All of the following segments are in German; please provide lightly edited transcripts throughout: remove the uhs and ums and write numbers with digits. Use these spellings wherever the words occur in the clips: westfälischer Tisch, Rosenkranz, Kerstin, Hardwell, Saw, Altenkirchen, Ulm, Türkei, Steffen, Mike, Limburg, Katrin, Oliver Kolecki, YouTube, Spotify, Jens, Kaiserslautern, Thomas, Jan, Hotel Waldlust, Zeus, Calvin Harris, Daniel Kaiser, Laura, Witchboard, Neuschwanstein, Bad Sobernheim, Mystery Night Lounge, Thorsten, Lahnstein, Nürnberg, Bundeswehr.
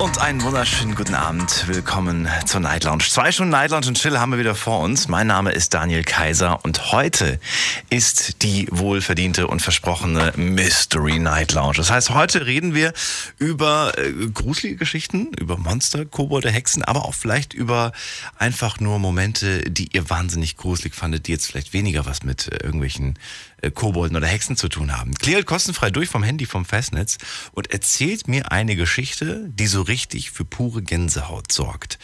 Und einen wunderschönen guten Abend. Willkommen zur Night Lounge. 2 Stunden Night Lounge und Chill haben wir wieder vor uns. Mein Name ist Daniel Kaiser und heute ist die wohlverdiente und versprochene Mystery Night Lounge. Das heißt, heute reden wir über gruselige Geschichten, über Monster, Kobolde, Hexen, aber auch vielleicht über einfach nur Momente, die ihr wahnsinnig gruselig fandet, die jetzt vielleicht weniger was mit irgendwelchen Kobolden oder Hexen zu tun haben. Klingelt kostenfrei durch vom Handy, vom Festnetz und erzählt mir eine Geschichte, die so richtig für pure Gänsehaut sorgt.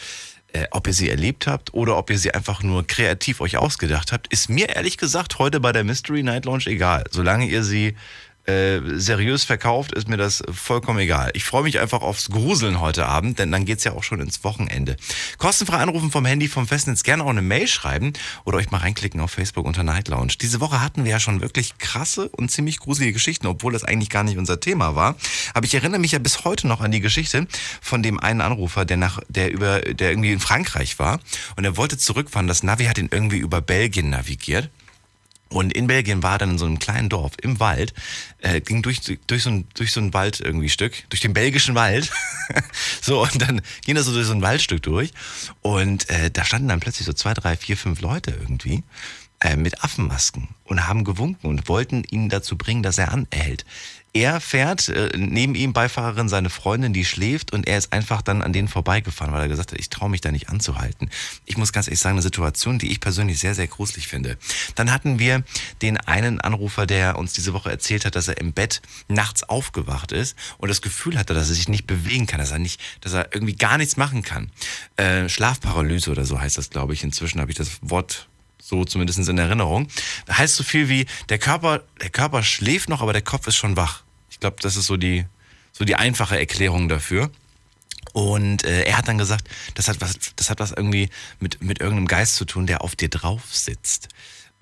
Ob ihr sie erlebt habt oder ob ihr sie einfach nur kreativ euch ausgedacht habt, ist mir ehrlich gesagt heute bei der Mystery Night Lounge egal. Solange ihr sie seriös verkauft, ist mir das vollkommen egal. Ich freue mich einfach aufs Gruseln heute Abend, denn dann geht's ja auch schon ins Wochenende. Kostenfrei anrufen vom Handy, vom Festnetz, gerne auch eine Mail schreiben oder euch mal reinklicken auf Facebook unter Night Lounge. Diese Woche hatten wir ja schon wirklich krasse und ziemlich gruselige Geschichten, obwohl das eigentlich gar nicht unser Thema war. Aber ich erinnere mich ja bis heute noch an die Geschichte von dem einen Anrufer, der irgendwie in Frankreich war und er wollte zurückfahren. Das Navi hat ihn irgendwie über Belgien navigiert. Und in Belgien war er dann in so einem kleinen Dorf im Wald, ging durch so einen Wald irgendwie Stück, durch den belgischen Wald. So, und dann ging er so durch so ein Waldstück durch. Und da standen dann plötzlich so 2, 3, 4, 5 Leute irgendwie mit Affenmasken und haben gewunken und wollten ihn dazu bringen, dass er anhält. Er fährt, neben ihm Beifahrerin, seine Freundin, die schläft und er ist einfach dann an denen vorbeigefahren, weil er gesagt hat, ich traue mich da nicht anzuhalten. Ich muss ganz ehrlich sagen, eine Situation, die ich persönlich sehr, sehr gruselig finde. Dann hatten wir den einen Anrufer, der uns diese Woche erzählt hat, dass er im Bett nachts aufgewacht ist und das Gefühl hatte, dass er sich nicht bewegen kann, dass er irgendwie gar nichts machen kann. Schlafparalyse oder so heißt das, glaube ich. Inzwischen habe ich das Wort so zumindest in Erinnerung. Da heißt so viel wie, der Körper schläft noch, aber der Kopf ist schon wach. Ich glaube, das ist so die einfache Erklärung dafür. Und er hat dann gesagt, das hat was irgendwie mit irgendeinem Geist zu tun, der auf dir drauf sitzt.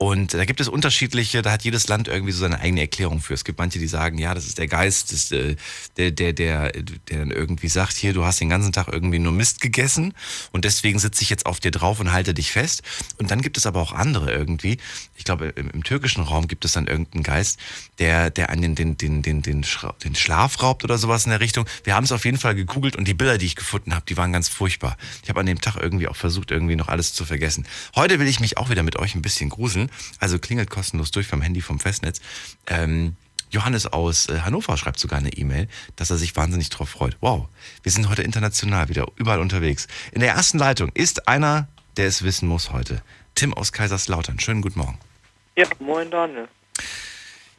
Und da gibt es unterschiedliche, da hat jedes Land irgendwie so seine eigene Erklärung für. Es gibt manche, die sagen, ja, das ist der Geist, der dann irgendwie sagt, hier, du hast den ganzen Tag irgendwie nur Mist gegessen und deswegen sitze ich jetzt auf dir drauf und halte dich fest. Und dann gibt es aber auch andere irgendwie, ich glaube, im türkischen Raum gibt es dann irgendeinen Geist, der an den Schlaf raubt oder sowas in der Richtung. Wir haben es auf jeden Fall gegoogelt und die Bilder, die ich gefunden habe, die waren ganz furchtbar. Ich habe an dem Tag irgendwie auch versucht, irgendwie noch alles zu vergessen. Heute will ich mich auch wieder mit euch ein bisschen gruseln. Also klingelt kostenlos durch vom Handy, vom Festnetz. Johannes aus Hannover schreibt sogar eine E-Mail, dass er sich wahnsinnig drauf freut. Wow, wir sind heute international wieder überall unterwegs. In der ersten Leitung ist einer, der es wissen muss heute. Tim aus Kaiserslautern. Schönen guten Morgen. Ja, moin Daniel.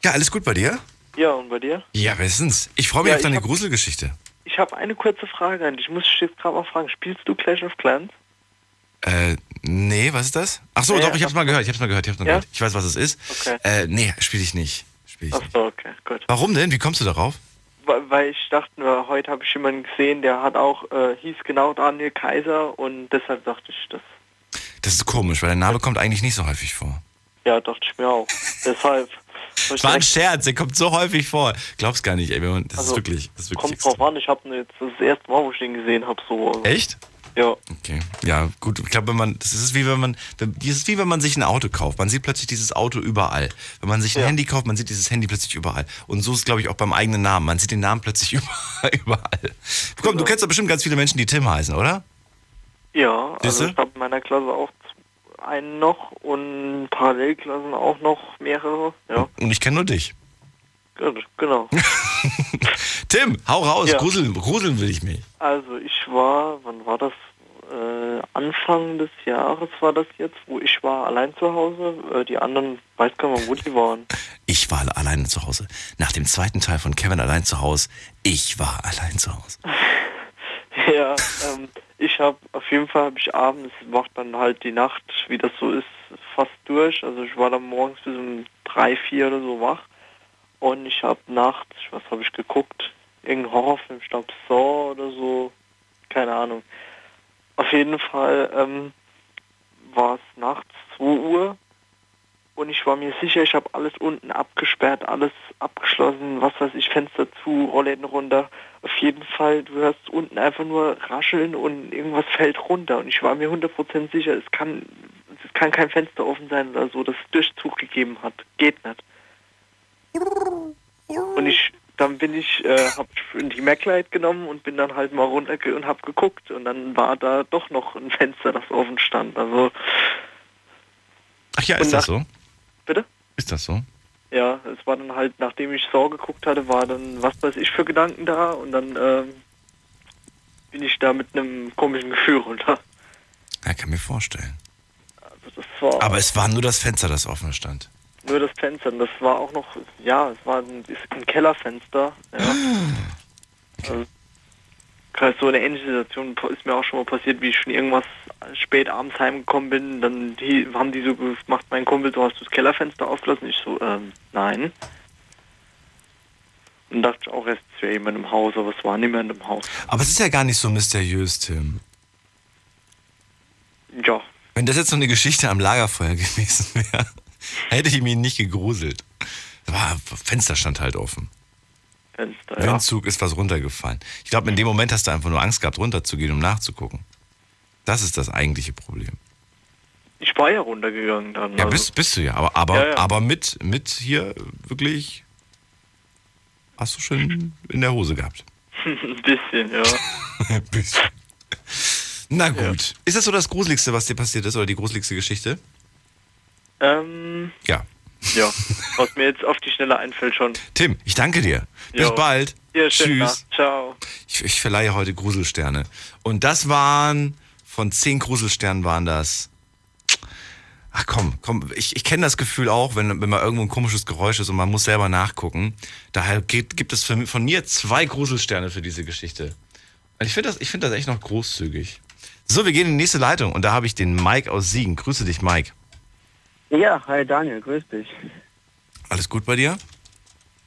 Ja, alles gut bei dir? Ja, und bei dir? Ja, bestens. Ich freue mich auf deine Gruselgeschichte. Ich habe eine kurze Frage an dich. Ich muss dich jetzt gerade mal fragen, spielst du Clash of Clans? Nee, was ist das? Ach so, doch, ich hab's mal gehört. Ich weiß, was es ist. Okay. Nee, spiel ich nicht. Ach so, okay, gut. Warum denn? Wie kommst du darauf? Weil ich dachte, heute habe ich jemanden gesehen, der hat auch, hieß genau Daniel Kaiser und deshalb dachte ich das. Das ist komisch, weil der Name kommt eigentlich nicht so häufig vor. Ja, dachte ich mir auch. Deshalb. War ein Scherz, der kommt so häufig vor. Glaub's gar nicht, ey. Das ist wirklich kommt extrem drauf an, ich habe jetzt das erste Mal, wo ich den gesehen habe. So. Echt? Ja. Okay. Ja, gut. Ich glaube, das ist wie wenn man sich ein Auto kauft. Man sieht plötzlich dieses Auto überall. Wenn man sich ein Handy kauft, man sieht dieses Handy plötzlich überall. Und so ist es, glaube ich, auch beim eigenen Namen. Man sieht den Namen plötzlich überall. Komm, du kennst doch bestimmt ganz viele Menschen, die Tim heißen, oder? Ja, also ich habe in meiner Klasse auch einen noch und Parallelklassen auch noch mehrere. Ja. Und ich kenne nur dich. Genau. Tim, hau raus, ja. Gruseln will ich mich. Also ich war, wann war das? Anfang des Jahres war das jetzt, wo ich war allein zu Hause. Die anderen, weiß gar nicht, wo die waren. Ich war allein zu Hause. Nach dem zweiten Teil von Kevin allein zu Hause, ich war allein zu Hause. Ja, ich habe abends, macht dann halt die Nacht, wie das so ist, fast durch. Also ich war dann morgens bis um 3, 4 oder so wach. Und ich habe nachts, was habe ich geguckt? Irgendein Horrorfilm, ich glaube Saw oder so, keine Ahnung. Auf jeden Fall war es nachts 2 Uhr Und ich war mir sicher, ich habe alles unten abgesperrt, alles abgeschlossen, was weiß ich, Fenster zu, Rollläden runter. Auf jeden Fall, du hörst unten einfach nur rascheln und irgendwas fällt runter. Und ich war mir 100% sicher, es kann kein Fenster offen sein oder so, dass es Durchzug gegeben hat. Geht nicht. Und habe die MacLight genommen und bin dann halt mal runter und habe geguckt. Und dann war da doch noch ein Fenster, das offen stand. Also... Ach ja, ist das so? Bitte? Ist das so? Ja, es war dann halt, nachdem ich Saw geguckt hatte, war dann, was weiß ich, für Gedanken da und dann bin ich da mit einem komischen Gefühl runter. Ja, kann mir vorstellen. Also das war. Aber es war nur das Fenster, das offen stand. Nur das Fenster, und das war auch noch, ja, es war ein Kellerfenster. Ja. Okay. Also, so eine ähnliche Situation ist mir auch schon mal passiert, wie ich schon irgendwas spät abends heimgekommen bin. Dann haben die so gemacht, mein Kumpel, so hast du das Kellerfenster aufgelassen? Ich so, nein. Und dachte ich auch, erst ist ja jemand im Haus, aber es war niemand im Haus. Aber es ist ja gar nicht so mysteriös, Tim. Ja. Wenn das jetzt so eine Geschichte am Lagerfeuer gewesen wäre, hätte ich mich nicht gegruselt. Das Fenster stand halt offen. Windzug, ja. Ist was runtergefallen. Ich glaube, in dem Moment hast du einfach nur Angst gehabt, runterzugehen, um nachzugucken. Das ist das eigentliche Problem. Ich war ja runtergegangen dann. Ja, also. bist du ja. Aber, ja. Aber mit hier wirklich hast du schon in der Hose gehabt. Ein bisschen, ja. Ein bisschen. Na gut. Ja. Ist das so das Gruseligste, was dir passiert ist? Oder die gruseligste Geschichte? Ja. Ja, was mir jetzt auf die Schnelle einfällt schon. Tim, ich danke dir. Bis bald. Ja, tschüss. Ciao. Ich verleihe heute Gruselsterne. Und das waren, von 10 Gruselsternen waren das. Ach komm, ich kenne das Gefühl auch, wenn mal irgendwo ein komisches Geräusch ist und man muss selber nachgucken. Daher gibt es von mir 2 Gruselsterne für diese Geschichte. Und ich find das echt noch großzügig. So, wir gehen in die nächste Leitung und da habe ich den Mike aus Siegen. Grüße dich, Mike. Ja, hi Daniel, grüß dich. Alles gut bei dir?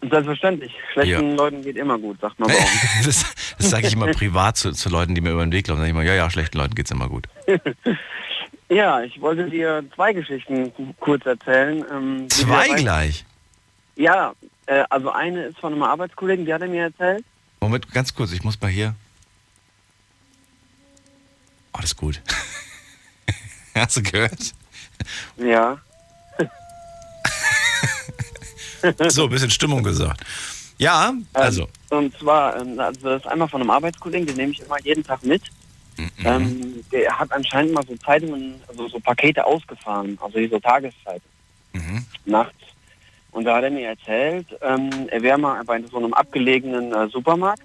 Selbstverständlich. Schlechten Leuten geht immer gut, sagt man bei uns. Das sage ich immer privat zu Leuten, die mir über den Weg laufen. Sage ich immer, ja, schlechten Leuten geht's immer gut. Ja, ich wollte dir 2 Geschichten kurz erzählen. 2 gleich? Ja, also eine ist von einem Arbeitskollegen, die hat er mir erzählt. Moment, ganz kurz, ich muss mal hier. Alles gut. Hast du gehört? Ja. So, ein bisschen Stimmung gesagt. Ja, also. Und zwar, also das ist einmal von einem Arbeitskollegen, den nehme ich immer jeden Tag mit. Der hat anscheinend mal so Zeitungen, also so Pakete ausgefahren, also so Tageszeitungen, nachts. Und da hat er mir erzählt, er wäre mal bei so einem abgelegenen Supermarkt.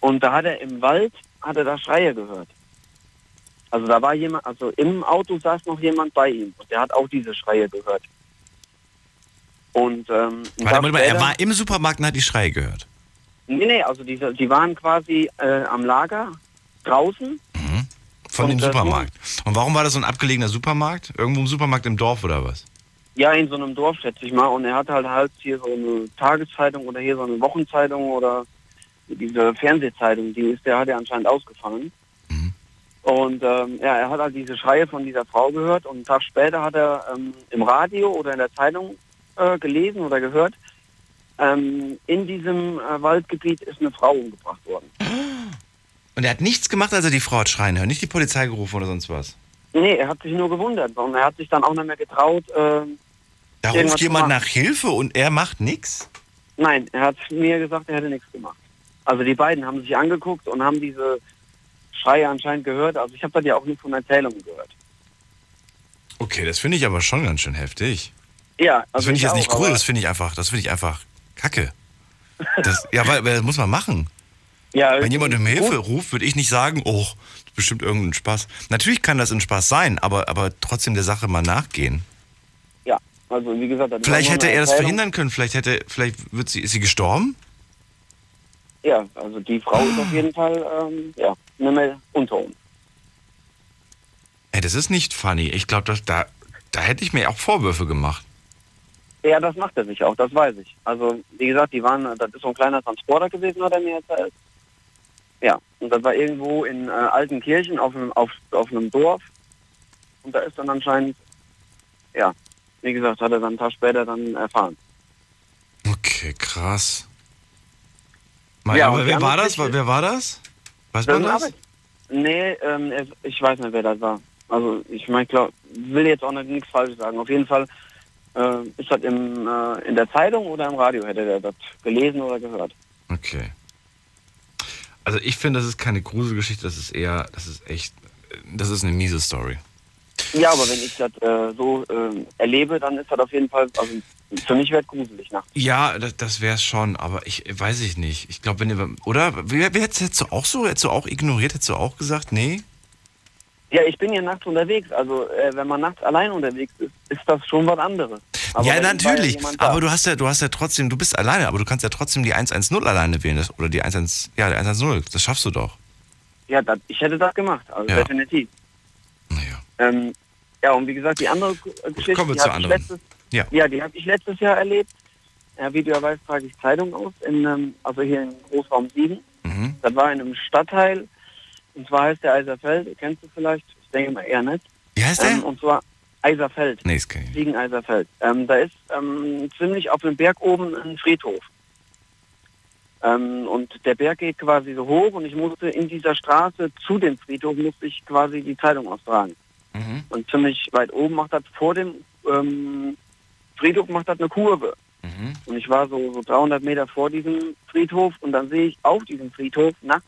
Und da hat er im Wald, da Schreie gehört. Also da war jemand, also im Auto saß noch jemand bei ihm und der hat auch diese Schreie gehört. Und Warte mal, er war im Supermarkt und hat die Schreie gehört? Nee, also die waren quasi am Lager draußen. Von dem Supermarkt. Und warum war das so ein abgelegener Supermarkt? Irgendwo im Supermarkt im Dorf oder was? Ja, in so einem Dorf, schätze ich mal. Und er hatte halt hier so eine Tageszeitung oder hier so eine Wochenzeitung oder diese Fernsehzeitung, der hat er anscheinend ausgefangen. Und er hat halt diese Schreie von dieser Frau gehört und einen Tag später hat er im Radio oder in der Zeitung gelesen oder gehört, in diesem Waldgebiet ist eine Frau umgebracht worden. Und er hat nichts gemacht, als er die Frau hat schreien hören, nicht die Polizei gerufen oder sonst was? Nee, er hat sich nur gewundert und er hat sich dann auch nicht mehr getraut. Da ruft jemand nach Hilfe und er macht nichts? Nein, er hat mir gesagt, er hätte nichts gemacht. Also die beiden haben sich angeguckt und haben diese Schreie anscheinend gehört, also ich habe das ja auch nicht von Erzählungen gehört. Okay, das finde ich aber schon ganz schön heftig. Ja, also das finde ich jetzt nicht cool, das finde ich einfach Kacke. Das, ja, weil das muss man machen. Ja, wenn jemand um Hilfe ruft, würde ich nicht sagen, oh, das ist bestimmt irgendein Spaß. Natürlich kann das ein Spaß sein, aber trotzdem der Sache mal nachgehen. Ja, also wie gesagt, vielleicht hätte er das verhindern können, ist sie gestorben? Ja, also die Frau ist auf jeden Fall, nicht mehr unter uns. Ey, das ist nicht funny. Ich glaube, da hätte ich mir auch Vorwürfe gemacht. Ja, das macht er sich auch, das weiß ich. Also, wie gesagt, das ist so ein kleiner Transporter gewesen, hat er mir erzählt. Ja, und das war irgendwo in Altenkirchen auf einem Dorf. Und da ist dann anscheinend ja, wie gesagt, hat er dann einen Tag später dann erfahren. Okay, krass. Ja, aber wer war das? Wer war das? Weiß man das? Nee, ich weiß nicht, wer das war. Also ich meine, klar, will jetzt auch nicht nichts Falsches sagen. Auf jeden Fall ist das in der Zeitung oder im Radio, hätte der das gelesen oder gehört. Okay. Also ich finde, das ist keine Gruselgeschichte, das ist eine miese Story. Ja, aber wenn ich das so erlebe, dann ist das auf jeden Fall, also für mich wäre es gruselig nachts. Ja, das wäre es schon, aber ich weiß ich nicht. Ich glaube, wenn ihr, oder? Hättest du auch ignoriert, hättest du auch gesagt, nee? Ja, ich bin ja nachts unterwegs, also wenn man nachts allein unterwegs ist, ist das schon was anderes. Aber ja, natürlich, aber du hast ja trotzdem, du bist alleine, aber du kannst ja trotzdem die 110 alleine wählen, oder die 110, das schaffst du doch. Ja, ich hätte das gemacht, also ja. Definitiv. Naja. Ja, und wie gesagt, die andere Geschichte, kommen wir zur anderen. Die habe ich letztes Jahr erlebt. Wie du ja weißt, trage ich Zeitung aus, also hier in Großraum 7. Mhm. Das war in einem Stadtteil, und zwar heißt der Eiserfeld, kennst du vielleicht, ich denke mal eher nicht. Wie heißt der? Und zwar Eiserfeld, nee, das kenn ich. Gegen Eiserfeld. Da ist ziemlich auf dem Berg oben ein Friedhof. Und der Berg geht quasi so hoch und ich musste in dieser Straße zu dem Friedhof, musste ich quasi die Zeitung austragen. Mhm. Und ziemlich weit oben macht das vor dem Friedhof macht das eine Kurve. Mhm. Und ich war so 300 Meter vor diesem Friedhof und dann sehe ich auf diesem Friedhof nachts,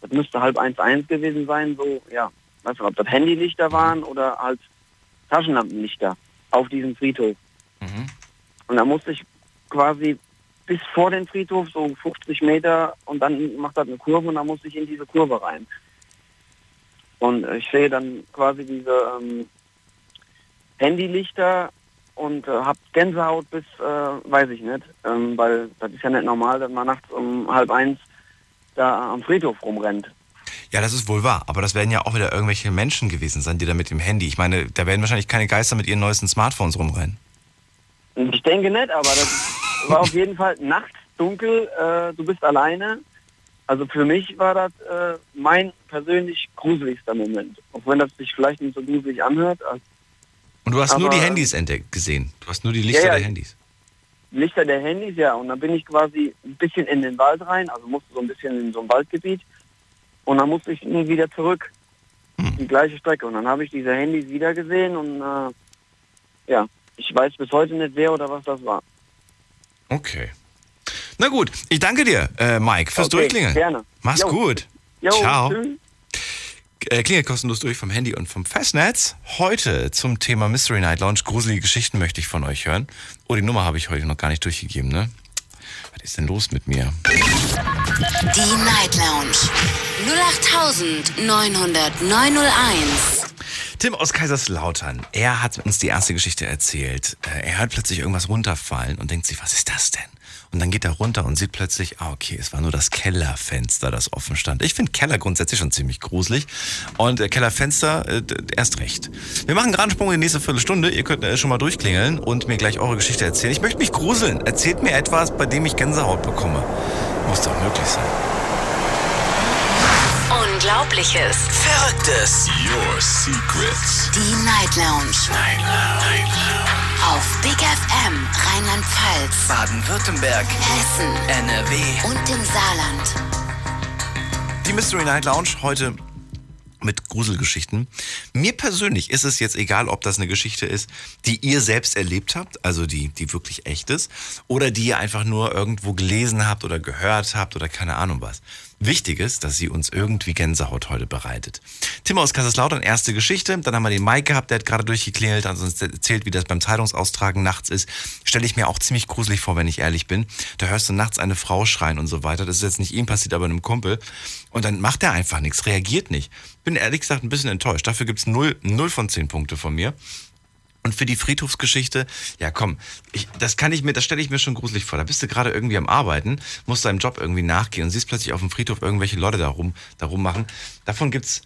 das müsste halb 1:1 gewesen sein, so, ja, weiß nicht, ob das Handylichter waren oder halt Taschenlampenlichter auf diesem Friedhof. Mhm. Und da musste ich quasi bis vor den Friedhof, so 50 Meter, und dann macht das eine Kurve und dann muss ich in diese Kurve rein. Und ich sehe dann quasi diese Handylichter und habe Gänsehaut bis, weiß ich nicht, weil das ist ja nicht normal, dass man nachts um 1:30 da am Friedhof rumrennt. Ja, das ist wohl wahr, aber das werden ja auch wieder irgendwelche Menschen gewesen sein, die da mit dem Handy, ich meine, da werden wahrscheinlich keine Geister mit ihren neuesten Smartphones rumrennen. Ich denke nicht, aber das war auf jeden Fall nachts, dunkel, du bist alleine. Also für mich war das mein persönlich gruseligster Moment. Auch wenn das sich vielleicht nicht so gruselig anhört. Und du hast nur die Handys entdeckt gesehen? Du hast nur die Lichter der Handys? Lichter der Handys, ja. Und dann bin ich quasi ein bisschen in den Wald rein, also musste so ein bisschen in so ein Waldgebiet. Und dann musste ich nie wieder zurück. Die gleiche Strecke. Und dann habe ich diese Handys wieder gesehen und ja, ich weiß bis heute nicht, wer oder was das war. Okay. Na gut, ich danke dir, Mike, fürs Durchklingeln. Gerne. Mach's gut. Ciao. Klingelt kostenlos durch vom Handy und vom Festnetz. Heute zum Thema Mystery Night Lounge. Gruselige Geschichten möchte ich von euch hören. Oh, die Nummer habe ich heute noch gar nicht durchgegeben, ne? Was ist denn los mit mir? Die Night Lounge 08900901. Tim aus Kaiserslautern, er hat uns die erste Geschichte erzählt. Er hört plötzlich irgendwas runterfallen und denkt sich, was ist das denn? Und dann geht er runter und sieht plötzlich, okay, es war nur das Kellerfenster, das offen stand. Ich finde Keller grundsätzlich schon ziemlich gruselig. Und Kellerfenster erst recht. Wir machen einen geraden Sprung in die nächste Viertelstunde. Ihr könnt schon mal durchklingeln und mir gleich eure Geschichte erzählen. Ich möchte mich gruseln. Erzählt mir etwas, bei dem ich Gänsehaut bekomme. Muss doch möglich sein. Unglaubliches, Verrücktes, Your Secrets, die Night Lounge, auf Big FM, Rheinland-Pfalz, Baden-Württemberg, Hessen, NRW und im Saarland. Die Mystery Night Lounge heute mit Gruselgeschichten. Mir persönlich ist es jetzt egal, ob das eine Geschichte ist, die ihr selbst erlebt habt, also die wirklich echt ist, oder die ihr einfach nur irgendwo gelesen habt oder gehört habt oder keine Ahnung was. Wichtig ist, dass sie uns irgendwie Gänsehaut heute bereitet. Tim aus Kaiserslautern, erste Geschichte. Dann haben wir den Mike gehabt, der hat gerade durchgeklingelt, ansonsten erzählt, wie das beim Zeitungsaustragen nachts ist. Stelle ich mir auch ziemlich gruselig vor, wenn ich ehrlich bin. Da hörst du nachts eine Frau schreien und so weiter. Das ist jetzt nicht ihm passiert, aber einem Kumpel. Und dann macht er einfach nichts, reagiert nicht. Bin ehrlich gesagt ein bisschen enttäuscht. Dafür gibt es 0 von 10 Punkte von mir. Und für die Friedhofsgeschichte, ja komm, das stelle ich mir schon gruselig vor. Da bist du gerade irgendwie am Arbeiten, musst deinem Job irgendwie nachgehen und siehst plötzlich auf dem Friedhof irgendwelche Leute da rummachen. Dafür gibt's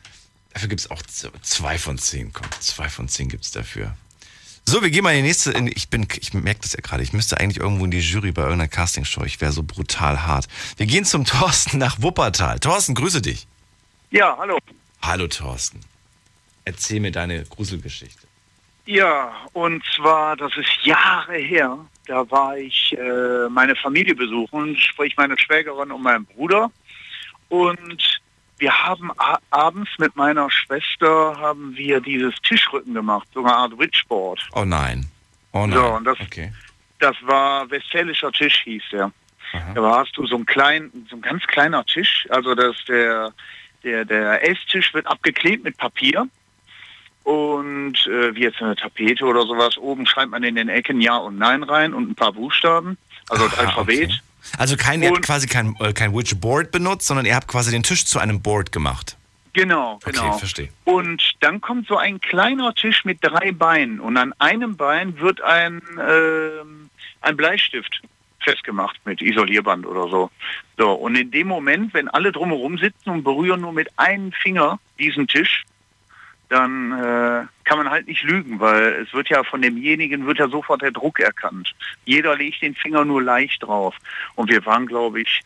auch 2 von 10, komm, 2 von 10 gibt's dafür. So, wir gehen mal in die nächste, ich merke das ja gerade, ich müsste eigentlich irgendwo in die Jury bei irgendeiner Castingshow, ich wäre so brutal hart. Wir gehen zum Thorsten nach Wuppertal. Thorsten, grüße dich. Ja, hallo. Hallo Thorsten, erzähl mir deine Gruselgeschichte. Ja, und zwar, das ist Jahre her, da war ich meine Familie besuchen, sprich meine Schwägerin und meinen Bruder. Und wir haben abends mit meiner Schwester haben wir dieses Tischrücken gemacht, so eine Art Ridgeboard. Oh nein. Oh nein. So, und das, okay. Das war westfälischer Tisch, hieß der. Aha. Da warst du so ein ganz kleiner Tisch. Also dass der Esstisch wird abgeklebt mit Papier. Und wie jetzt eine Tapete oder sowas, oben schreibt man in den Ecken Ja und Nein rein und ein paar Buchstaben, also das Alphabet. Okay. Also ihr habt quasi kein Witchboard benutzt, sondern ihr habt quasi den Tisch zu einem Board gemacht. Genau. Okay, verstehe. Und dann kommt so ein kleiner Tisch mit 3 Beinen und an einem Bein wird ein Bleistift festgemacht mit Isolierband oder so. So, und in dem Moment, wenn alle drumherum sitzen und berühren nur mit einem Finger diesen Tisch, dann kann man halt nicht lügen, weil es wird ja von demjenigen, wird ja sofort der Druck erkannt. Jeder legt den Finger nur leicht drauf. Und wir waren, glaube ich,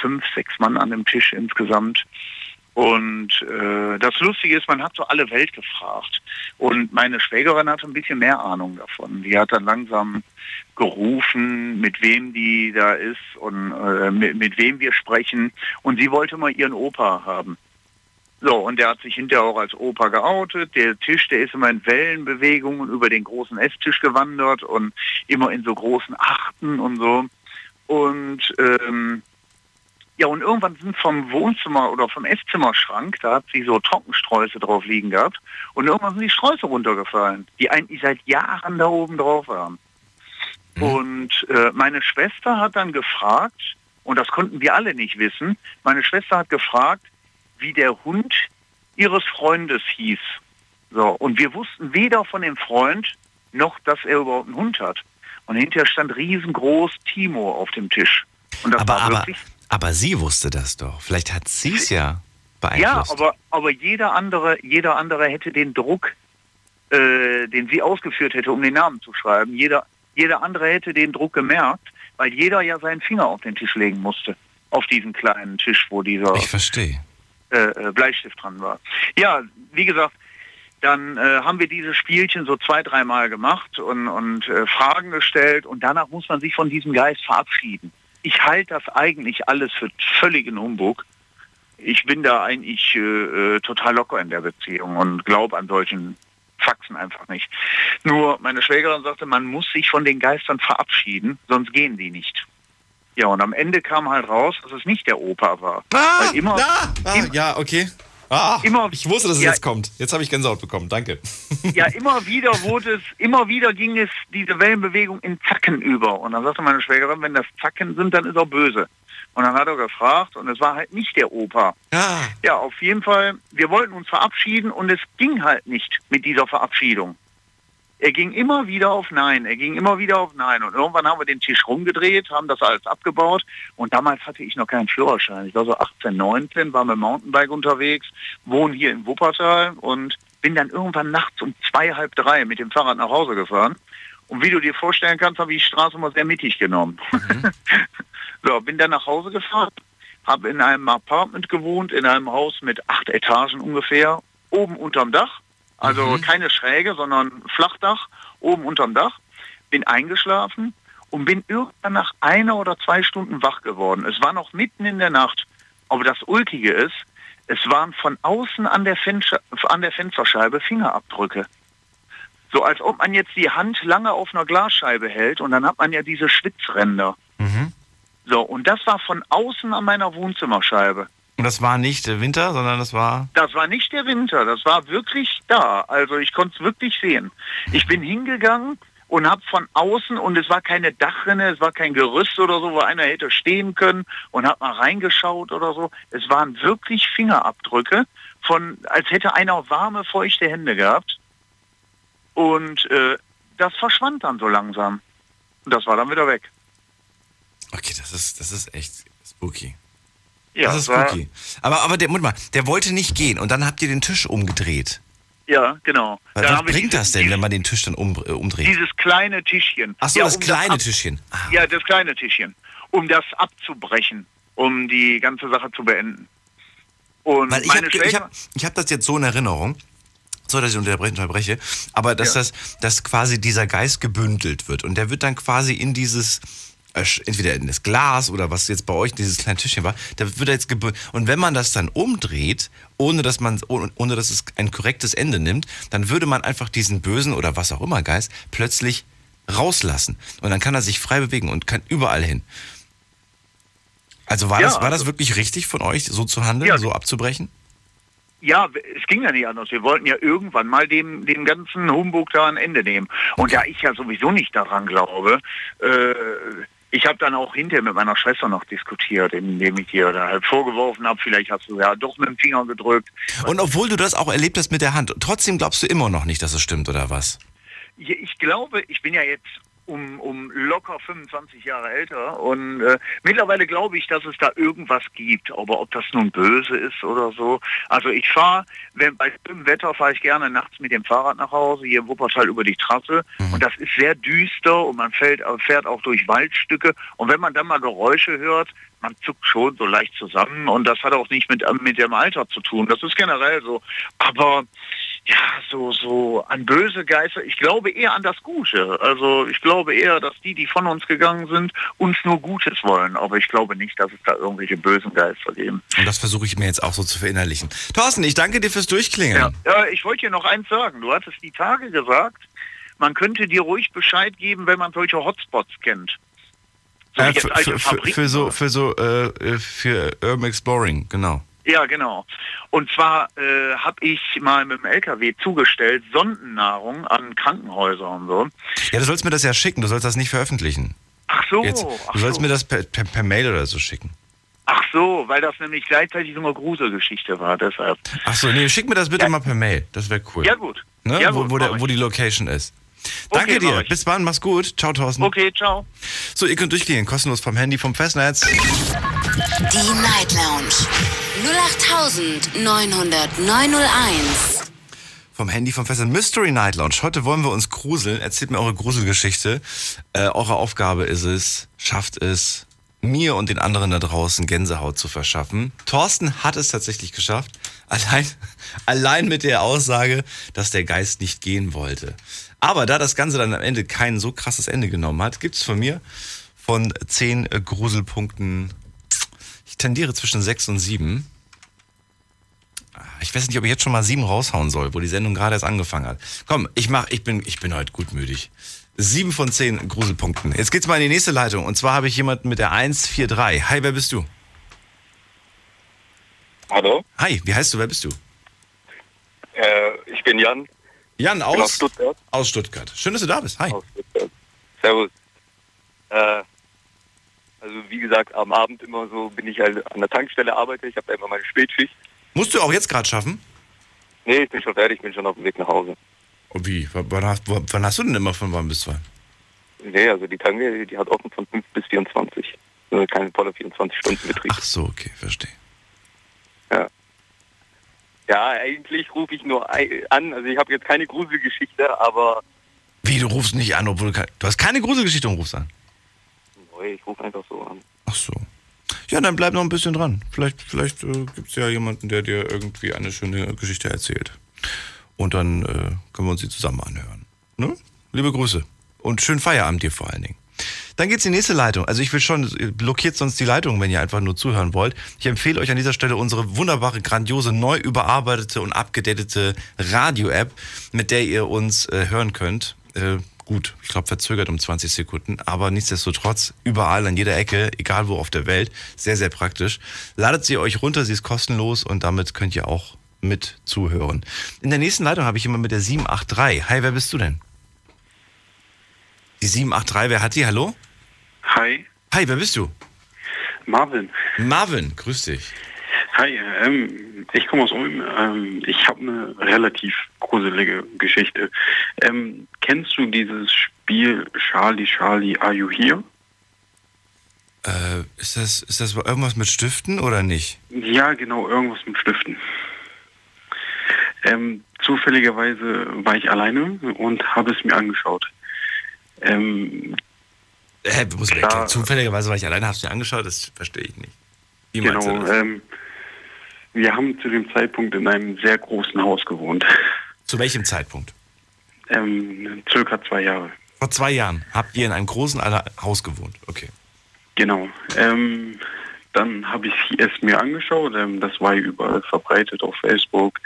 5, 6 Mann an dem Tisch insgesamt. Und das Lustige ist, man hat so alle Welt gefragt. Und meine Schwägerin hatte ein bisschen mehr Ahnung davon. Die hat dann langsam gerufen, mit wem die da ist und mit wem wir sprechen. Und sie wollte mal ihren Opa haben. So, und der hat sich hinterher auch als Opa geoutet. Der Tisch, der ist immer in Wellenbewegungen über den großen Esstisch gewandert und immer in so großen Achten und so. Und ja, und irgendwann sind vom Wohnzimmer oder vom Esszimmerschrank, da hat sie so Trockensträuße drauf liegen gehabt. Und irgendwann sind die Sträuße runtergefallen, die eigentlich seit Jahren da oben drauf waren. Mhm. Und meine Schwester hat dann gefragt, und das konnten wir alle nicht wissen, meine Schwester hat gefragt, wie der Hund ihres Freundes hieß. So, und wir wussten weder von dem Freund, noch dass er überhaupt einen Hund hat. Und hinterher stand riesengroß Timo auf dem Tisch. Und das aber sie wusste das doch. Vielleicht hat sie es ja beeinflusst. Ja, aber jeder andere hätte den Druck, den sie ausgeführt hätte, um den Namen zu schreiben. Jeder andere hätte den Druck gemerkt, weil jeder ja seinen Finger auf den Tisch legen musste. Auf diesen kleinen Tisch, wo dieser... Ich verstehe. Bleistift dran war. Ja, wie gesagt, dann haben wir dieses Spielchen so 2, 3 Mal gemacht und Fragen gestellt und danach muss man sich von diesem Geist verabschieden. Ich halte das eigentlich alles für völligen Humbug. Ich bin da eigentlich total locker in der Beziehung und glaube an solchen Faxen einfach nicht. Nur meine Schwägerin sagte, man muss sich von den Geistern verabschieden, sonst gehen die nicht. Ja, und am Ende kam halt raus, dass es nicht der Opa war. Ah, ja, okay. Ah, immer, ich wusste, dass es jetzt kommt. Jetzt habe ich Gänsehaut bekommen, danke. Ja, immer wieder ging diese Wellenbewegung in Zacken über. Und dann sagte meine Schwägerin, wenn das Zacken sind, dann ist er böse. Und dann hat er gefragt und es war halt nicht der Opa. Ah. Ja, auf jeden Fall, wir wollten uns verabschieden und es ging halt nicht mit dieser Verabschiedung. Er ging immer wieder auf Nein, Und irgendwann haben wir den Tisch rumgedreht, haben das alles abgebaut. Und damals hatte ich noch keinen Führerschein. Ich war so 18, 19, war mit dem Mountainbike unterwegs, wohne hier in Wuppertal und bin dann irgendwann nachts um 2, halb 3 mit dem Fahrrad nach Hause gefahren. Und wie du dir vorstellen kannst, habe ich die Straße mal sehr mittig genommen. Mhm. So, bin dann nach Hause gefahren, habe in einem Apartment gewohnt, in einem Haus mit 8 Etagen ungefähr, oben unterm Dach. Also keine Schräge, sondern Flachdach, oben unterm Dach. Bin eingeschlafen und bin irgendwann nach 1 oder 2 Stunden wach geworden. Es war noch mitten in der Nacht. Aber das Ulkige ist, es waren von außen an der Fensterscheibe Fingerabdrücke. So als ob man jetzt die Hand lange auf einer Glasscheibe hält und dann hat man ja diese Schwitzränder. Mhm. So, und das war von außen an meiner Wohnzimmerscheibe. Und das war nicht der Winter, sondern das war... Das war nicht der Winter, das war wirklich da. Also ich konnte es wirklich sehen. Ich bin hingegangen und habe von außen, und es war keine Dachrinne, es war kein Gerüst oder so, wo einer hätte stehen können und hat mal reingeschaut oder so. Es waren wirklich Fingerabdrücke, als hätte einer warme, feuchte Hände gehabt. Und das verschwand dann so langsam. Und das war dann wieder weg. Okay, das ist echt spooky. Ja, das ist spooky. Aber der wollte nicht gehen und dann habt ihr den Tisch umgedreht. Ja, genau. Was bringt das denn, wenn man den Tisch dann umdreht? Dieses kleine Tischchen. Ach so, ja, das kleine Tischchen. Ah. Ja, das kleine Tischchen. Um das abzubrechen, um die ganze Sache zu beenden. Und ich habe das jetzt so in Erinnerung, Sorry, dass ich unterbreche, aber dass ja, dass quasi dieser Geist gebündelt wird und der wird dann quasi in dieses, entweder in das Glas oder was jetzt bei euch dieses kleine Tischchen war, da wird er jetzt gebündelt. Und wenn man das dann umdreht, ohne dass es ein korrektes Ende nimmt, dann würde man einfach diesen bösen oder was auch immer Geist plötzlich rauslassen. Und dann kann er sich frei bewegen und kann überall hin. Also war das wirklich richtig von euch, so zu handeln, ja, so abzubrechen? Ja, es ging ja nicht anders. Wir wollten ja irgendwann mal dem ganzen Humbug da ein Ende nehmen. Und okay, Da ich ja sowieso nicht daran glaube, ich habe dann auch hinterher mit meiner Schwester noch diskutiert, indem ich ihr da halt vorgeworfen habe, vielleicht hast du ja doch mit dem Finger gedrückt. Und obwohl du das auch erlebt hast mit der Hand, trotzdem glaubst du immer noch nicht, dass es stimmt, oder was? Ich glaube, ich bin ja jetzt um locker 25 Jahre älter und mittlerweile glaube ich, dass es da irgendwas gibt, aber ob das nun böse ist oder so. Also ich fahre, bei schönem Wetter fahre ich gerne nachts mit dem Fahrrad nach Hause, hier in Wuppertal über die Trasse, und das ist sehr düster und man fährt auch durch Waldstücke und wenn man dann mal Geräusche hört, man zuckt schon so leicht zusammen und das hat auch nicht mit dem Alter zu tun, das ist generell so, aber ja, so an böse Geister, ich glaube eher an das Gute, also ich glaube eher, dass die von uns gegangen sind, uns nur Gutes wollen, aber ich glaube nicht, dass es da irgendwelche bösen Geister geben. Und das versuche ich mir jetzt auch so zu verinnerlichen. Thorsten, ich danke dir fürs Durchklingeln. Ja, ich wollte dir noch eins sagen, du hattest die Tage gesagt, man könnte dir ruhig Bescheid geben, wenn man solche Hotspots kennt. So für Urban Exploring, genau. Ja, genau. Und zwar habe ich mal mit dem LKW zugestellt Sondennahrung an Krankenhäuser und so. Ja, du sollst mir das ja schicken, du sollst das nicht veröffentlichen. Ach so. Mir das per Mail oder so schicken. Ach so, weil das nämlich gleichzeitig so eine Gruselgeschichte war, deshalb. Ach so, nee, schick mir das bitte mal per Mail, das wäre cool. Ja gut. Ne? Ja, wo die Location ist. Danke dir, bis wann, mach's gut. Ciao, Thorsten. Okay, ciao. So, ihr könnt durchgehen, kostenlos vom Handy, vom Festnetz. Die Night Lounge 08900901. Vom Handy, vom Festnetz. Mystery Night Lounge. Heute wollen wir uns gruseln. Erzählt mir eure Gruselgeschichte. Eure Aufgabe ist es, schafft es, mir und den anderen da draußen Gänsehaut zu verschaffen. Thorsten hat es tatsächlich geschafft. Allein mit der Aussage, dass der Geist nicht gehen wollte. Aber da das Ganze dann am Ende kein so krasses Ende genommen hat, gibt es von mir von 10 Gruselpunkten, ich tendiere zwischen 6 und 7. Ich weiß nicht, ob ich jetzt schon mal 7 raushauen soll, wo die Sendung gerade erst angefangen hat. Komm, ich bin heute gutmütig. 7 von 10 Gruselpunkten. Jetzt geht's mal in die nächste Leitung. Und zwar habe ich jemanden mit der 143. Hi, wer bist du? Hallo? Hi, wie heißt du, wer bist du? Ich bin Jan. Jan aus Stuttgart. Aus Stuttgart. Schön, dass du da bist. Hi. Aus Stuttgart. Servus. Also wie gesagt, am Abend immer so bin ich halt an der Tankstelle, arbeite. Ich habe da immer meine Spätschicht. Musst du auch jetzt gerade schaffen? Nee, ich bin schon fertig. Ich bin schon auf dem Weg nach Hause. Und wie? Wann hast du denn immer von wann bis wann? Nee, also die Tanke, die hat offen von 5 bis 24. Also keine volle 24-Stunden-Betrieb. Ach so, okay, verstehe. Ja. Ja, eigentlich rufe ich nur an. Also ich habe jetzt keine Gruselgeschichte, aber... Wie, du rufst nicht an, obwohl du hast keine Gruselgeschichte und rufst an? Nee, ich rufe einfach so an. Ach so. Ja, dann bleib noch ein bisschen dran. Vielleicht gibt es ja jemanden, der dir irgendwie eine schöne Geschichte erzählt. Und dann können wir uns die zusammen anhören. Ne? Liebe Grüße. Und schönen Feierabend dir vor allen Dingen. Dann geht's in die nächste Leitung. Also ich will schon, blockiert sonst die Leitung, wenn ihr einfach nur zuhören wollt. Ich empfehle euch an dieser Stelle unsere wunderbare, grandiose, neu überarbeitete und abgedatete Radio-App, mit der ihr uns hören könnt. Gut, ich glaube verzögert um 20 Sekunden, aber nichtsdestotrotz überall an jeder Ecke, egal wo auf der Welt, sehr, sehr praktisch. Ladet sie euch runter, sie ist kostenlos und damit könnt ihr auch mit zuhören. In der nächsten Leitung habe ich jemanden mit der 783. Hi, wer bist du denn? Die 783, wer hat die? Hallo? Hi. Hi, wer bist du? Marvin. Marvin, grüß dich. Hi, ich komme aus Ulm. Ich habe eine relativ gruselige Geschichte. Kennst du dieses Spiel Charlie, Charlie, are you here? Ist das irgendwas mit Stiften oder nicht? Ja, genau, irgendwas mit Stiften. Zufälligerweise war ich alleine und habe es mir angeschaut. Zufälligerweise war ich alleine, hab's mir angeschaut, das verstehe ich nicht. Wie meinst du das? Wir haben zu dem Zeitpunkt in einem sehr großen Haus gewohnt. Zu welchem Zeitpunkt? Circa 2 Jahre. Vor 2 Jahren habt ihr in einem großen Haus gewohnt, okay. Genau. Dann habe ich es mir angeschaut, das war überall verbreitet, auf Facebook,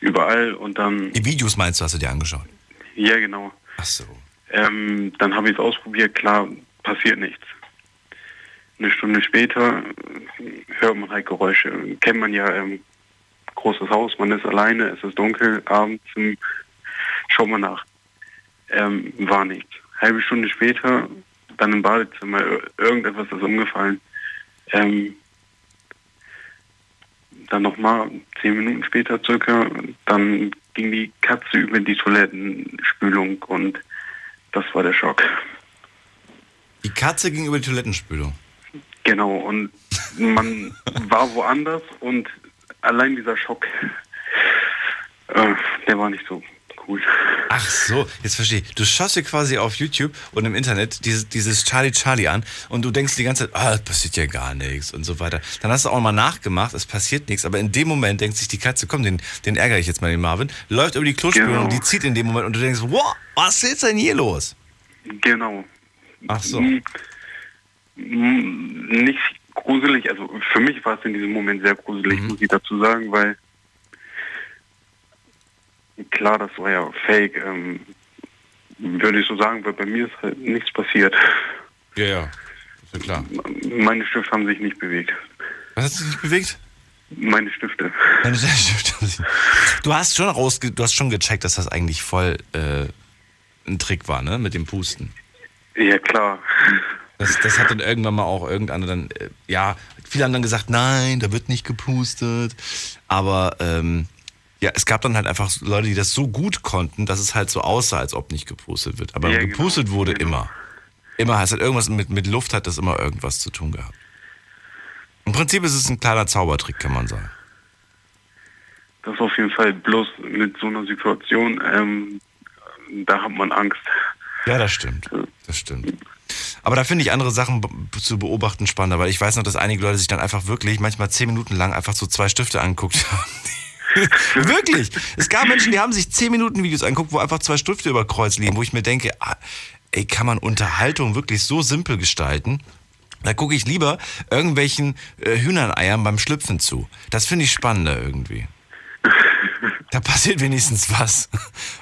überall und dann... Die Videos meinst du, hast du dir angeschaut? Ja, genau. Ach so. Dann habe ich es ausprobiert, klar, passiert nichts. Eine Stunde später hört man halt Geräusche. Kennt man ja, großes Haus, man ist alleine, es ist dunkel, abends, schaut man nach. War nichts. Halbe Stunde später, dann im Badezimmer, irgendetwas ist umgefallen. Dann nochmal 10 Minuten später circa, dann ging die Katze über die Toilettenspülung und das war der Schock. Die Katze ging über die Toilettenspülung? Genau, und man war woanders und allein dieser Schock, der war nicht so cool. Ach so, jetzt verstehe ich. Du schaust dir quasi auf YouTube und im Internet dieses Charlie Charlie an und du denkst die ganze Zeit, ah, das passiert ja gar nichts und so weiter. Dann hast du auch mal nachgemacht, es passiert nichts, aber in dem Moment denkt sich die Katze, komm, den ärgere ich jetzt mal, den Marvin, läuft über die Klospülung genau. Und die zieht in dem Moment und du denkst, wow, was ist denn hier los? Genau. Ach so. Nicht gruselig, also für mich war es in diesem Moment sehr gruselig, muss ich dazu sagen, weil klar, das war ja fake, würde ich so sagen, weil bei mir ist halt nichts passiert. Ja, ja, ist ja klar. Meine Stifte haben sich nicht bewegt. Was hat sich nicht bewegt? Meine Stifte. Meine Stifte haben sich nicht bewegt. Du hast schon gecheckt, dass das eigentlich voll ein Trick war, ne, mit dem Pusten. Ja, klar. Das hat dann irgendwann mal auch irgendeiner dann, ja, viele haben dann gesagt, nein, da wird nicht gepustet, aber ja, es gab dann halt einfach Leute, die das so gut konnten, dass es halt so aussah, als ob nicht gepustet wird, aber ja, gepustet genau, wurde genau. Immer heißt halt irgendwas, mit Luft hat das immer irgendwas zu tun gehabt. Im Prinzip ist es ein kleiner Zaubertrick, kann man sagen. Das auf jeden Fall, bloß mit so einer Situation, da hat man Angst. Ja, das stimmt, das stimmt. Aber da finde ich andere Sachen zu beobachten spannender, weil ich weiß noch, dass einige Leute sich dann einfach wirklich manchmal 10 Minuten lang einfach so 2 Stifte angeguckt haben. Wirklich! Es gab Menschen, die haben sich 10 Minuten Videos angeguckt, wo einfach 2 Stifte über Kreuz liegen, wo ich mir denke, ey, kann man Unterhaltung wirklich so simpel gestalten? Da gucke ich lieber irgendwelchen Hühnereiern beim Schlüpfen zu. Das finde ich spannender irgendwie. Da passiert wenigstens was.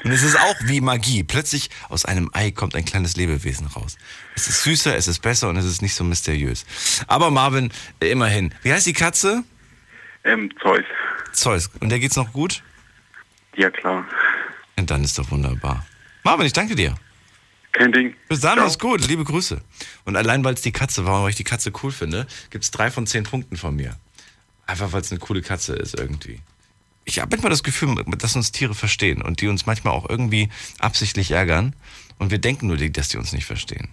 Und es ist auch wie Magie. Plötzlich aus einem Ei kommt ein kleines Lebewesen raus. Es ist süßer, es ist besser und es ist nicht so mysteriös. Aber Marvin, immerhin. Wie heißt die Katze? Zeus. Zeus. Und der geht's noch gut? Ja, klar. Und dann ist doch wunderbar. Marvin, ich danke dir. Kein Ding. Bis dann, mach's gut. Liebe Grüße. Und allein, weil es die Katze war und weil ich die Katze cool finde, gibt's 3 von 10 Punkten von mir. Einfach, weil es eine coole Katze ist irgendwie. Ich habe manchmal das Gefühl, dass uns Tiere verstehen und die uns manchmal auch irgendwie absichtlich ärgern. Und wir denken nur, dass die uns nicht verstehen.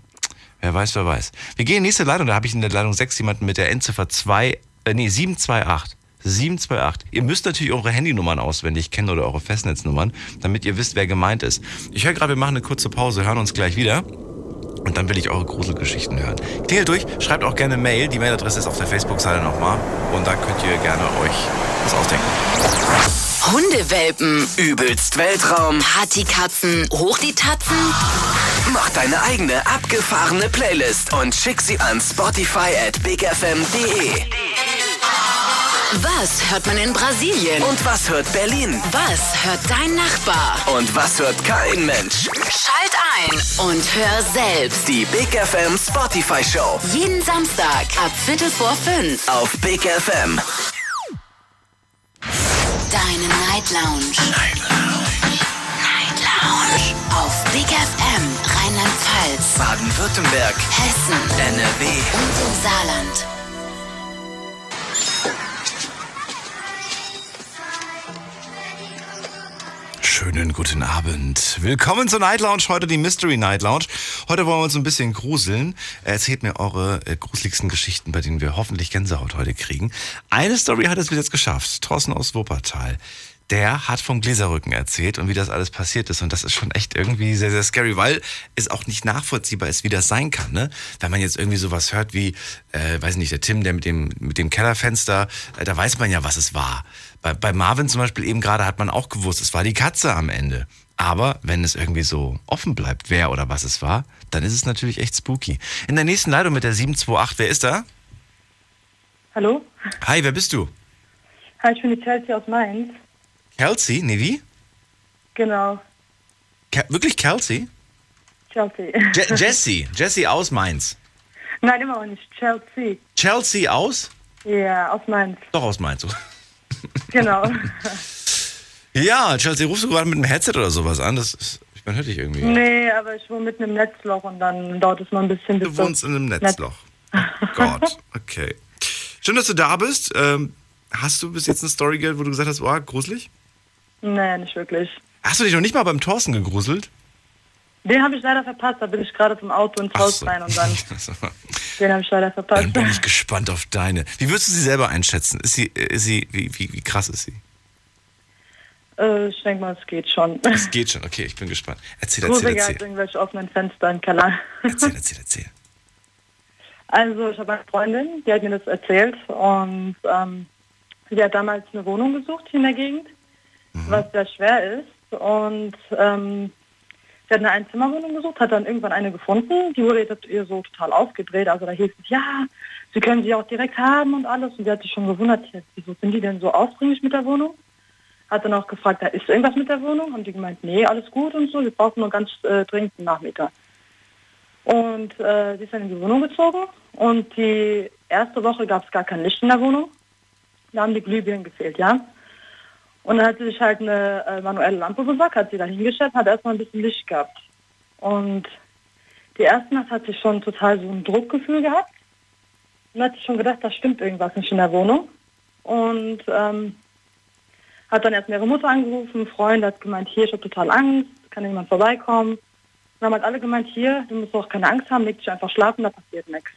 Wer weiß, wer weiß. Wir gehen in die nächste Leitung. Da habe ich in der Leitung 6 jemanden mit der Endziffer 728. 728. Ihr müsst natürlich eure Handynummern auswendig kennen oder eure Festnetznummern, damit ihr wisst, wer gemeint ist. Ich höre gerade, wir machen eine kurze Pause, hören uns gleich wieder. Und dann will ich eure Gruselgeschichten hören. Klingelt durch, schreibt auch gerne Mail. Die Mailadresse ist auf der Facebook-Seite nochmal. Und da könnt ihr gerne euch was ausdenken. Hundewelpen, übelst Weltraum, Partykatzen, hoch die Tatzen. Mach deine eigene abgefahrene Playlist und schick sie an spotify@bigfm.de. Was hört man in Brasilien? Und was hört Berlin? Was hört dein Nachbar? Und was hört kein Mensch? Schalt ein und hör selbst die Big FM Spotify Show. Jeden Samstag ab 17:45 auf Big FM. Deine Night Lounge. Night Lounge. Night Lounge. Auf Big FM Rheinland-Pfalz, Baden-Württemberg, Hessen, NRW und im Saarland. Schönen guten Abend. Willkommen zur Night Lounge, heute die Mystery Night Lounge. Heute wollen wir uns ein bisschen gruseln. Erzählt mir eure gruseligsten Geschichten, bei denen wir hoffentlich Gänsehaut heute kriegen. Eine Story hat es bis jetzt geschafft. Thorsten aus Wuppertal. Der hat vom Gläserrücken erzählt und wie das alles passiert ist. Und das ist schon echt irgendwie sehr, sehr scary, weil es auch nicht nachvollziehbar ist, wie das sein kann, ne? Wenn man jetzt irgendwie sowas hört wie, weiß nicht, der Tim, der mit dem Kellerfenster, da weiß man ja, was es war. Bei Marvin zum Beispiel eben gerade hat man auch gewusst, es war die Katze am Ende. Aber wenn es irgendwie so offen bleibt, wer oder was es war, dann ist es natürlich echt spooky. In der nächsten Leitung mit der 728, wer ist da? Hallo? Hi, wer bist du? Hi, ich bin die Chelsea aus Mainz. Kelsey? Nee, wie? Genau. Wirklich Kelsey? Chelsea. Jessie aus Mainz. Nein, immer auch nicht. Chelsea. Chelsea aus? Ja, aus Mainz. Doch, aus Mainz. Genau. Ja, Chelsea, rufst du gerade mit einem Headset oder sowas an? Das ist, man hört dich irgendwie. Nee, aber ich wohne mit einem Netzloch und dann dauert es mal ein bisschen. Du wohnst in einem Netzloch. Oh Gott, okay. Schön, dass du da bist. Hast du bis jetzt eine Story gehört, wo du gesagt hast, oh, gruselig? Nee, nicht wirklich. Hast du dich noch nicht mal beim Thorsten gegruselt? Den habe ich leider verpasst. Da bin ich gerade vom Auto ins Haus rein und dann... Den habe ich leider verpasst. Dann bin ich gespannt auf deine. Wie würdest du sie selber einschätzen? Wie krass ist sie? Ich denke mal, es geht schon. Es geht schon, okay, ich bin gespannt. Erzähl. Als irgendwelche offenen Fenster im Keller. Erzähl. Also, ich habe eine Freundin, die hat mir das erzählt und sie hat damals eine Wohnung gesucht hier in der Gegend, was sehr schwer ist. Und sie hat eine Einzimmerwohnung gesucht, hat dann irgendwann eine gefunden. Die wurde jetzt ihr so total aufgedreht. Also da hieß es, ja, sie können sie auch direkt haben und alles. Und sie hat sich schon gewundert, wieso sind die denn so aufdringlich mit der Wohnung? Hat dann auch gefragt, da ist irgendwas mit der Wohnung? Haben die gemeint, nee, alles gut und so, wir brauchen nur ganz dringend einen Nachmieter. Und sie ist dann in die Wohnung gezogen und die erste Woche gab es gar kein Licht in der Wohnung. Da haben die Glühbirnen gefehlt, ja. Und dann hat sie sich halt eine manuelle Lampe besorgt, hat sie da hingestellt, hat erstmal ein bisschen Licht gehabt. Und die erste Nacht hat sie schon total so ein Druckgefühl gehabt. Und hat sie schon gedacht, da stimmt irgendwas nicht in der Wohnung. Und hat dann erst ihre Mutter angerufen, ein Freund hat gemeint, hier, ich habe total Angst, kann jemand vorbeikommen. Dann haben halt alle gemeint, hier, du musst auch keine Angst haben, leg dich einfach schlafen, da passiert nichts.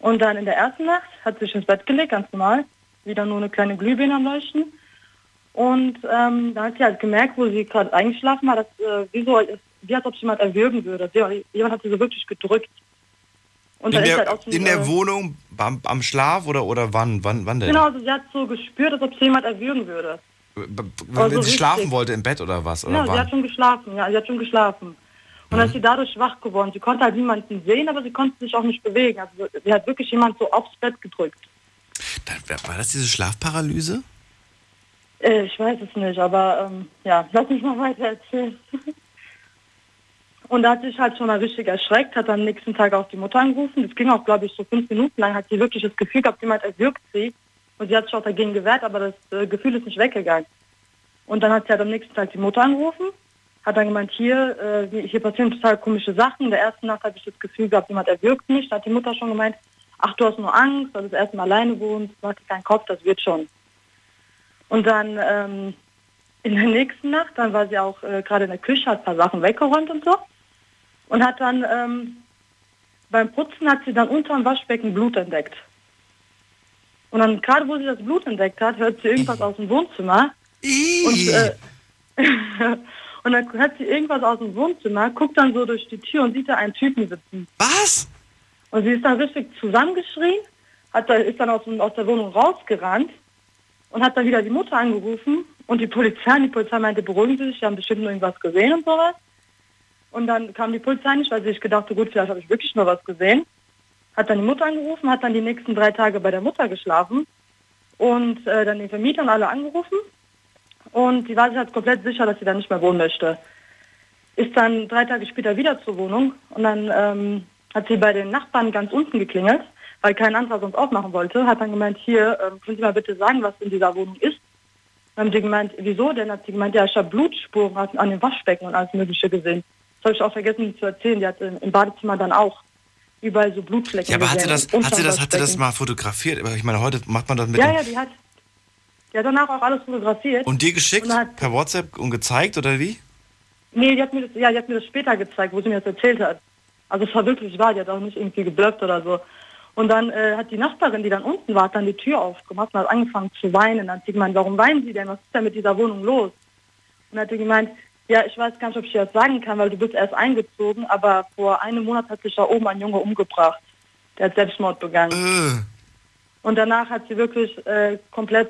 Und dann in der ersten Nacht hat sie sich ins Bett gelegt, ganz normal, wieder nur eine kleine Glühbirne am Leuchten. Und da hat sie halt gemerkt, wo sie gerade eingeschlafen hat, dass, wie als ob sie jemand erwürgen würde. Jemand hat sie so wirklich gedrückt. Und in der, halt in der Wohnung, am Schlaf oder wann denn? Genau, also sie hat so gespürt, als ob sie jemand erwürgen würde. Wenn sie schlafen wollte im Bett oder was? Oder ja, sie hat schon geschlafen. Und dann ist sie dadurch wach geworden. Sie konnte halt niemanden sehen, aber sie konnte sich auch nicht bewegen. Also sie hat wirklich jemand so aufs Bett gedrückt. War das diese Schlafparalyse? Ich weiß es nicht, aber ja, lass mich mal weiter erzählen. Und da hat sich halt schon mal richtig erschreckt, hat am nächsten Tag auch die Mutter angerufen. Das ging auch, glaube ich, so 5 Minuten lang, hat sie wirklich das Gefühl gehabt, jemand erwürgt sie. Und sie hat sich auch dagegen gewehrt, aber das Gefühl ist nicht weggegangen. Und dann hat sie halt am nächsten Tag die Mutter angerufen, hat dann gemeint, hier passieren total komische Sachen. In der ersten Nacht habe ich das Gefühl gehabt, jemand erwürgt mich. Da hat die Mutter schon gemeint, ach, du hast nur Angst, weil du das erste Mal alleine wohnst, mach dir keinen Kopf, das wird schon. Und dann in der nächsten Nacht, dann war sie auch gerade in der Küche, hat ein paar Sachen weggeräumt und so. Und hat dann, beim Putzen hat sie dann unterm Waschbecken Blut entdeckt. Und dann, gerade wo sie das Blut entdeckt hat, hört sie irgendwas aus dem Wohnzimmer. Und, und dann hört sie irgendwas aus dem Wohnzimmer, guckt dann so durch die Tür und sieht da einen Typen sitzen. Was? Und sie ist dann richtig zusammengeschrien, ist dann aus der Wohnung rausgerannt und hat dann wieder die Mutter angerufen und die Polizei meinte, beruhigen Sie sich, die haben bestimmt nur irgendwas gesehen und sowas. Und dann kam die Polizei nicht, weil sie sich gedacht hat, gut, vielleicht habe ich wirklich nur was gesehen. Hat dann die Mutter angerufen, hat dann die nächsten 3 Tage bei der Mutter geschlafen und dann den Vermietern alle angerufen. Und die war sich halt komplett sicher, dass sie da nicht mehr wohnen möchte. Ist dann 3 Tage später wieder zur Wohnung und dann hat sie bei den Nachbarn ganz unten geklingelt, weil kein anderer sonst aufmachen wollte. Hat dann gemeint, hier, können Sie mal bitte sagen, was in dieser Wohnung ist? Dann haben sie gemeint, wieso denn? Hat sie gemeint, ja, ich habe Blutspuren an dem Waschbecken und alles Mögliche gesehen. Das habe ich auch vergessen zu erzählen. Die hat im Badezimmer dann auch überall so Blutflecken. Ja, aber hatte das mal fotografiert? Ich meine, heute macht man das mit... Ja, die hat danach auch alles fotografiert. Und dir geschickt? Und per WhatsApp und gezeigt, oder wie? Nee, die hat mir das später gezeigt, wo sie mir das erzählt hat. Also es war wirklich wahr, die hat auch nicht irgendwie geblufft oder so. Und dann hat die Nachbarin, die dann unten war, hat dann die Tür aufgemacht und hat angefangen zu weinen. Dann hat sie gemeint, warum weinen Sie denn? Was ist denn mit dieser Wohnung los? Und hat sie gemeint... Ja, ich weiß gar nicht, ob ich dir das sagen kann, weil du bist erst eingezogen, aber vor einem Monat hat sich da oben ein Junge umgebracht. Der hat Selbstmord begangen. Und danach hat sie wirklich komplett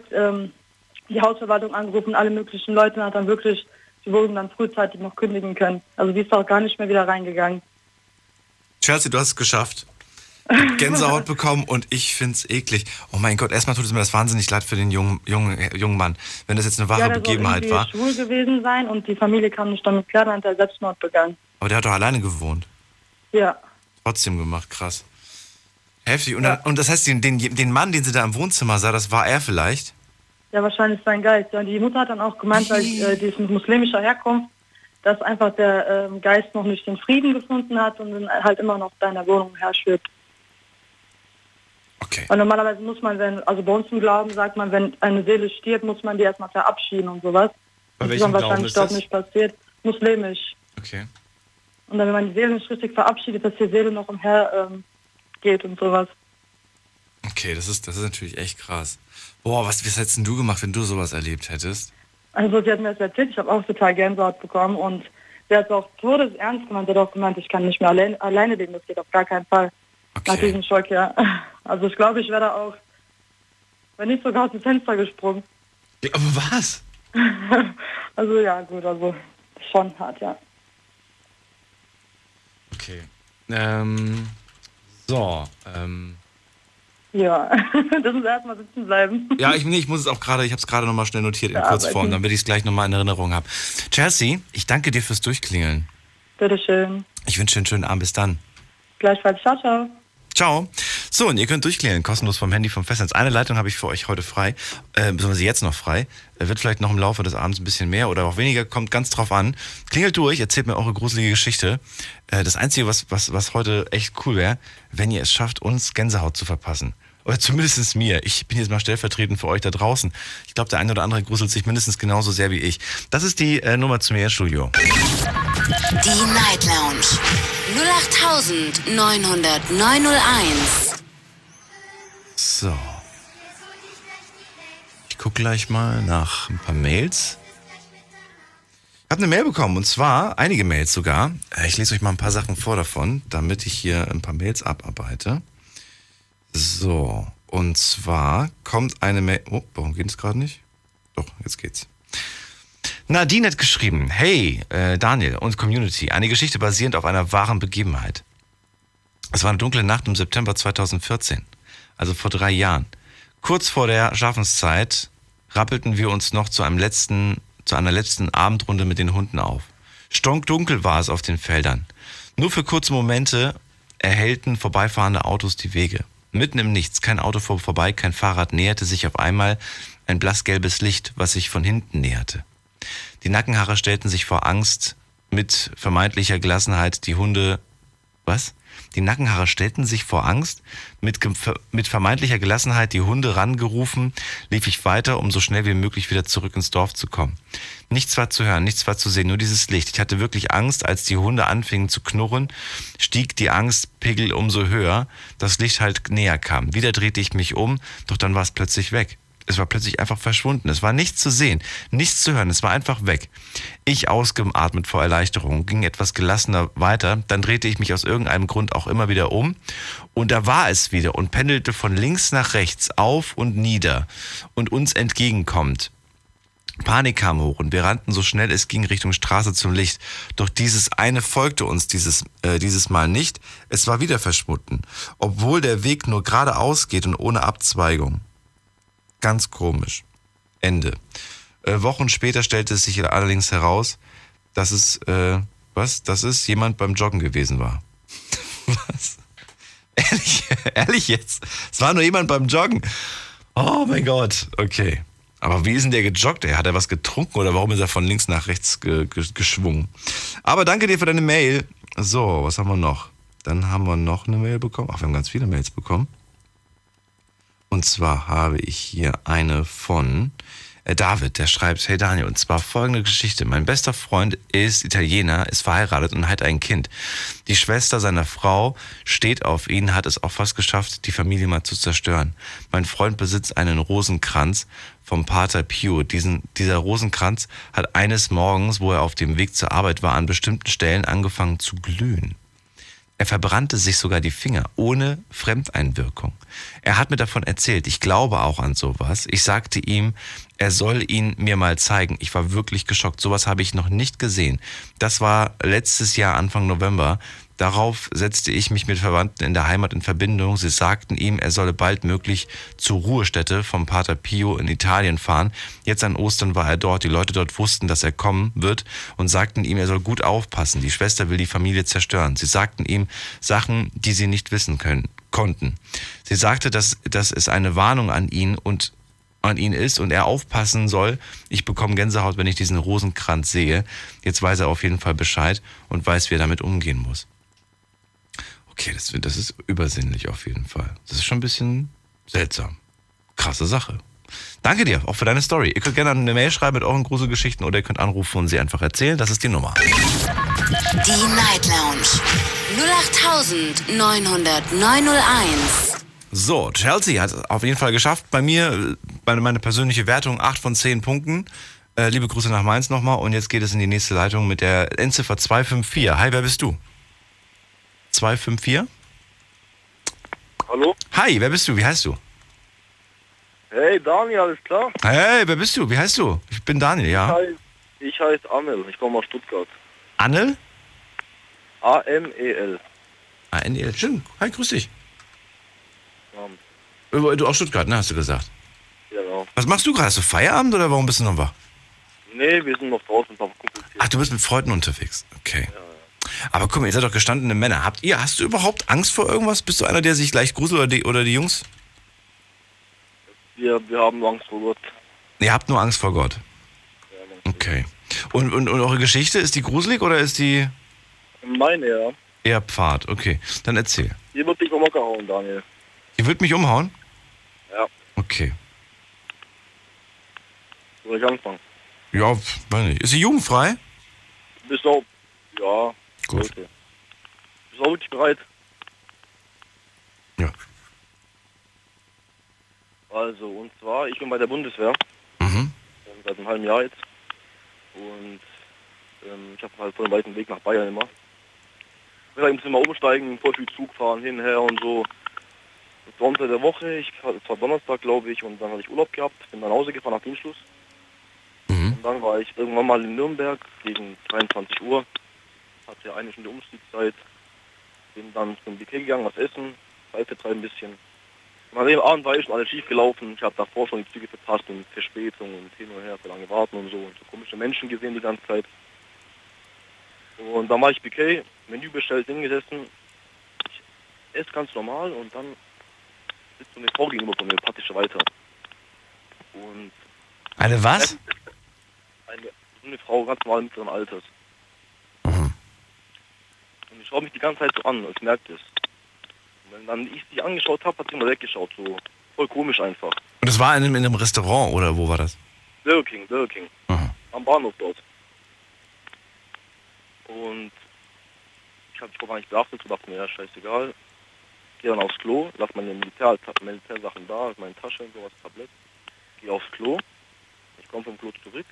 die Hausverwaltung angerufen, alle möglichen Leute, hat dann wirklich, die wurden dann frühzeitig noch kündigen können. Also die ist auch gar nicht mehr wieder reingegangen. Chelsea, du hast es geschafft. Gänsehaut bekommen und ich find's eklig. Oh mein Gott, erstmal tut es mir das wahnsinnig leid für den jungen Mann, wenn das jetzt eine wahre Begebenheit war. Ja, der soll schwul gewesen sein und die Familie kam nicht damit klar, dann hat er Selbstmord begangen. Aber der hat doch alleine gewohnt. Ja. Trotzdem gemacht, krass. Heftig. Und, ja, dann, und das heißt, den Mann, den sie da im Wohnzimmer sah, das war er vielleicht? Ja, wahrscheinlich sein Geist. Ja, und die Mutter hat dann auch gemeint, weil die ist mit muslimischer Herkunft, dass einfach der Geist noch nicht den Frieden gefunden hat und dann halt immer noch in deiner Wohnung herschwebt. Okay. Und normalerweise muss man, also bei uns im Glauben sagt man, wenn eine Seele stirbt, muss man die erstmal verabschieden und sowas. Bei welchem Glauben ist das? Das ist wahrscheinlich dort nicht passiert. Muslimisch. Okay. Und dann, wenn man die Seele nicht richtig verabschiedet, dass die Seele noch umher geht und sowas. Okay, das ist natürlich echt krass. Boah, was hättest denn du gemacht, wenn du sowas erlebt hättest? Also sie hat mir das erzählt, ich habe auch total Gänsehaut bekommen und sie hat auch todesernst gemeint, sie hat auch gemeint, ich kann nicht mehr alleine leben, das geht auf gar keinen Fall. Okay. Nach diesem Schock, ja. Also ich glaube, ich wäre da auch, wenn nicht sogar aus dem Fenster gesprungen. Ja, aber was? Also ja, gut, also schon hart, ja. Okay. Ja, das muss erstmal sitzen bleiben. Ja, ich muss es auch gerade, ich habe es gerade nochmal schnell notiert in Kurzform, damit ich es gleich nochmal in Erinnerung habe. Chelsea, ich danke dir fürs Durchklingeln. Bitteschön. Ich wünsche dir einen schönen Abend, bis dann. Gleichfalls, ciao, ciao. Ciao. So, und ihr könnt durchklingeln, kostenlos vom Handy, vom Festnetz. Eine Leitung habe ich für euch heute frei, beziehungsweise jetzt noch frei. Wird vielleicht noch im Laufe des Abends ein bisschen mehr oder auch weniger, kommt ganz drauf an. Klingelt durch, erzählt mir eure gruselige Geschichte. Das Einzige, was heute echt cool wäre, wenn ihr es schafft, uns Gänsehaut zu verpassen. Oder zumindest mir. Ich bin jetzt mal stellvertretend für euch da draußen. Ich glaube, der eine oder andere gruselt sich mindestens genauso sehr wie ich. Das ist die Nummer zu mir ins Studio. Die Night Lounge 08.900.901. So. Ich gucke gleich mal nach ein paar Mails. Ich habe eine Mail bekommen und zwar einige Mails sogar. Ich lese euch mal ein paar Sachen vor davon, damit ich hier ein paar Mails abarbeite. So, und zwar kommt eine Mail... Oh, warum geht es gerade nicht? Doch, jetzt geht's. Nadine hat geschrieben, hey, Daniel und Community, eine Geschichte basierend auf einer wahren Begebenheit. Es war eine dunkle Nacht im September 2014, also vor 3 Jahren. Kurz vor der Schaffenszeit rappelten wir uns noch zu einer letzten Abendrunde mit den Hunden auf. Stockdunkel war es auf den Feldern. Nur für kurze Momente erhellten vorbeifahrende Autos die Wege. Mitten im Nichts, kein Auto fuhr vorbei, kein Fahrrad, näherte sich auf einmal ein blassgelbes Licht, was sich von hinten näherte. Die Nackenhaare stellten sich vor Angst mit vermeintlicher Gelassenheit. Die Nackenhaare stellten sich vor Angst mit vermeintlicher Gelassenheit, die Hunde rangerufen, lief ich weiter, um so schnell wie möglich wieder zurück ins Dorf zu kommen. Nichts war zu hören, nichts war zu sehen, nur dieses Licht. Ich hatte wirklich Angst, als die Hunde anfingen zu knurren, stieg die Angstpegel umso höher, das Licht halt näher kam. Wieder drehte ich mich um, doch dann war es plötzlich weg. Es war plötzlich einfach verschwunden. Es war nichts zu sehen, nichts zu hören. Es war einfach weg. Ich ausgeatmet vor Erleichterung, ging etwas gelassener weiter. Dann drehte ich mich aus irgendeinem Grund auch immer wieder um. Und da war es wieder und pendelte von links nach rechts auf und nieder und uns entgegenkommend. Panik kam hoch und wir rannten so schnell es ging Richtung Straße zum Licht. Doch dieses eine folgte uns dieses Mal nicht. Es war wieder verschwunden, obwohl der Weg nur geradeaus geht und ohne Abzweigung. Ganz komisch. Ende. Wochen später stellte es sich allerdings heraus, dass es, dass es jemand beim Joggen gewesen war. Was? Ehrlich jetzt? Es war nur jemand beim Joggen. Oh mein Gott. Okay. Aber wie ist denn der gejoggt? Hat er was getrunken oder warum ist er von links nach rechts geschwungen? Aber danke dir für deine Mail. So, was haben wir noch? Dann haben wir noch eine Mail bekommen. Ach, wir haben ganz viele Mails bekommen. Und zwar habe ich hier eine von David, der schreibt, hey Daniel, und zwar folgende Geschichte. Mein bester Freund ist Italiener, ist verheiratet und hat ein Kind. Die Schwester seiner Frau steht auf ihn, hat es auch fast geschafft, die Familie mal zu zerstören. Mein Freund besitzt einen Rosenkranz vom Pater Pio. Dieser Rosenkranz hat eines Morgens, wo er auf dem Weg zur Arbeit war, an bestimmten Stellen angefangen zu glühen. Er verbrannte sich sogar die Finger, ohne Fremdeinwirkung. Er hat mir davon erzählt, ich glaube auch an sowas. Ich sagte ihm, er soll ihn mir mal zeigen. Ich war wirklich geschockt, sowas habe ich noch nicht gesehen. Das war letztes Jahr, Anfang November. Darauf setzte ich mich mit Verwandten in der Heimat in Verbindung. Sie sagten ihm, er solle baldmöglich zur Ruhestätte vom Pater Pio in Italien fahren. Jetzt an Ostern war er dort. Die Leute dort wussten, dass er kommen wird und sagten ihm, er soll gut aufpassen. Die Schwester will die Familie zerstören. Sie sagten ihm Sachen, die sie nicht wissen konnten. Sie sagte, dass es eine Warnung an ihn ist und er aufpassen soll. Ich bekomme Gänsehaut, wenn ich diesen Rosenkranz sehe. Jetzt weiß er auf jeden Fall Bescheid und weiß, wie er damit umgehen muss. Okay, das ist übersinnlich auf jeden Fall. Das ist schon ein bisschen seltsam. Krasse Sache. Danke dir, auch für deine Story. Ihr könnt gerne eine Mail schreiben mit euren großen Geschichten oder ihr könnt anrufen und sie einfach erzählen. Das ist die Nummer. Die Night Lounge 08.900.901. So, Chelsea hat es auf jeden Fall geschafft. Bei mir, meine persönliche Wertung, 8 von 10 Punkten. Liebe Grüße nach Mainz nochmal. Und jetzt geht es in die nächste Leitung mit der Endziffer 254. Hi, wer bist du? 254. Hallo? Hi, wer bist du? Wie heißt du? Hey, Daniel, alles klar? Hey, wer bist du? Wie heißt du? Ich bin Daniel, ja. Ich heiße Annel, ich komme aus Stuttgart. Annel? A-N-E-L. A-N-E-L, schön. Hi, grüß dich. Du aus Stuttgart, ne, hast du gesagt? Genau. Was machst du gerade? Hast du Feierabend oder warum bist du noch wach? Nee, wir sind noch draußen. Ach, du bist mit Freunden unterwegs, okay. Ja. Aber guck mal, ihr seid doch gestandene Männer. Hast du überhaupt Angst vor irgendwas? Bist du einer, der sich leicht gruselt oder die Jungs? Wir haben Angst vor Gott. Ihr habt nur Angst vor Gott? Ja. Okay. Und eure Geschichte, ist die gruselig oder ist die... Nein, ja. Eher Pfad, okay. Dann erzähl. Ihr würdet mich umhauen, Daniel. Ihr würdet mich umhauen? Ja. Okay. Soll ich anfangen? Ja, weiß nicht. Ist sie jugendfrei? Bist du... Ja. Gut. Okay. Bist du wirklich bereit? Ja. Also, und zwar, ich bin bei der Bundeswehr. Mhm. Seit einem halben Jahr jetzt. Und ich habe halt von einem weiten Weg nach Bayern immer. Ich muss immer umsteigen, voll viel Zug fahren, hin und her und so. Das war unter der Woche, es war Donnerstag, glaube ich, und dann hatte ich Urlaub gehabt, bin nach Hause gefahren nach Dienstschluss. Mhm. Und dann war ich irgendwann mal in Nürnberg gegen 23 Uhr. Hatte eine Stunde Umstiegszeit, bin dann zum Buffet gegangen, was essen, Zeit vertreiben ein bisschen. An dem Abend war ich schon alles schief gelaufen, ich habe davor schon die Züge verpasst und Verspätung und hin und her, für lange warten und so. Und so komische Menschen gesehen die ganze Zeit. Und dann war ich Buffet, Menü bestellt, hingesessen. Ich esse ganz normal und dann sitzt so eine Frau gegenüber von mir, praktische weiter. Und eine was? Eine Frau ganz normal mittleren Alters. Und ich schaue mich die ganze Zeit so an, als merkt es. Und wenn dann ich sie angeschaut habe, hat sie immer weggeschaut, so voll komisch einfach. Und das war in einem Restaurant, oder wo war das? Burger King. Aha. Am Bahnhof dort. Und ich habe mich gar nicht beachtet, so dachte mir, ja, scheißegal. Gehe dann aufs Klo, lasse meine Militärsachen da, meine Tasche und sowas, Tablett. Gehe aufs Klo, ich komme vom Klo zurück.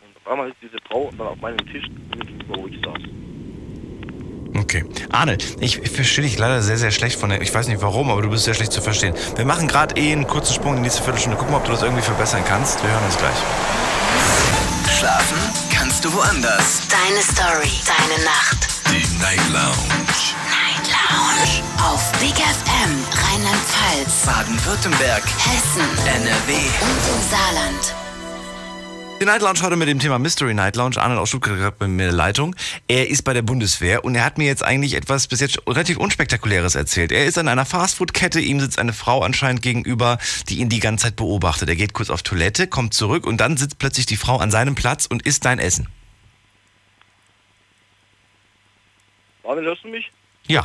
Und auf einmal ist diese Frau dann auf meinem Tisch, wo ich saß. Okay. Arne, ich verstehe dich leider sehr, sehr schlecht von der... Ich weiß nicht warum, aber du bist sehr schlecht zu verstehen. Wir machen gerade einen kurzen Sprung in die nächste Viertelstunde. Guck mal, ob du das irgendwie verbessern kannst. Wir hören uns gleich. Schlafen kannst du woanders. Deine Story. Deine Nacht. Die Night Lounge. Night Lounge. Auf Big FM. Rheinland-Pfalz. Baden-Württemberg. Hessen. NRW. Und im Saarland. Die Night Lounge heute mit dem Thema Mystery Night Lounge. Arnold aus Stuttgart hat mit mir eine Leitung. Er ist bei der Bundeswehr und er hat mir jetzt eigentlich etwas bis jetzt relativ Unspektakuläres erzählt. Er ist an einer Fastfood-Kette, ihm sitzt eine Frau anscheinend gegenüber, die ihn die ganze Zeit beobachtet. Er geht kurz auf Toilette, kommt zurück und dann sitzt plötzlich die Frau an seinem Platz und isst dein Essen. Marvin, hörst du mich? Ja.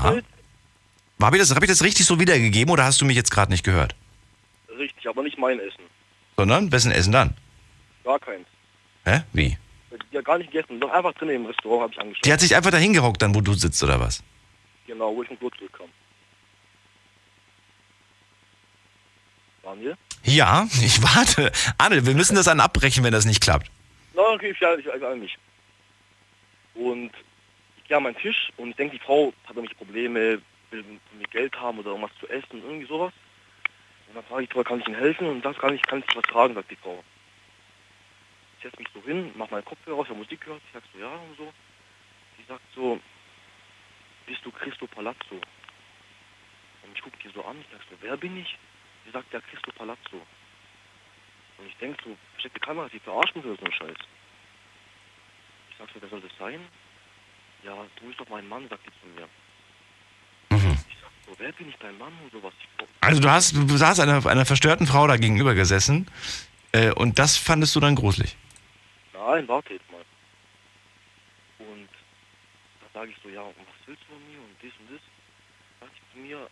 Marvin, habe ich das richtig so wiedergegeben oder hast du mich jetzt gerade nicht gehört? Richtig, aber nicht mein Essen. Sondern wessen Essen dann? Gar keins. Hä? Wie? Ja, gar nicht gegessen. Doch einfach drinnen im Restaurant habe ich angeschaut. Die hat sich einfach dahin gehockt, dann wo du sitzt, oder was? Genau, wo ich vom Klo zurückkam. Daniel? Ja, ich warte. Arne, wir müssen das dann abbrechen, wenn das nicht klappt. Na, okay, ich eigentlich nicht. Und ich ja, meinen Tisch und ich denke, die Frau hat nämlich Probleme, will mir Geld haben oder irgendwas zu essen, irgendwie sowas. Und dann frage ich, kann ich Ihnen helfen? Und das kann ich was tragen, sagt die Frau. Ich setze mich so hin, mache meinen Kopfhörer raus, ich habe Musik gehört, ich sage so, ja und so. Die sagt so, bist du Cristo Palazzo? Und ich gucke die so an, ich sage so, wer bin ich? Sie sagt, ja, Cristo Palazzo. Und ich denke so, versteckte Kamera, die verarschen für so einen Scheiß. Ich sage so, wer soll das sein? Ja, du bist doch mein Mann, sagt die zu mir. Ich sag so, wer bin ich, dein Mann und sowas? Also du saßt einer verstörten Frau da gegenüber gesessen und das fandest du dann gruselig? Nein, warte jetzt mal. Und da sage ich so, ja, und was willst du von mir und dies und das? Sagt sie zu mir...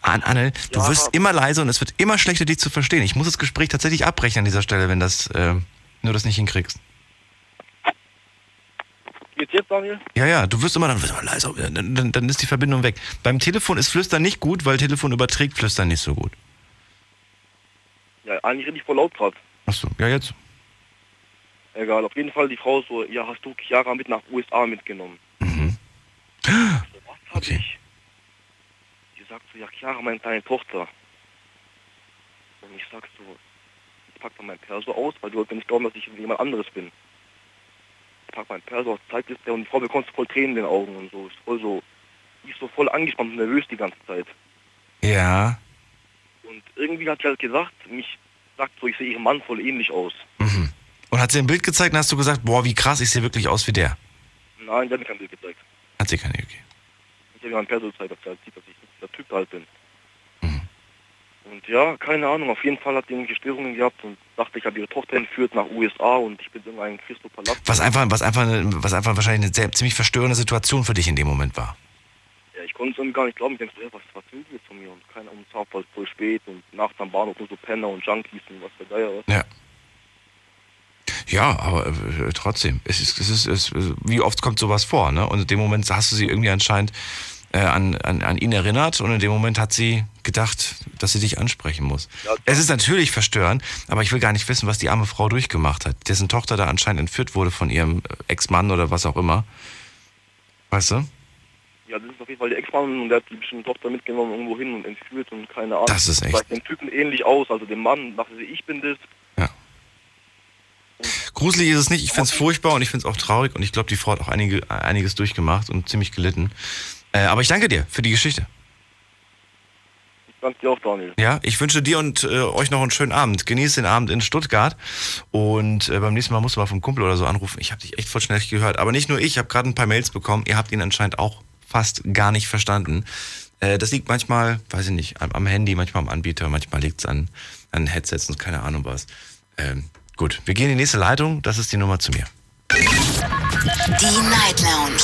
Anne, du wirst immer leiser und es wird immer schlechter, dich zu verstehen. Ich muss das Gespräch tatsächlich abbrechen an dieser Stelle, wenn das nur das nicht hinkriegst. Geht's jetzt, Daniel? Ja, du wirst immer dann leiser, dann ist die Verbindung weg. Beim Telefon ist Flüstern nicht gut, weil Telefon überträgt Flüstern nicht so gut. Ja, eigentlich rede ich voll laut gerade. Achso, ja jetzt. Egal, auf jeden Fall die Frau so, ja, hast du Chiara mit nach USA mitgenommen? Mhm. So, was hab ich? Sagt so, ja, Chiara, meine kleine Tochter. Und ich sag so, ich pack mal mein Perso aus, weil du wolltest nicht glauben, dass ich jemand anderes bin. Ich pack mein Perso aus, zeigt es der und die Frau bekommt voll Tränen in den Augen und so. Ich so voll angespannt und nervös die ganze Zeit. Ja. Und irgendwie hat sie halt gesagt, mich sagt so, ich sehe ihrem Mann voll ähnlich aus. Mhm. Und hat sie ein Bild gezeigt und hast du gesagt, boah, wie krass, ich sehe wirklich aus wie der? Nein, sie hat mir kein Bild gezeigt. Hat sie keine, okay. Ich habe mir mein Perso gezeigt, dass ich der Typ halt bin. Mhm. Und ja, keine Ahnung, auf jeden Fall hat die irgendwelche Störungen gehabt und dachte, ich habe ihre Tochter entführt nach USA und ich bin in einem Cristo Palazzo. Was einfach wahrscheinlich eine sehr, ziemlich verstörende Situation für dich in dem Moment war. Ja, ich konnte es gar nicht glauben. Ich denke so, ja, was will die jetzt von mir? Und keine Ahnung, es war voll spät und nachts am Bahnhof nur so Penner und Junkies und was für Geier. Ja. Ja, aber trotzdem, es ist, wie oft kommt sowas vor, ne? Und in dem Moment hast du sie irgendwie anscheinend an ihn erinnert und in dem Moment hat sie gedacht, dass sie dich ansprechen muss. Ja, es ist natürlich verstörend, aber ich will gar nicht wissen, was die arme Frau durchgemacht hat, dessen Tochter da anscheinend entführt wurde von ihrem Ex-Mann oder was auch immer. Weißt du? Ja, das ist auf jeden Fall der Ex-Mann und der hat die bestimmte Tochter mitgenommen irgendwo hin und entführt und keine Ahnung. Das ist echt. Sieht dem Typen ähnlich aus, also dem Mann, dachte sie, ich bin das. Ja. Und gruselig ist es nicht, ich finde es furchtbar und ich finde es auch traurig und ich glaube, die Frau hat auch einiges durchgemacht und ziemlich gelitten. Aber ich danke dir für die Geschichte. Ich danke dir auch, Daniel. Ja, ich wünsche dir und euch noch einen schönen Abend. Genießt den Abend in Stuttgart. Und beim nächsten Mal musst du mal vom Kumpel oder so anrufen. Ich habe dich echt voll schnell gehört. Aber nicht nur ich habe gerade ein paar Mails bekommen. Ihr habt ihn anscheinend auch fast gar nicht verstanden. Das liegt manchmal, weiß ich nicht, am Handy, manchmal am Anbieter, manchmal liegt es an Headsets und keine Ahnung was. Gut, wir gehen in die nächste Leitung. Das ist die Nummer zu mir. Die Night Lounge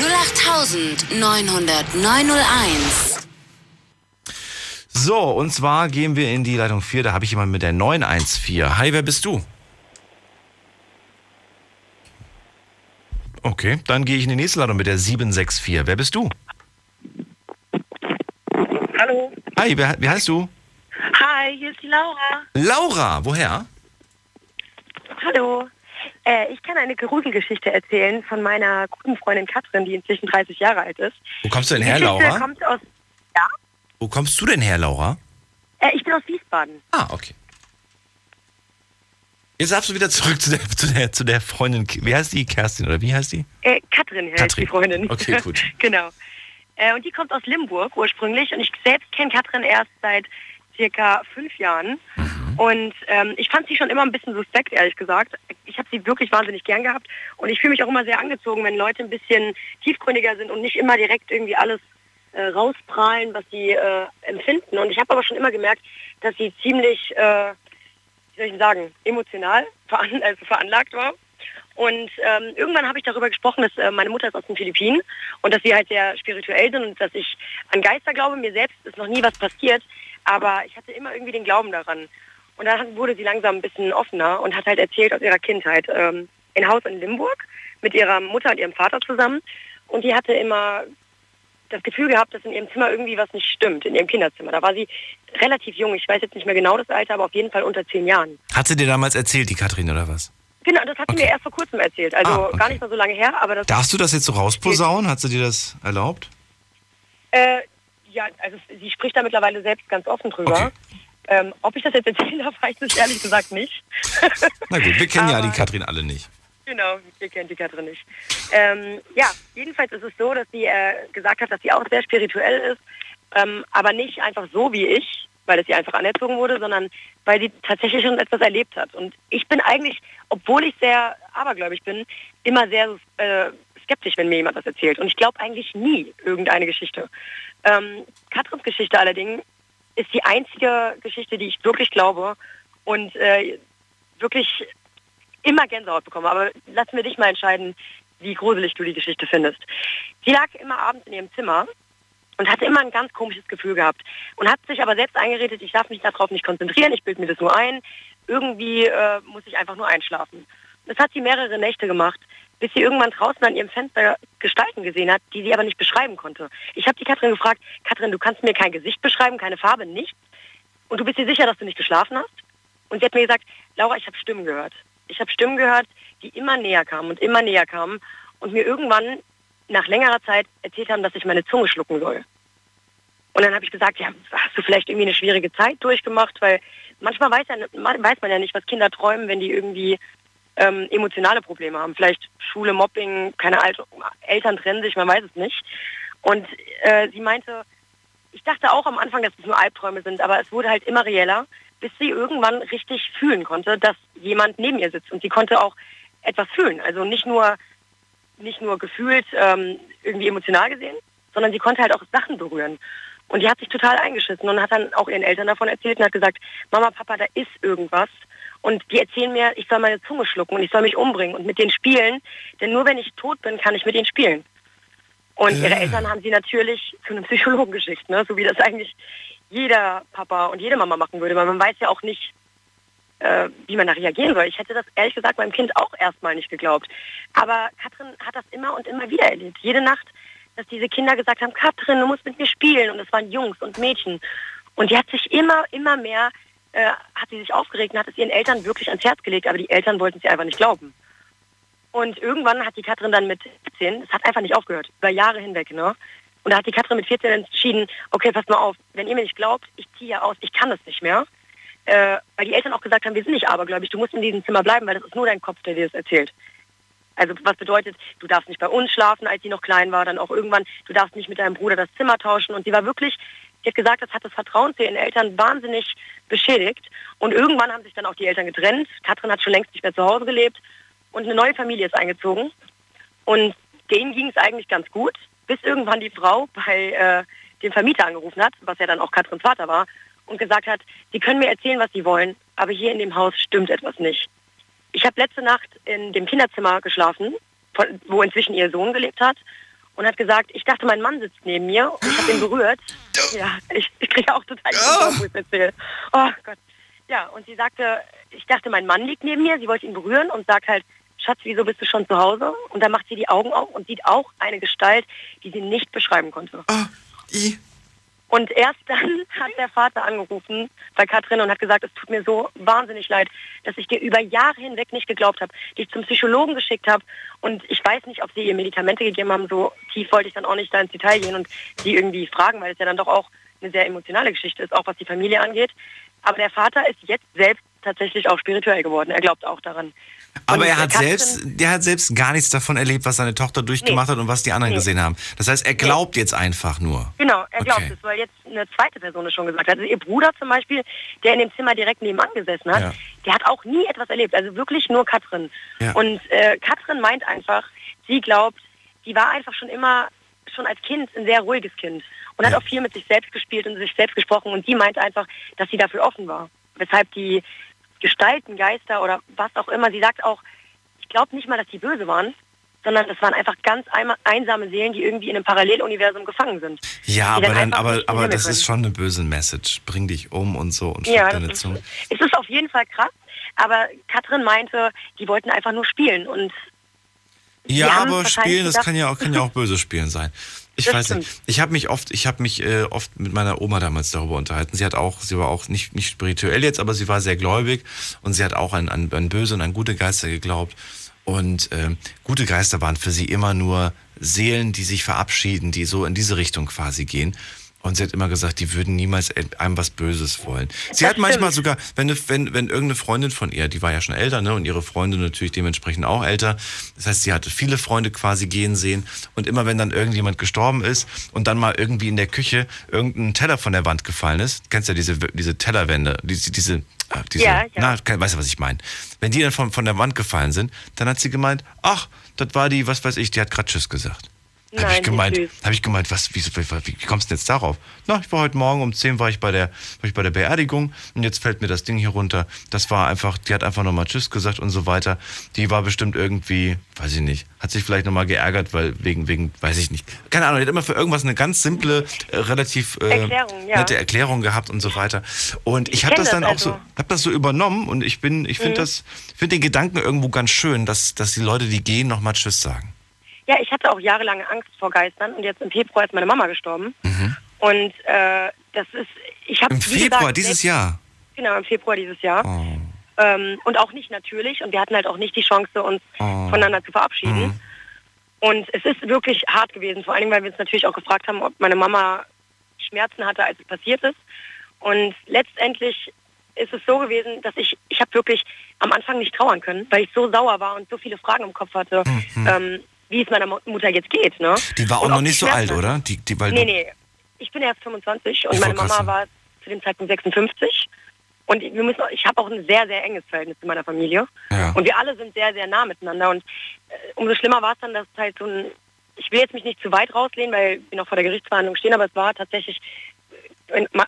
08900 901. So, und zwar gehen wir in die Leitung 4. Da habe ich jemanden mit der 914. Hi, wer bist du? Okay, dann gehe ich in die nächste Leitung mit der 764. Wer bist du? Hallo. Hi, wie heißt du? Hi, hier ist die Laura. Laura, woher? Hallo. Ich kann eine Gruselgeschichte erzählen von meiner guten Freundin Katrin, die inzwischen 30 Jahre alt ist. Wo kommst du denn her, Laura? Ja? Wo kommst du denn her, Laura? Ich bin aus Wiesbaden. Ah, okay. Jetzt darfst du wieder zurück zu der Freundin. Wie heißt die? Kerstin oder wie heißt die? Katrin heißt die Freundin. Okay, gut. Genau. Und die kommt aus Limburg ursprünglich und ich selbst kenne Katrin erst seit circa 5 Jahren. Und ich fand sie schon immer ein bisschen suspekt, ehrlich gesagt. Ich habe sie wirklich wahnsinnig gern gehabt. Und ich fühle mich auch immer sehr angezogen, wenn Leute ein bisschen tiefgründiger sind und nicht immer direkt irgendwie alles rausprallen, was sie empfinden. Und ich habe aber schon immer gemerkt, dass sie ziemlich, wie soll ich sagen, emotional veranlagt war. Und irgendwann habe ich darüber gesprochen, dass meine Mutter ist aus den Philippinen und dass sie halt sehr spirituell sind und dass ich an Geister glaube. Mir selbst ist noch nie was passiert, aber ich hatte immer irgendwie den Glauben daran. Und dann wurde sie langsam ein bisschen offener und hat halt erzählt aus ihrer Kindheit. Ein Haus in Limburg mit ihrer Mutter und ihrem Vater zusammen. Und die hatte immer das Gefühl gehabt, dass in ihrem Zimmer irgendwie was nicht stimmt, in ihrem Kinderzimmer. Da war sie relativ jung, ich weiß jetzt nicht mehr genau das Alter, aber auf jeden Fall unter 10 Jahren. Hat sie dir damals erzählt, die Katrin, oder was? Genau, das hat sie mir erst vor kurzem erzählt. Also gar nicht mal so lange her. Aber das darfst du das jetzt so rausposaunen? Hat sie dir das erlaubt? Ja, also sie spricht da mittlerweile selbst ganz offen drüber. Okay. Ob ich das jetzt erzählen darf, weiß ich ehrlich gesagt nicht. Na gut, wir kennen ja die Katrin alle nicht. Genau, ihr kennt die Katrin nicht. Ja, jedenfalls ist es so, dass sie gesagt hat, dass sie auch sehr spirituell ist, aber nicht einfach so wie ich, weil es ihr einfach anerzogen wurde, sondern weil sie tatsächlich schon etwas erlebt hat. Und ich bin eigentlich, obwohl ich sehr abergläubig bin, immer sehr skeptisch, wenn mir jemand das erzählt. Und ich glaube eigentlich nie irgendeine Geschichte. Katrins Geschichte allerdings ist die einzige Geschichte, die ich wirklich glaube und wirklich immer Gänsehaut bekomme. Aber lass mir dich mal entscheiden, wie gruselig du die Geschichte findest. Sie lag immer abends in ihrem Zimmer und hatte immer ein ganz komisches Gefühl gehabt und hat sich aber selbst eingeredet, ich darf mich darauf nicht konzentrieren, ich bilde mir das nur ein, irgendwie muss ich einfach nur einschlafen. Das hat sie mehrere Nächte gemacht, bis sie irgendwann draußen an ihrem Fenster Gestalten gesehen hat, die sie aber nicht beschreiben konnte. Ich habe die Katrin gefragt, Katrin, du kannst mir kein Gesicht beschreiben, keine Farbe, nichts. Und du bist dir sicher, dass du nicht geschlafen hast? Und sie hat mir gesagt, Laura, ich habe Stimmen gehört. Ich habe Stimmen gehört, die immer näher kamen und mir irgendwann nach längerer Zeit erzählt haben, dass ich meine Zunge schlucken soll. Und dann habe ich gesagt, ja, hast du vielleicht irgendwie eine schwierige Zeit durchgemacht? Weil manchmal weiß man ja nicht, was Kinder träumen, wenn die irgendwie emotionale Probleme haben. Vielleicht Schule, Mobbing, keine Ahnung, Eltern trennen sich, man weiß es nicht. Und sie meinte, ich dachte auch am Anfang, dass es nur Albträume sind, aber es wurde halt immer reeller, bis sie irgendwann richtig fühlen konnte, dass jemand neben ihr sitzt. Und sie konnte auch etwas fühlen. Also nicht nur gefühlt, irgendwie emotional gesehen, sondern sie konnte halt auch Sachen berühren. Und die hat sich total eingeschissen und hat dann auch ihren Eltern davon erzählt und hat gesagt, Mama, Papa, da ist irgendwas. Und die erzählen mir, ich soll meine Zunge schlucken und ich soll mich umbringen und mit denen spielen. Denn nur wenn ich tot bin, kann ich mit denen spielen. Und ihre Eltern haben sie natürlich zu einem Psychologen geschickt, ne? So wie das eigentlich jeder Papa und jede Mama machen würde. Weil man weiß ja auch nicht, wie man da reagieren soll. Ich hätte das ehrlich gesagt meinem Kind auch erstmal nicht geglaubt. Aber Katrin hat das immer und immer wieder erlebt. Jede Nacht, dass diese Kinder gesagt haben, Katrin, du musst mit mir spielen. Und es waren Jungs und Mädchen. Und die hat sich immer mehr... hat sie sich aufgeregt und hat es ihren Eltern wirklich ans Herz gelegt, aber die Eltern wollten sie einfach nicht glauben. Und irgendwann hat die Katrin dann mit 14, das hat einfach nicht aufgehört, über Jahre hinweg, ne? Und da hat die Katrin mit 14 entschieden, okay, passt mal auf, wenn ihr mir nicht glaubt, ich ziehe ja aus, ich kann das nicht mehr. Weil die Eltern auch gesagt haben, wir sind nicht abergläubig, du musst in diesem Zimmer bleiben, weil das ist nur dein Kopf, der dir das erzählt. Also was bedeutet, du darfst nicht bei uns schlafen, als sie noch klein war, dann auch irgendwann, du darfst nicht mit deinem Bruder das Zimmer tauschen. Und sie war wirklich... Sie hat gesagt, das hat das Vertrauen zu ihren Eltern wahnsinnig beschädigt. Und irgendwann haben sich dann auch die Eltern getrennt. Katrin hat schon längst nicht mehr zu Hause gelebt. Und eine neue Familie ist eingezogen. Und denen ging es eigentlich ganz gut, bis irgendwann die Frau bei dem Vermieter angerufen hat, was ja dann auch Katrins Vater war, und gesagt hat, sie können mir erzählen, was sie wollen, aber hier in dem Haus stimmt etwas nicht. Ich habe letzte Nacht in dem Kinderzimmer geschlafen, wo inzwischen ihr Sohn gelebt hat, und hat gesagt, ich dachte, mein Mann sitzt neben mir und ich habe ihn berührt. Ja, ich kriege auch total Angst, wo ich es erzähle. Oh Gott. Ja, und sie sagte, ich dachte, mein Mann liegt neben mir. Sie wollte ihn berühren und sagt halt, Schatz, wieso bist du schon zu Hause? Und dann macht sie die Augen auf und sieht auch eine Gestalt, die sie nicht beschreiben konnte. Und erst dann hat der Vater angerufen bei Katrin und hat gesagt, es tut mir so wahnsinnig leid, dass ich dir über Jahre hinweg nicht geglaubt habe, dich zum Psychologen geschickt habe und ich weiß nicht, ob sie ihr Medikamente gegeben haben, so tief wollte ich dann auch nicht da ins Detail gehen und sie irgendwie fragen, weil es ja dann doch auch eine sehr emotionale Geschichte ist, auch was die Familie angeht. Aber der Vater ist jetzt selbst tatsächlich auch spirituell geworden. Er glaubt auch daran. Aber er hat selbst gar nichts davon erlebt, was seine Tochter durchgemacht hat und was die anderen gesehen haben. Das heißt, er glaubt jetzt einfach nur. Genau, er glaubt es, weil jetzt eine zweite Person es schon gesagt hat. Also ihr Bruder zum Beispiel, der in dem Zimmer direkt nebenan gesessen hat, der hat auch nie etwas erlebt. Also wirklich nur Katrin. Ja. Und Katrin meint einfach, sie glaubt, die war einfach schon als Kind ein sehr ruhiges Kind und hat auch viel mit sich selbst gespielt und sich selbst gesprochen. Und sie meint einfach, dass sie dafür offen war. Weshalb die Gestalten, Geister oder was auch immer. Sie sagt auch, ich glaube nicht mal, dass die böse waren, sondern das waren einfach ganz einsame Seelen, die irgendwie in einem Paralleluniversum gefangen sind. Ja, aber das ist schon eine böse Message. Bring dich um und so und schluck deine Zunge. Es ist auf jeden Fall krass, aber Katrin meinte, die wollten einfach nur spielen und ja, aber spielen, das kann ja auch böse Spielen sein. Ich weiß nicht. Ich habe mich oft mit meiner Oma damals darüber unterhalten. Sie war auch nicht spirituell jetzt, aber sie war sehr gläubig und sie hat auch an böse und an gute Geister geglaubt. Und gute Geister waren für sie immer nur Seelen, die sich verabschieden, die so in diese Richtung quasi gehen. Und sie hat immer gesagt, die würden niemals einem was Böses wollen. Sie hat manchmal sogar, wenn irgendeine Freundin von ihr, die war ja schon älter, ne, und ihre Freunde natürlich dementsprechend auch älter. Das heißt, sie hatte viele Freunde quasi gehen sehen. Und immer wenn dann irgendjemand gestorben ist und dann mal irgendwie in der Küche irgendein Teller von der Wand gefallen ist, du kennst ja diese Tellerwände, diese ja. Na, weißt du, was ich meine? Wenn die dann von der Wand gefallen sind, dann hat sie gemeint, ach, das war die, was weiß ich, die hat gerade Tschüss gesagt. Habe ich gemeint, wie kommst du denn jetzt darauf? Na, ich war heute Morgen um 10 war ich bei der Beerdigung und jetzt fällt mir das Ding hier runter. Das war einfach, die hat einfach nochmal Tschüss gesagt und so weiter. Die war bestimmt irgendwie, weiß ich nicht, hat sich vielleicht nochmal geärgert, weil wegen, weiß ich nicht. Keine Ahnung, die hat immer für irgendwas eine ganz simple, relativ Erklärung, ja. Nette Erklärung gehabt und so weiter. Und ich habe das dann also auch so übernommen und ich finde den Gedanken irgendwo ganz schön, dass die Leute, die gehen, nochmal Tschüss sagen. Ja, ich hatte auch jahrelange Angst vor Geistern und jetzt im Februar ist meine Mama gestorben. Mhm. Und im Februar dieses Jahr? Genau, im Februar dieses Jahr. Oh. Und auch nicht natürlich und wir hatten halt auch nicht die Chance, uns voneinander zu verabschieden. Mhm. Und es ist wirklich hart gewesen, vor allem, weil wir uns natürlich auch gefragt haben, ob meine Mama Schmerzen hatte, als es passiert ist. Und letztendlich ist es so gewesen, dass ich habe wirklich am Anfang nicht trauern können, weil ich so sauer war und so viele Fragen im Kopf hatte. Mhm. Wie es meiner Mutter jetzt geht, ne? Die war auch noch nicht so alt, oder? Nee. Ich bin erst 25 und meine Mama war zu dem Zeitpunkt 56. Und ich habe auch ein sehr, sehr enges Verhältnis zu meiner Familie. Ja. Und wir alle sind sehr, sehr nah miteinander. Und umso schlimmer war es dann, dass halt so ein... Ich will jetzt mich nicht zu weit rauslehnen, weil wir noch vor der Gerichtsverhandlung stehen, aber es war tatsächlich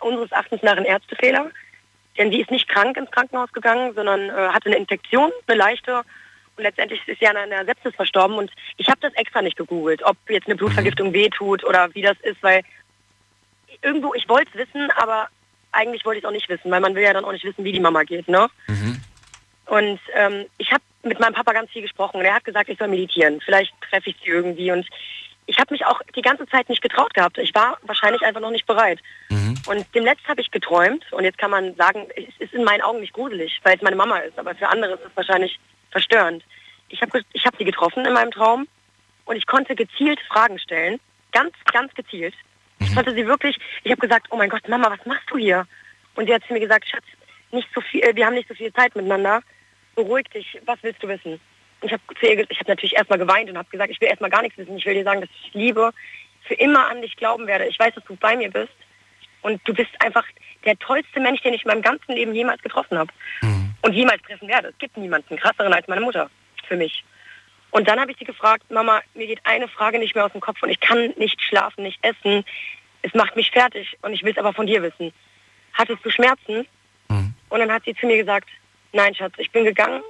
unseres Erachtens nach ein Ärztefehler. Denn sie ist nicht krank ins Krankenhaus gegangen, sondern hatte eine Infektion, eine leichte... Und letztendlich ist sie an einer Sepsis verstorben und ich habe das extra nicht gegoogelt, ob jetzt eine Blutvergiftung wehtut oder wie das ist, weil irgendwo, ich wollte es wissen, aber eigentlich wollte ich es auch nicht wissen, weil man will ja dann auch nicht wissen, wie die Mama geht, ne? Mhm. Und ich habe mit meinem Papa ganz viel gesprochen und er hat gesagt, ich soll meditieren, vielleicht treffe ich sie irgendwie und ich habe mich auch die ganze Zeit nicht getraut gehabt. Ich war wahrscheinlich einfach noch nicht bereit. Mhm. Und demnächst habe ich geträumt und jetzt kann man sagen, es ist in meinen Augen nicht gruselig, weil es meine Mama ist, aber für andere ist es wahrscheinlich... verstörend. Ich hab sie getroffen in meinem Traum und ich konnte gezielt Fragen stellen. Ganz, ganz gezielt. Ich konnte sie wirklich, ich habe gesagt, oh mein Gott, Mama, was machst du hier? Und sie hat zu mir gesagt, Schatz, nicht so viel, wir haben nicht so viel Zeit miteinander. Beruhig dich, was willst du wissen? Und ich habe natürlich erstmal geweint und habe gesagt, ich will erstmal gar nichts wissen. Ich will dir sagen, dass ich Liebe für immer an dich glauben werde. Ich weiß, dass du bei mir bist und du bist einfach der tollste Mensch, den ich in meinem ganzen Leben jemals getroffen habe. Und jemals treffen werde. Es gibt niemanden krasseren als meine Mutter für mich. Und dann habe ich sie gefragt, Mama, mir geht eine Frage nicht mehr aus dem Kopf und ich kann nicht schlafen, nicht essen. Es macht mich fertig und ich will es aber von dir wissen. Hattest du Schmerzen? Mhm. Und dann hat sie zu mir gesagt, nein, Schatz, ich bin gegangen,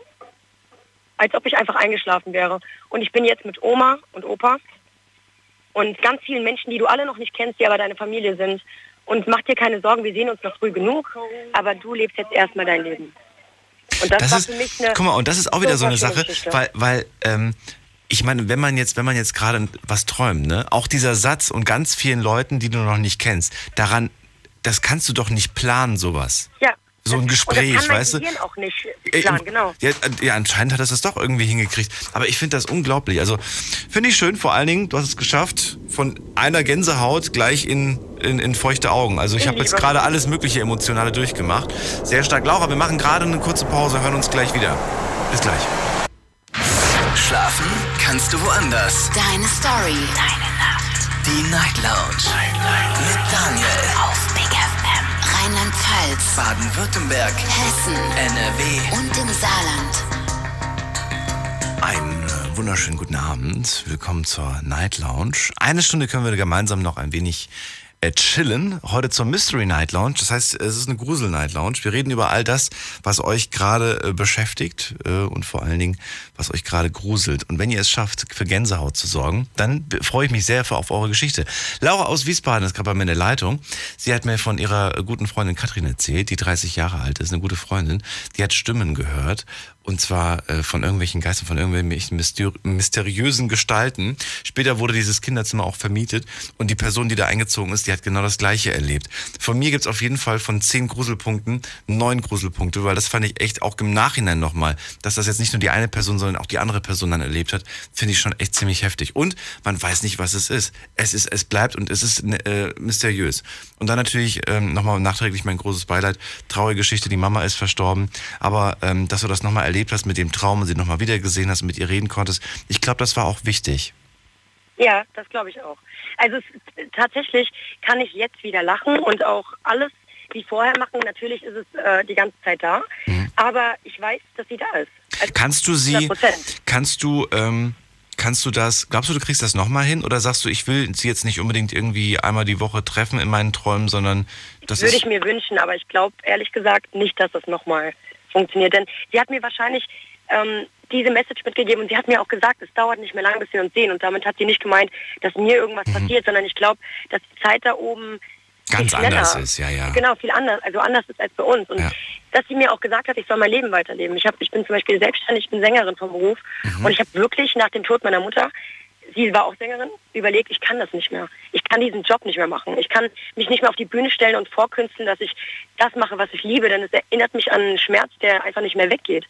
als ob ich einfach eingeschlafen wäre. Und ich bin jetzt mit Oma und Opa und ganz vielen Menschen, die du alle noch nicht kennst, die aber deine Familie sind. Und mach dir keine Sorgen, wir sehen uns noch früh genug, aber du lebst jetzt erstmal dein Leben. Und das war für mich eine... Guck mal, und das ist auch wieder so eine Sache, weil ich meine, wenn man jetzt gerade was träumt, ne, auch dieser Satz und ganz vielen Leuten, die du noch nicht kennst, daran, das kannst du doch nicht planen, sowas. Ja. So ein Gespräch, das kann man, weißt du? Auch nicht planen, genau. Ja, anscheinend hat das doch irgendwie hingekriegt. Aber ich finde das unglaublich. Also, finde ich schön, vor allen Dingen, du hast es geschafft, von einer Gänsehaut gleich in feuchte Augen. Also, ich habe jetzt gerade alles mögliche Emotionale durchgemacht. Sehr stark. Laura, wir machen gerade eine kurze Pause, hören uns gleich wieder. Bis gleich. Schlafen kannst du woanders. Deine Story. Deine Nacht. Die Night Lounge. Night. Mit Daniel. Auf Big FM. Rheinland-Pfalz, Baden-Württemberg, Hessen, NRW und im Saarland. Einen wunderschönen guten Abend. Willkommen zur Night Lounge. Eine Stunde können wir gemeinsam noch ein wenig chillen. Heute zur Mystery Night Lounge. Das heißt, es ist eine Grusel Night Lounge. Wir reden über all das, was euch gerade beschäftigt und vor allen Dingen, was euch gerade gruselt. Und wenn ihr es schafft, für Gänsehaut zu sorgen, dann freue ich mich sehr auf eure Geschichte. Laura aus Wiesbaden ist gerade bei mir in der Leitung. Sie hat mir von ihrer guten Freundin Katrin erzählt, die 30 Jahre alt ist, eine gute Freundin. Die hat Stimmen gehört. Und zwar von irgendwelchen Geistern, von irgendwelchen mysteriösen Gestalten. Später wurde dieses Kinderzimmer auch vermietet. Und die Person, die da eingezogen ist, die hat genau das Gleiche erlebt. Von mir gibt's auf jeden Fall von 10 Gruselpunkten 9 Gruselpunkte. Weil das fand ich echt auch im Nachhinein nochmal, dass das jetzt nicht nur die eine Person, sondern auch die andere Person dann erlebt hat, finde ich schon echt ziemlich heftig. Und man weiß nicht, was es ist. Es bleibt und es ist mysteriös. Und dann natürlich nochmal nachträglich mein großes Beileid. Traurige Geschichte, die Mama ist verstorben. Aber dass du das nochmal erlebst, hast mit dem Traum und sie nochmal wieder gesehen hast und mit ihr reden konntest. Ich glaube, das war auch wichtig. Ja, das glaube ich auch. Also tatsächlich kann ich jetzt wieder lachen und auch alles wie vorher machen. Natürlich ist es die ganze Zeit da, aber ich weiß, dass sie da ist. Also kannst du das, glaubst du, du kriegst das nochmal hin oder sagst du, ich will sie jetzt nicht unbedingt irgendwie einmal die Woche treffen in meinen Träumen, sondern das würde ich mir wünschen, aber ich glaube ehrlich gesagt nicht, dass das nochmal funktioniert. Denn sie hat mir wahrscheinlich diese Message mitgegeben und sie hat mir auch gesagt, es dauert nicht mehr lange, bis wir uns sehen. Und damit hat sie nicht gemeint, dass mir irgendwas passiert, sondern ich glaube, dass die Zeit da oben ganz anders ist, ja. Genau, viel anders, also anders ist als bei uns. Und dass sie mir auch gesagt hat, ich soll mein Leben weiterleben. Ich bin zum Beispiel selbstständig, ich bin Sängerin vom Beruf und ich habe wirklich nach dem Tod meiner Mutter, sie war auch Sängerin, überlegt, ich kann das nicht mehr. Ich kann diesen Job nicht mehr machen. Ich kann mich nicht mehr auf die Bühne stellen und vorkünsteln, dass ich das mache, was ich liebe, denn es erinnert mich an einen Schmerz, der einfach nicht mehr weggeht.